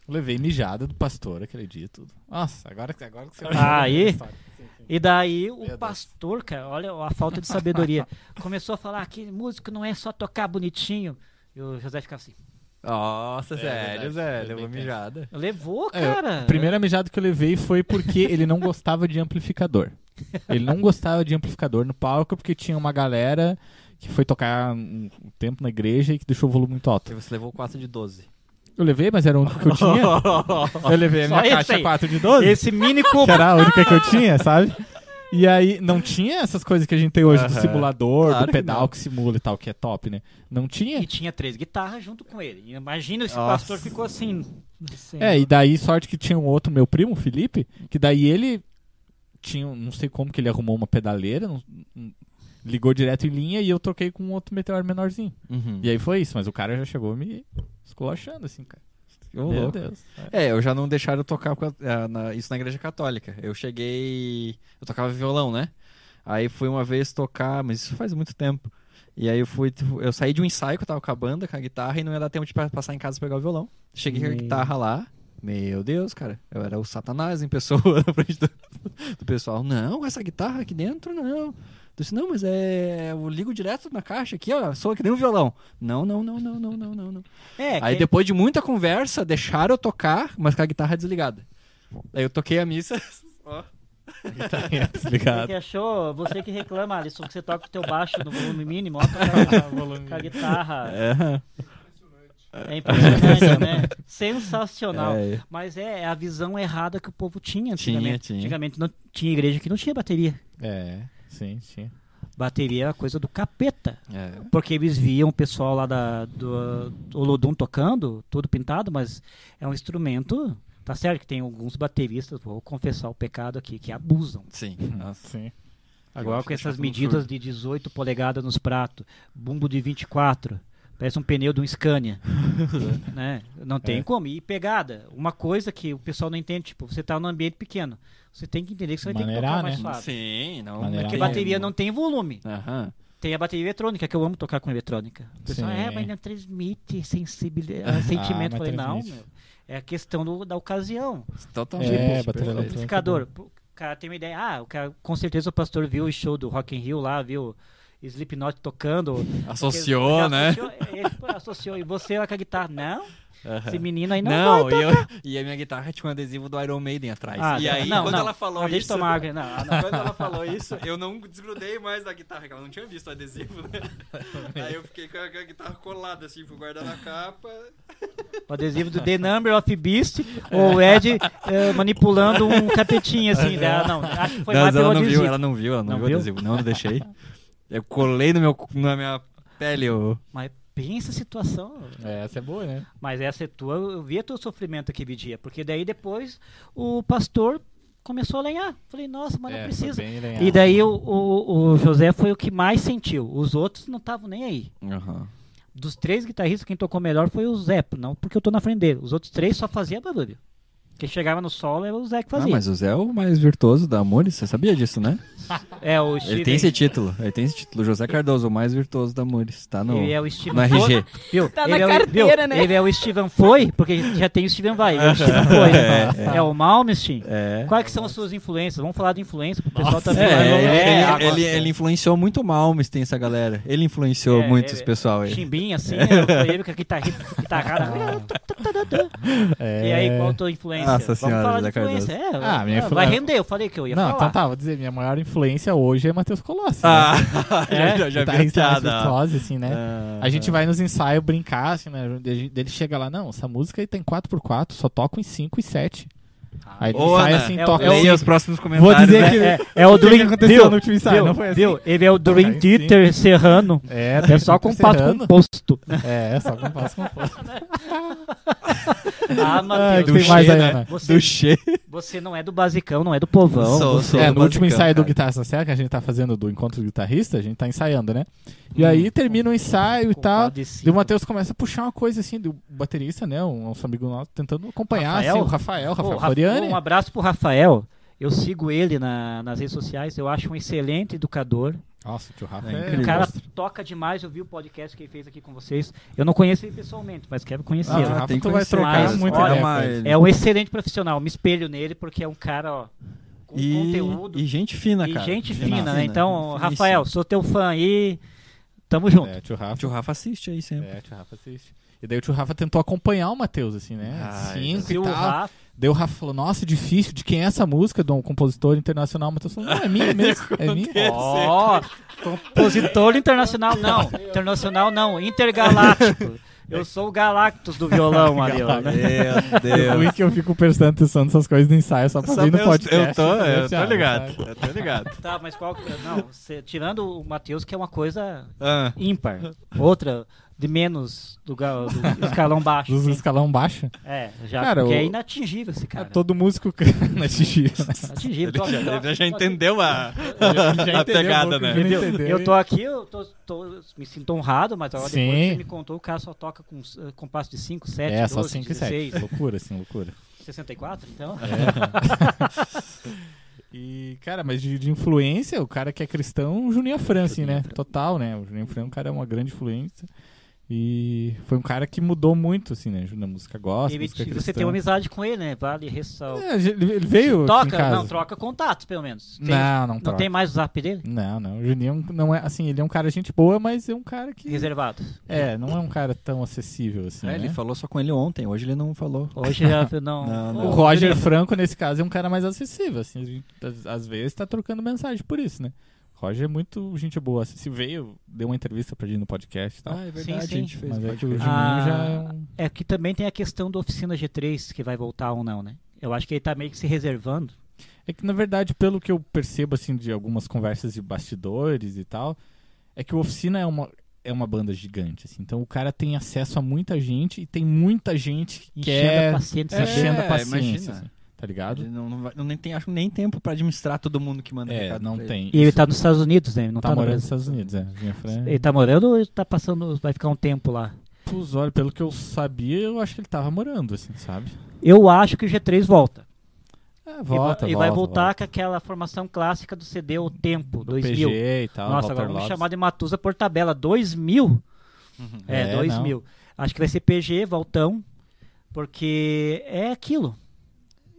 Levei mijada do pastor, acredito. Nossa, agora, agora que você... Aí, sim, sim. E daí o pastor, cara, olha a falta de sabedoria, começou a falar que músico não é só tocar bonitinho. E o José ficava assim. Nossa, é, sério, Zé, levou mijada. Levou, cara. É, a primeira mijada que eu levei foi porque ele não gostava de amplificador. Ele não gostava de amplificador no palco porque tinha uma galera que foi tocar um tempo na igreja e que deixou o volume muito alto. E você levou quatro de doze. Eu levei, mas era o único que eu tinha. Eu levei a minha só caixa quatro de doze. Esse mini cubo. Que era a única que eu tinha, sabe? E aí, não tinha essas coisas que a gente tem hoje, uh-huh. do simulador, claro do pedal que, que simula e tal, que é top, né? Não tinha. E tinha três guitarras junto com ele. Imagina esse Nossa. pastor ficou assim. assim é, mano. E daí, sorte que tinha um outro, meu primo, Felipe, que daí ele tinha, não sei como que ele arrumou uma pedaleira, não, ligou direto em linha e eu troquei com um outro meteoro menorzinho. Uhum. E aí foi isso, mas o cara já chegou me esculachando, assim, cara. Oh, meu louco. Deus. É, eu já não deixaram eu tocar uh, na, isso na igreja católica. Eu cheguei... Eu tocava violão, né? Aí fui uma vez tocar, mas isso faz muito tempo. E aí eu fui... Eu saí de um ensaio que eu tava com a banda, com a guitarra, e não ia dar tempo de passar em casa e pegar o violão. Cheguei meu. com a guitarra lá. Meu Deus, cara. Eu era o Satanás em pessoa na frente do, do pessoal. Não, essa guitarra aqui dentro, não... Eu disse, não, mas é... Eu ligo direto na caixa aqui, ó, soa que nem um violão. Não, não, não, não, não, não, não, não. É, aí que... depois de muita conversa, deixaram eu tocar, mas com a guitarra desligada. Aí eu toquei a missa, ó. A guitarra desligada. Você que achou, você que reclama, Alisson, que você toca o teu baixo no volume mínimo, ó, tocar com a guitarra. É. É impressionante, né? Sensacional. É. Mas é a visão errada que o povo tinha antigamente. Tinha, tinha. Antigamente não, tinha igreja que não tinha bateria. É... Sim, sim. Bateria era coisa do capeta. É. Porque eles viam o pessoal lá da, do Olodum tocando, todo pintado, mas é um instrumento. Tá certo que tem alguns bateristas, vou confessar o pecado aqui, que abusam. Sim. Ah, sim. Agora com essas medidas de dezoito polegadas nos pratos, bumbo de vinte e quatro, parece um pneu de um Scania. Né? Não tem é. como. E pegada. Uma coisa que o pessoal não entende, tipo, você tá num ambiente pequeno. Você tem que entender que você vai Maneirar, ter que tocar mais né? suave. Sim, não. Maneirar porque bateria mesmo. Não tem volume. Aham. Tem a bateria eletrônica, que eu amo tocar com eletrônica. O pessoal, é, mas não transmite sensibilidade, sentimento. Ah, falei, não, meu, é a questão do, da ocasião. Totalmente. É, tipo, bateria amplificador. O cara tem uma ideia. Ah, o cara, com certeza o pastor viu o show do Rock in Rio lá, viu Slipknot tocando. Associou, ele, né? Associou, ele, associou. E você lá com a guitarra, não? Uhum. Esse menino aí não, não vai tocar. Eu, e a minha guitarra tinha um adesivo do Iron Maiden atrás. Ah, e não, aí, não, quando não, ela falou isso... Tomar, não, não. Quando ela falou isso, eu não desgrudei mais da guitarra, que ela não tinha visto o adesivo, né? Aí eu fiquei com a, com a guitarra colada, assim, fui guardar na capa. O adesivo do The Number of Beast, ou o Ed uh, manipulando um capetinho, assim. Ela não, acho que foi não, ela, não viu, ela não viu, ela não, não viu o adesivo. Não, não deixei. Eu colei no meu, na minha pele. Eu... Mas... Pensa a situação. É, essa é boa, né? Mas essa é tua, eu via teu sofrimento aquele dia, porque daí depois o pastor começou a lenhar. Falei, nossa, mas é, não precisa. E daí o, o, o José foi o que mais sentiu. Os outros não estavam nem aí. Uhum. Dos três guitarristas, quem tocou melhor foi o Zé, não porque eu tô na frente dele. Os outros três só faziam barulho. Quem chegava no solo era o Zé que fazia. Ah, mas o Zé é o mais virtuoso da Múris, você sabia disso, né? É, o Chile... Ele tem esse título, ele tem esse título, José Cardoso, o mais virtuoso da Múris, tá no, ele é o Steven... no R G. Viu? Tá ele na é o... carteira, viu? Né? Ele é o Steven Foi, porque já tem o Steven Vai, ele é o Steven Foi. Né? É, é. é o Malmsteen. É. Quais são as suas influências? Vamos falar de influência, pro pessoal também. Tá é, é, é, ele, ele influenciou muito o Malmsteen, essa galera. Ele influenciou é, muito ele, esse pessoal aí. Chimbinha, assim, é. né? Ele com a guitarrada. É. E aí, qual a tua influência? Nossa senhora, Zé Cardoso. É, ah, minha influ... Vai render, eu falei que eu ia não, falar. Então tá, vou dizer, minha maior influência hoje é Matheus Colossi. Ah, né? já, já, já vi virtuose, assim, né? Ah, a gente vai nos ensaios brincar, assim, né? Ele chega lá, não, essa música aí tem quatro por quatro, só toco em cinco e sete. Aí ele sai assim, é, toca... É, é os próximos comentários, vou dizer, né? Que é, é, é o Dream... que aconteceu deu, no último ensaio, deu, não foi assim. Deu. Ele é o Dream Theater Serrano. É, é só compacto composto. É, é só compacto composto. Ah, Matheus, ah, tem mais che, aí, né? Você, do che. Você não é do basicão, não é do povão. Sou, sou é, do no basicão, último ensaio, cara, do Guitarra Sincera, que a gente tá fazendo do Encontro do Guitarrista, a gente tá ensaiando, né? E hum, aí termina o ensaio e tal, e o Matheus começa a puxar uma coisa assim, do baterista, né? Um nosso amigo nosso tentando acompanhar, Rafael? Assim, o Rafael, Rafael oh, Floriani. Um abraço pro Rafael, eu sigo ele na, nas redes sociais, eu acho um excelente educador. Nossa, tio Rafa. É, o cara toca demais, eu vi o podcast que ele fez aqui com vocês. Eu não conheço ele pessoalmente, mas quero conhecer. Ah, Rafa, tem que vai trocar mas, muito olha, mais. É um excelente profissional, me espelho nele porque é um cara, ó, com e, conteúdo. E gente fina, e cara. E gente fina, fina, né? Então, fina, Rafael, sou teu fã aí. Tamo junto. É, tio Rafa. Tio Rafa assiste aí sempre. É, tio Rafa assiste. E daí o tio Rafa tentou acompanhar o Matheus, assim, né? Ah, Cinco e tal. Rafa... Daí o Rafa falou, nossa, difícil, de quem é essa música? De um compositor internacional. O Matheus falou, não, é minha mesmo, é minha. Ó, oh, compositor internacional não, internacional não, intergaláctico. Eu sou o Galactus do violão, Mario. Meu Deus. É ruim que eu fico prestando atenção nessas coisas no ensaio, só pra só vir no podcast. Eu tô, eu tô ligado, eu tô ligado. Tá, mas qual que... Não, cê, tirando o Matheus, que é uma coisa ah. ímpar. Outra... De menos do, do escalão baixo. Do assim. Escalão baixo? É, já cara, porque o... é inatingível esse cara. É todo músico inatingível. Inatingível. Ele, já, ele já entendeu a, já, já a pegada, um né? Entendeu? Entendeu? Eu tô aqui, eu tô, tô, me sinto honrado, mas agora sim. Depois você me contou, o cara só toca com uh, compasso de cinco, sete, é, doze, só cinco e sete. Loucura, assim, loucura. sessenta e quatro, então? É. E, cara, mas de, de influência, o cara que é cristão, o Juninho França, assim, né? Fran... Total, né? O Juninho França é um cara, é uma grande influência. E foi um cara que mudou muito, assim, né? Na música gospel, música cristã. Você tem uma amizade com ele, né? Vale ressaltar. É, ele veio toca, aqui em casa. Não, troca contatos, pelo menos. Tem, não, não troca. Não tem mais o zap dele? Não, não. O Juninho não é, assim, ele é um cara gente boa, mas é um cara que... Reservado. É, não é um cara tão acessível, assim, é, né? Ele falou só com ele ontem, hoje ele não falou. Hoje não... não, não. O Roger Franco, nesse caso, é um cara mais acessível, assim. A gente, às vezes, tá trocando mensagem por isso, né? Roger é muito gente boa. Se veio, deu uma entrevista pra gente no podcast e tal. Ah, é verdade, sim, sim. A gente fez. Mas é que o Juninho ah, já... É que também tem a questão da Oficina G três, que vai voltar ou não, né? Eu acho que ele tá meio que se reservando. É que, na verdade, pelo que eu percebo, assim, de algumas conversas de bastidores e tal, é que o Oficina é uma, é uma banda gigante, assim. Então o cara tem acesso a muita gente e tem muita gente que enchendo é... a paciência. É, enchendo a paciência, assim. Tá ligado? Ele não, não, vai, não nem tem, acho, nem tempo pra administrar todo mundo que manda é, recado. Não tem. Ele. E ele tá nos Estados Unidos, né? Ele não tá, tá morando nos Estados Unidos, é. Ele tá morando ou ele tá passando, vai ficar um tempo lá? Pus, olha, pelo que eu sabia, eu acho que ele tava morando, assim, sabe? Eu acho que o G três volta. É, volta, e, e volta, vai voltar volta. Com aquela formação clássica do C D O Tempo, do dois mil. P G e tal, nossa, agora vamos chamar de Matusa por tabela, dois mil. Uhum. É, é, dois mil. Não. Acho que vai ser P G, Voltão, porque é aquilo.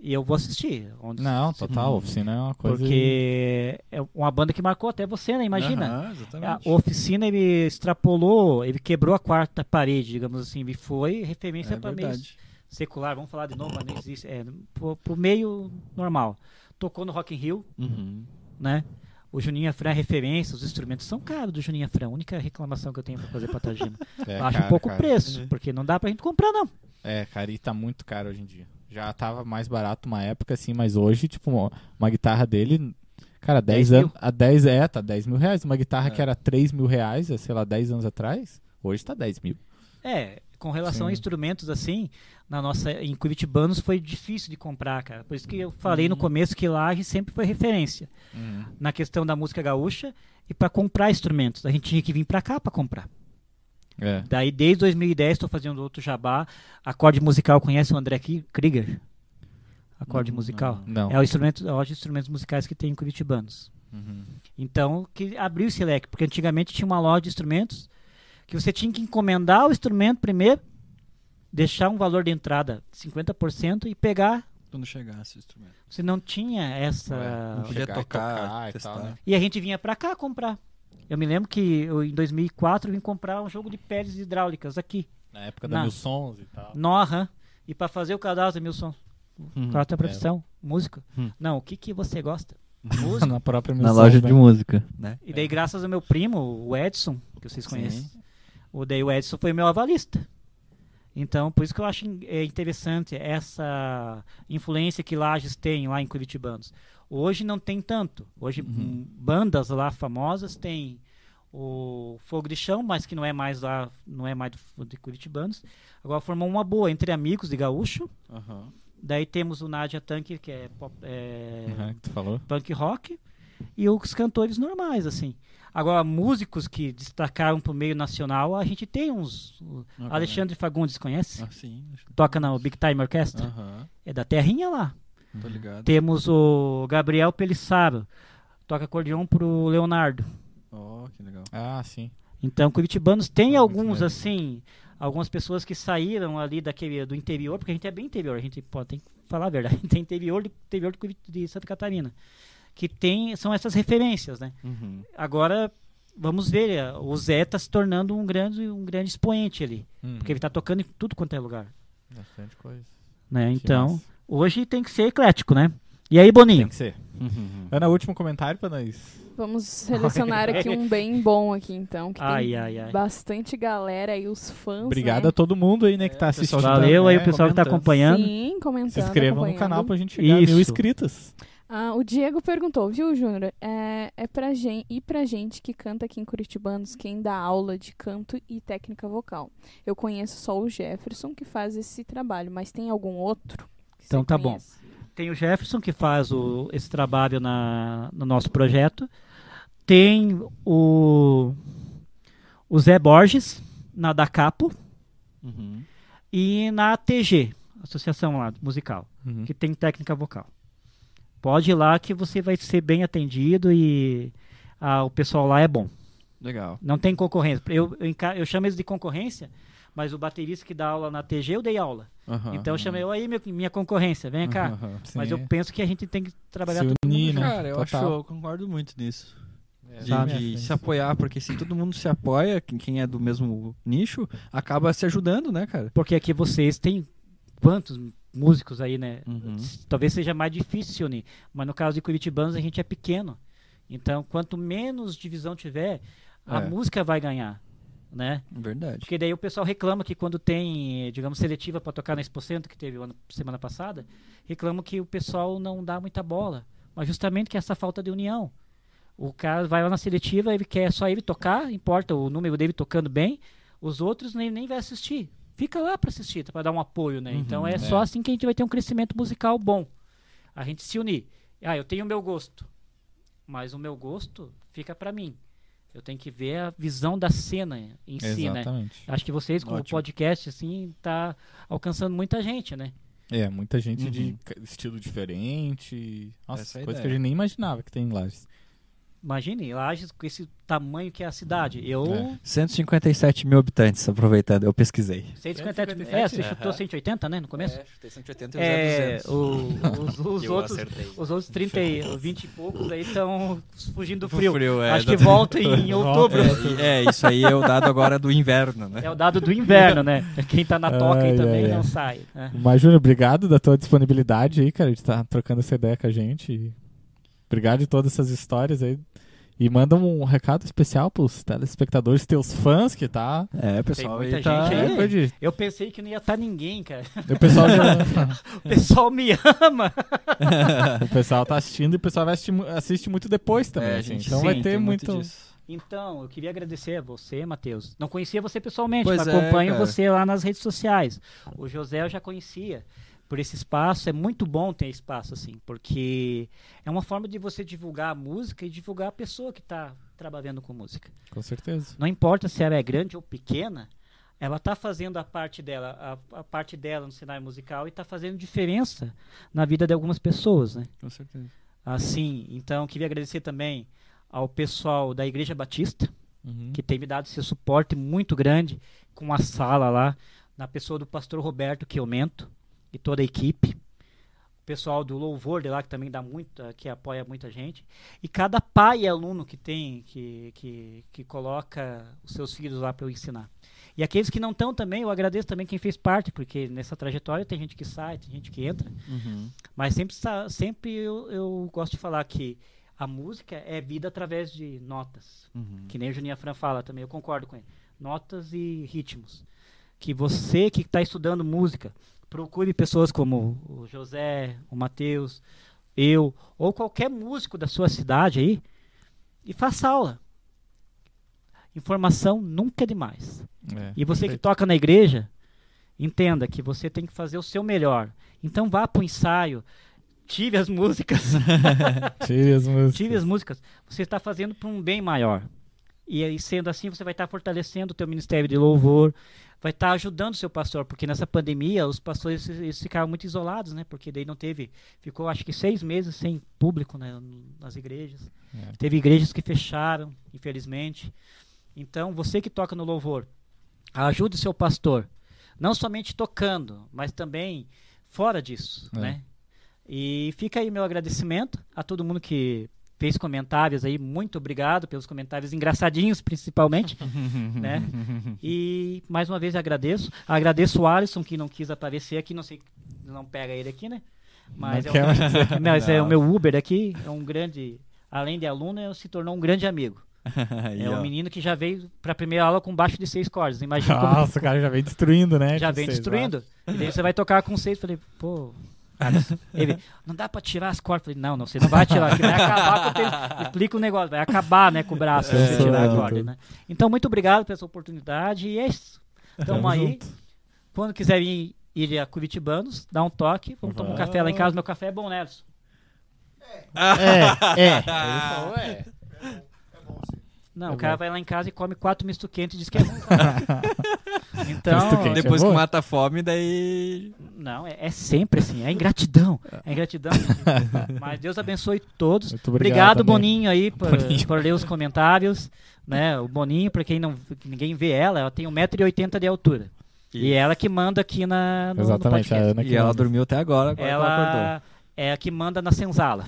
E eu vou assistir. Onde não, total, hum. Oficina é uma coisa... Porque é uma banda que marcou até você, né? Imagina. Uhum, a Oficina, ele extrapolou, ele quebrou a quarta parede, digamos assim. Ele foi referência é para meio secular, vamos falar de novo, mas não existe. É, para o meio normal. Tocou no Rock in Rio, uhum. né? O Juninho Fran é referência, os instrumentos são caros do Juninho Fran. A única reclamação que eu tenho para fazer para Tagina. É, acho caro, um pouco o preço, porque não dá para a gente comprar, não. É, cara, e tá muito caro hoje em dia. Já tava mais barato uma época, assim, mas hoje, tipo, uma, uma guitarra dele, cara, dez anos, a dez é, tá dez mil reais. Uma guitarra é. Que era três mil reais, sei lá, dez anos atrás, hoje tá dez mil. É, com relação sim. a instrumentos, assim, na nossa, em Curitibanos foi difícil de comprar, cara. Por isso que eu falei uhum. no começo que Lages sempre foi referência uhum. na questão da música gaúcha e pra comprar instrumentos. A gente tinha que vir pra cá pra comprar. É. Daí desde dois mil e dez estou fazendo outro jabá. Acorde musical, conhece o André Krieger? acorde musical? Não. É o instrumento, hoje os instrumentos musicais que tem em Curitibanos. Uhum. Então, que abriu esse leque, porque antigamente tinha uma loja de instrumentos que você tinha que encomendar o instrumento primeiro, deixar um valor de entrada de cinquenta por cento e pegar quando chegasse o instrumento. Você não tinha essa... Ué, não podia tocar, tocar e tal, né? E a gente vinha pra cá comprar. Eu me lembro que eu, em dois mil e quatro eu vim comprar um jogo de peles hidráulicas aqui. Na época da na... Milsons e tal. Nossa, e pra fazer o cadastro da Milsons. Hum, qual é a tua profissão? É. Músico? Hum. Não, o que, que você gosta? Música? Na própria Milsons. Na loja, né? De música. Né? E daí, é. graças ao meu primo, o Edson, que vocês conhecem, Sim. o, daí, o Edson foi meu avalista. Então, por isso que eu acho interessante essa influência que Lages tem lá em Curitibanos. Hoje não tem tanto. Hoje, uhum. bandas lá famosas tem o Fogo de Chão, mas que não é mais lá, não é mais do, de Curitibanos. Agora formou uma boa entre amigos de gaúcho. Uhum. Daí temos o Nádia Tanque, que é, pop, é uhum, que tu falou. Punk rock, e os cantores normais, assim. Agora, músicos que destacaram para o meio nacional, a gente tem uns... Ah, Alexandre Fagundes, conhece? Ah, sim. Toca na Big Time Orquestra. Uh-huh. É da terrinha lá. Tô ligado. Temos o Gabriel Pelissaro, toca acordeon para o Leonardo. Oh, que legal. Ah, sim. Então, Curitibanos tem ah, alguns, assim, algumas pessoas que saíram ali daquele, do interior, porque a gente é bem interior, a gente pô, tem que falar a verdade, a gente tem interior, interior de, de Santa Catarina. Que tem, são essas referências, né? Uhum. Agora, vamos ver, o Zé está se tornando um grande, um grande expoente ali. Uhum. Porque ele está tocando em tudo quanto é lugar. Bastante coisa. Né? Então, massa. Hoje tem que ser eclético, né? E aí, Boninho? Tem que ser. Uhum. Ana, último comentário para nós. Vamos selecionar aqui um bem bom aqui, então. Que ai, tem ai, ai. Bastante galera aí, os fãs, Obrigado né? a todo mundo aí, né, que está é, assistindo. Valeu aí, né, o pessoal comentando. Que está acompanhando. Sim, comentando. Se inscrevam no canal para a gente chegar Isso. a mil inscritos. Ah, o Diego perguntou, viu, Júnior? É, é pra gente, e pra gente que canta aqui em Curitibanos, quem dá aula de canto e técnica vocal? Eu conheço só o Jefferson que faz esse trabalho, mas tem algum outro? Então tá conhece? Bom. Tem o Jefferson que faz o, esse trabalho na, no nosso projeto. Tem o, o Zé Borges, na da Capo, uhum. e na A T G, Associação lá, Musical, uhum. que tem técnica vocal. Pode ir lá que você vai ser bem atendido e ah, o pessoal lá é bom. Legal. Não tem concorrência. Eu, eu, eu chamo eles de concorrência, mas o baterista que dá aula na T G, eu dei aula. Uh-huh, então eu chamei, aí meu, minha concorrência, vem cá. Uh-huh, mas eu penso que a gente tem que trabalhar... Se unir, né? Cara, eu, Total. acho, eu concordo muito nisso. De, de se apoiar, porque se todo mundo se apoia, quem é do mesmo nicho, acaba se ajudando, né, cara? Porque aqui vocês têm quantos... músicos aí, né? Uhum. Talvez seja mais difícil unir, mas no caso de Curitibanos a gente é pequeno, então quanto menos divisão tiver, a é. música vai ganhar, né? Verdade. Porque daí o pessoal reclama que quando tem, digamos, seletiva para tocar na Expo Centro, que teve ano, semana passada, reclama que o pessoal não dá muita bola, mas justamente que essa falta de união. O cara vai lá na seletiva, ele quer só ele tocar, importa o número dele tocando bem, os outros nem, nem vai assistir. Fica lá para assistir, para dar um apoio, né? Uhum, então é, é só assim que a gente vai ter um crescimento musical bom. A gente se unir. Ah, eu tenho o meu gosto, mas o meu gosto fica para mim. Eu tenho que ver a visão da cena em si, né? Exatamente. Acho que vocês, com o podcast, assim, tá alcançando muita gente, né? É, muita gente uhum. de estilo diferente. Nossa, coisa que a gente nem imaginava que tem em Lages. Imagine, Lages com esse tamanho que é a cidade. Eu... É. cento e cinquenta e sete mil habitantes, aproveitando, eu pesquisei. cento e cinquenta e sete mil? É, você chutou cento e oitenta, né, no começo? É, chutei cento e oitenta e é, duzentos. O, os, os, outros, os outros trinta, vinte e poucos aí estão fugindo do frio. frio é, Acho que volta em outubro. É, é, isso aí é o dado agora do inverno, né? É o dado do inverno, né? Quem tá na toca aí é, também é, não é. sai. É. Mas, Júnior, obrigado da tua disponibilidade aí, cara, de estar tá trocando essa ideia com a gente e... Obrigado de todas essas histórias aí. E manda um recado especial pros telespectadores, teus fãs que tá... É, pessoal, muita gente tá... aí. É, eu pensei que não ia estar tá ninguém, cara. O pessoal já... O pessoal me ama. O pessoal tá assistindo e o pessoal vai assistir, assiste muito depois também. É, gente. Então Sim, vai ter muito... muito então, eu queria agradecer a você, Matheus. Não conhecia você pessoalmente, pois mas é, acompanho cara. você lá nas redes sociais. O José eu já conhecia. Por esse espaço, é muito bom ter espaço assim, porque é uma forma de você divulgar a música e divulgar a pessoa que está trabalhando com música. Com certeza. Não importa se ela é grande ou pequena, Ela está fazendo a parte dela, a, a parte dela no cenário musical, e está fazendo diferença na vida de algumas pessoas, né? Com certeza. Assim, então, queria agradecer também ao pessoal da Igreja Batista, uhum. que tem me dado esse suporte muito grande com a sala lá, na pessoa do pastor Roberto, que eu mento, e toda a equipe. O pessoal do Louvor de lá, que também dá muito, que apoia muita gente. E cada pai e aluno que tem, que, que, que coloca os seus filhos lá para eu ensinar. E aqueles que não estão também, eu agradeço também quem fez parte, porque nessa trajetória tem gente que sai, tem gente que entra. Uhum. Mas sempre, sempre eu, eu gosto de falar que a música é vida através de notas. Uhum. Que nem o Juninho Fran fala também, eu concordo com ele. Notas e ritmos. Que você que está estudando música, procure pessoas como o José, o Matheus, eu, ou qualquer músico da sua cidade aí, e faça aula. Informação nunca é demais. É, e você perfeito. Que toca na igreja, entenda que você tem que fazer o seu melhor. Então vá para o ensaio, tire as músicas. tire as músicas. Tire as músicas. Você está fazendo para um bem maior. E aí, sendo assim, você vai estar tá fortalecendo o teu ministério de louvor, vai estar tá ajudando o seu pastor, porque nessa pandemia os pastores eles ficaram muito isolados, né? Porque daí não teve, ficou acho que seis meses sem público, né? Nas igrejas. É. Teve igrejas que fecharam, infelizmente. Então, você que toca no louvor, ajude seu pastor, não somente tocando, mas também fora disso, é. Né? E fica aí meu agradecimento a todo mundo que fez comentários aí, muito obrigado pelos comentários engraçadinhos, principalmente, né? E, mais uma vez, agradeço. Agradeço o Alisson, que não quis aparecer aqui, não sei, não pega ele aqui, né? Mas, é, quer... o, mas é o meu Uber aqui, é um grande, além de aluno, se tornou um grande amigo. É um menino que já veio para a primeira aula com baixo de seis cordas. Imagina. Nossa, o cara já vem destruindo, né? Já vem destruindo. E daí você vai tocar com seis. Falei, pô, cara, ele, não dá para tirar as cordas. Falei, não, não, você não vai tirar. Vai acabar com o teu... Explica o negócio, vai acabar, né, com o braço, é, você tirar a corda, né? Então, muito obrigado pela sua oportunidade. E é isso. Tamo aí. Junto. Quando quiser ir, ir a Curitibanos, dá um toque. Vamos tomar um café lá em casa. Meu café é bom, né, Nelson? É. É. É. Então, é. Não, é o cara bom. Vai lá em casa e come quatro misto quente e diz que é bom. Então, depois é que mata a fome, daí... Não, é, é sempre assim, é ingratidão. É ingratidão. Mas Deus abençoe todos. Muito obrigado, obrigado Boninho, aí, por, Boninho. por ler os comentários. Né? O Boninho, para quem não, ninguém vê ela, ela tem um metro e oitenta de altura. Isso. E ela que manda aqui na, no, Exatamente, no podcast. A Ana que e ela manda. Dormiu até agora, agora ela, ela acordou. É a que manda na senzala.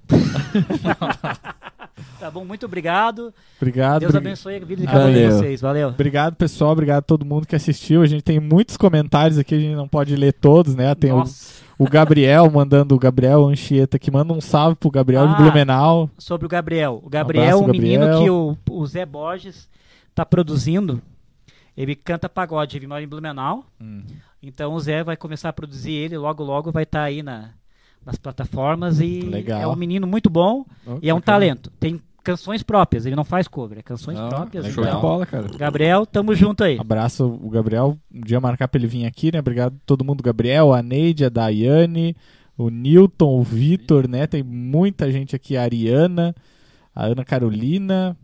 Tá bom, muito obrigado. Obrigado. Deus brig... abençoe a vida de cada um de vocês. Valeu. Obrigado, pessoal. Obrigado a todo mundo que assistiu. A gente tem muitos comentários aqui, a gente não pode ler todos, né? Tem o, o Gabriel mandando, o Gabriel Anchieta, que manda um salve pro Gabriel ah, de Blumenau. Sobre o Gabriel. O Gabriel um é um menino que o, o Zé Borges tá produzindo. Ele canta pagode, ele mora em Blumenau. Hum. Então o Zé vai começar a produzir ele, logo, logo vai estar tá aí na... nas plataformas e legal. É um menino muito bom oh, e é um bacana. Talento. Tem canções próprias, ele não faz cover, é canções não, próprias. É show de bola, cara. Gabriel, tamo junto aí. Abraço o Gabriel, um dia marcar pra ele vir aqui, né? Obrigado a todo mundo, Gabriel, a Neide, a Daiane, o Newton, o Vitor, né? Tem muita gente aqui, a Ariana, a Ana Carolina,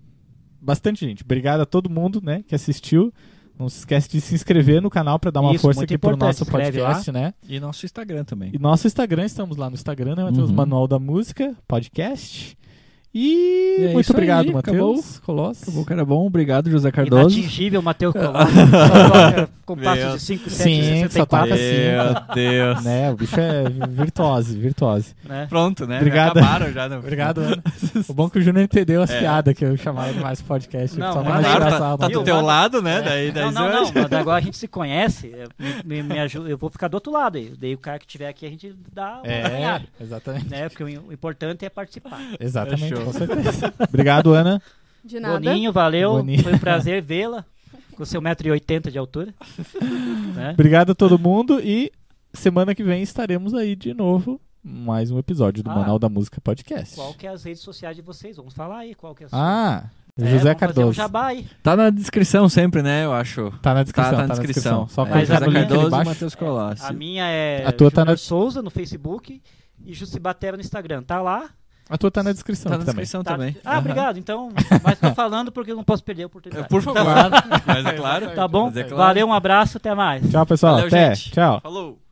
bastante gente. Obrigado a todo mundo, né, que assistiu. Não se esquece de se inscrever no canal para dar uma Isso, força aqui pro nosso podcast, lá, né? E nosso Instagram também. E nosso Instagram, estamos lá no Instagram, né, Matheus? Uhum. Manual da Música Podcast. E, e é muito obrigado, aí, Matheus Colossi. Acabou, cara, bom. Obrigado, José Cardoso. Inatingível, Matheus Colossi. Com passos de cinco, sete, sessenta e quatro. Meu Deus. Né, o bicho é virtuose, virtuose. Né? Pronto, né? Obrigado. Já acabaram já. Não. Obrigado, Ana. O bom que o Júnior entendeu as é. piadas que eu chamava de mais podcast. Não, só mais claro, engraçado. Tá, tá do teu lado, né? É. Daí, daí não, não, não. Mas agora a gente se conhece. Me, me ajuda, eu vou ficar do outro lado aí. Daí o cara que tiver aqui, a gente dá uma ganhada. É, exatamente. Né? Porque o importante é participar. Exatamente. Com certeza. Obrigado, Ana. De nada. Boninho, valeu. Boninho. Foi um prazer vê-la com seu um metro e oitenta de altura. Né? Obrigado a todo mundo e semana que vem estaremos aí de novo. Mais um episódio do ah, Manual da Música Podcast. Qual que é as redes sociais de vocês? Vamos falar aí qual que é as Ah, José é, Cardoso. Um jabá aí. Tá na descrição sempre, né? Eu acho. Tá na descrição. Tá, tá, tá na descrição. descrição. Só é, José Cardoso e Matheus Colossi. A minha é a tua tá na... Souza no Facebook e Jussi Batera no Instagram. Tá lá. A tua tá na descrição também. Tá na descrição também. também. Ah, uhum. Obrigado. Então, mas tô falando porque eu não posso perder a oportunidade. Por favor. Tá, mas é claro. Tá bom? É claro. Valeu, um abraço, até mais. Tchau, pessoal. Valeu, até. Gente. Tchau. Falou.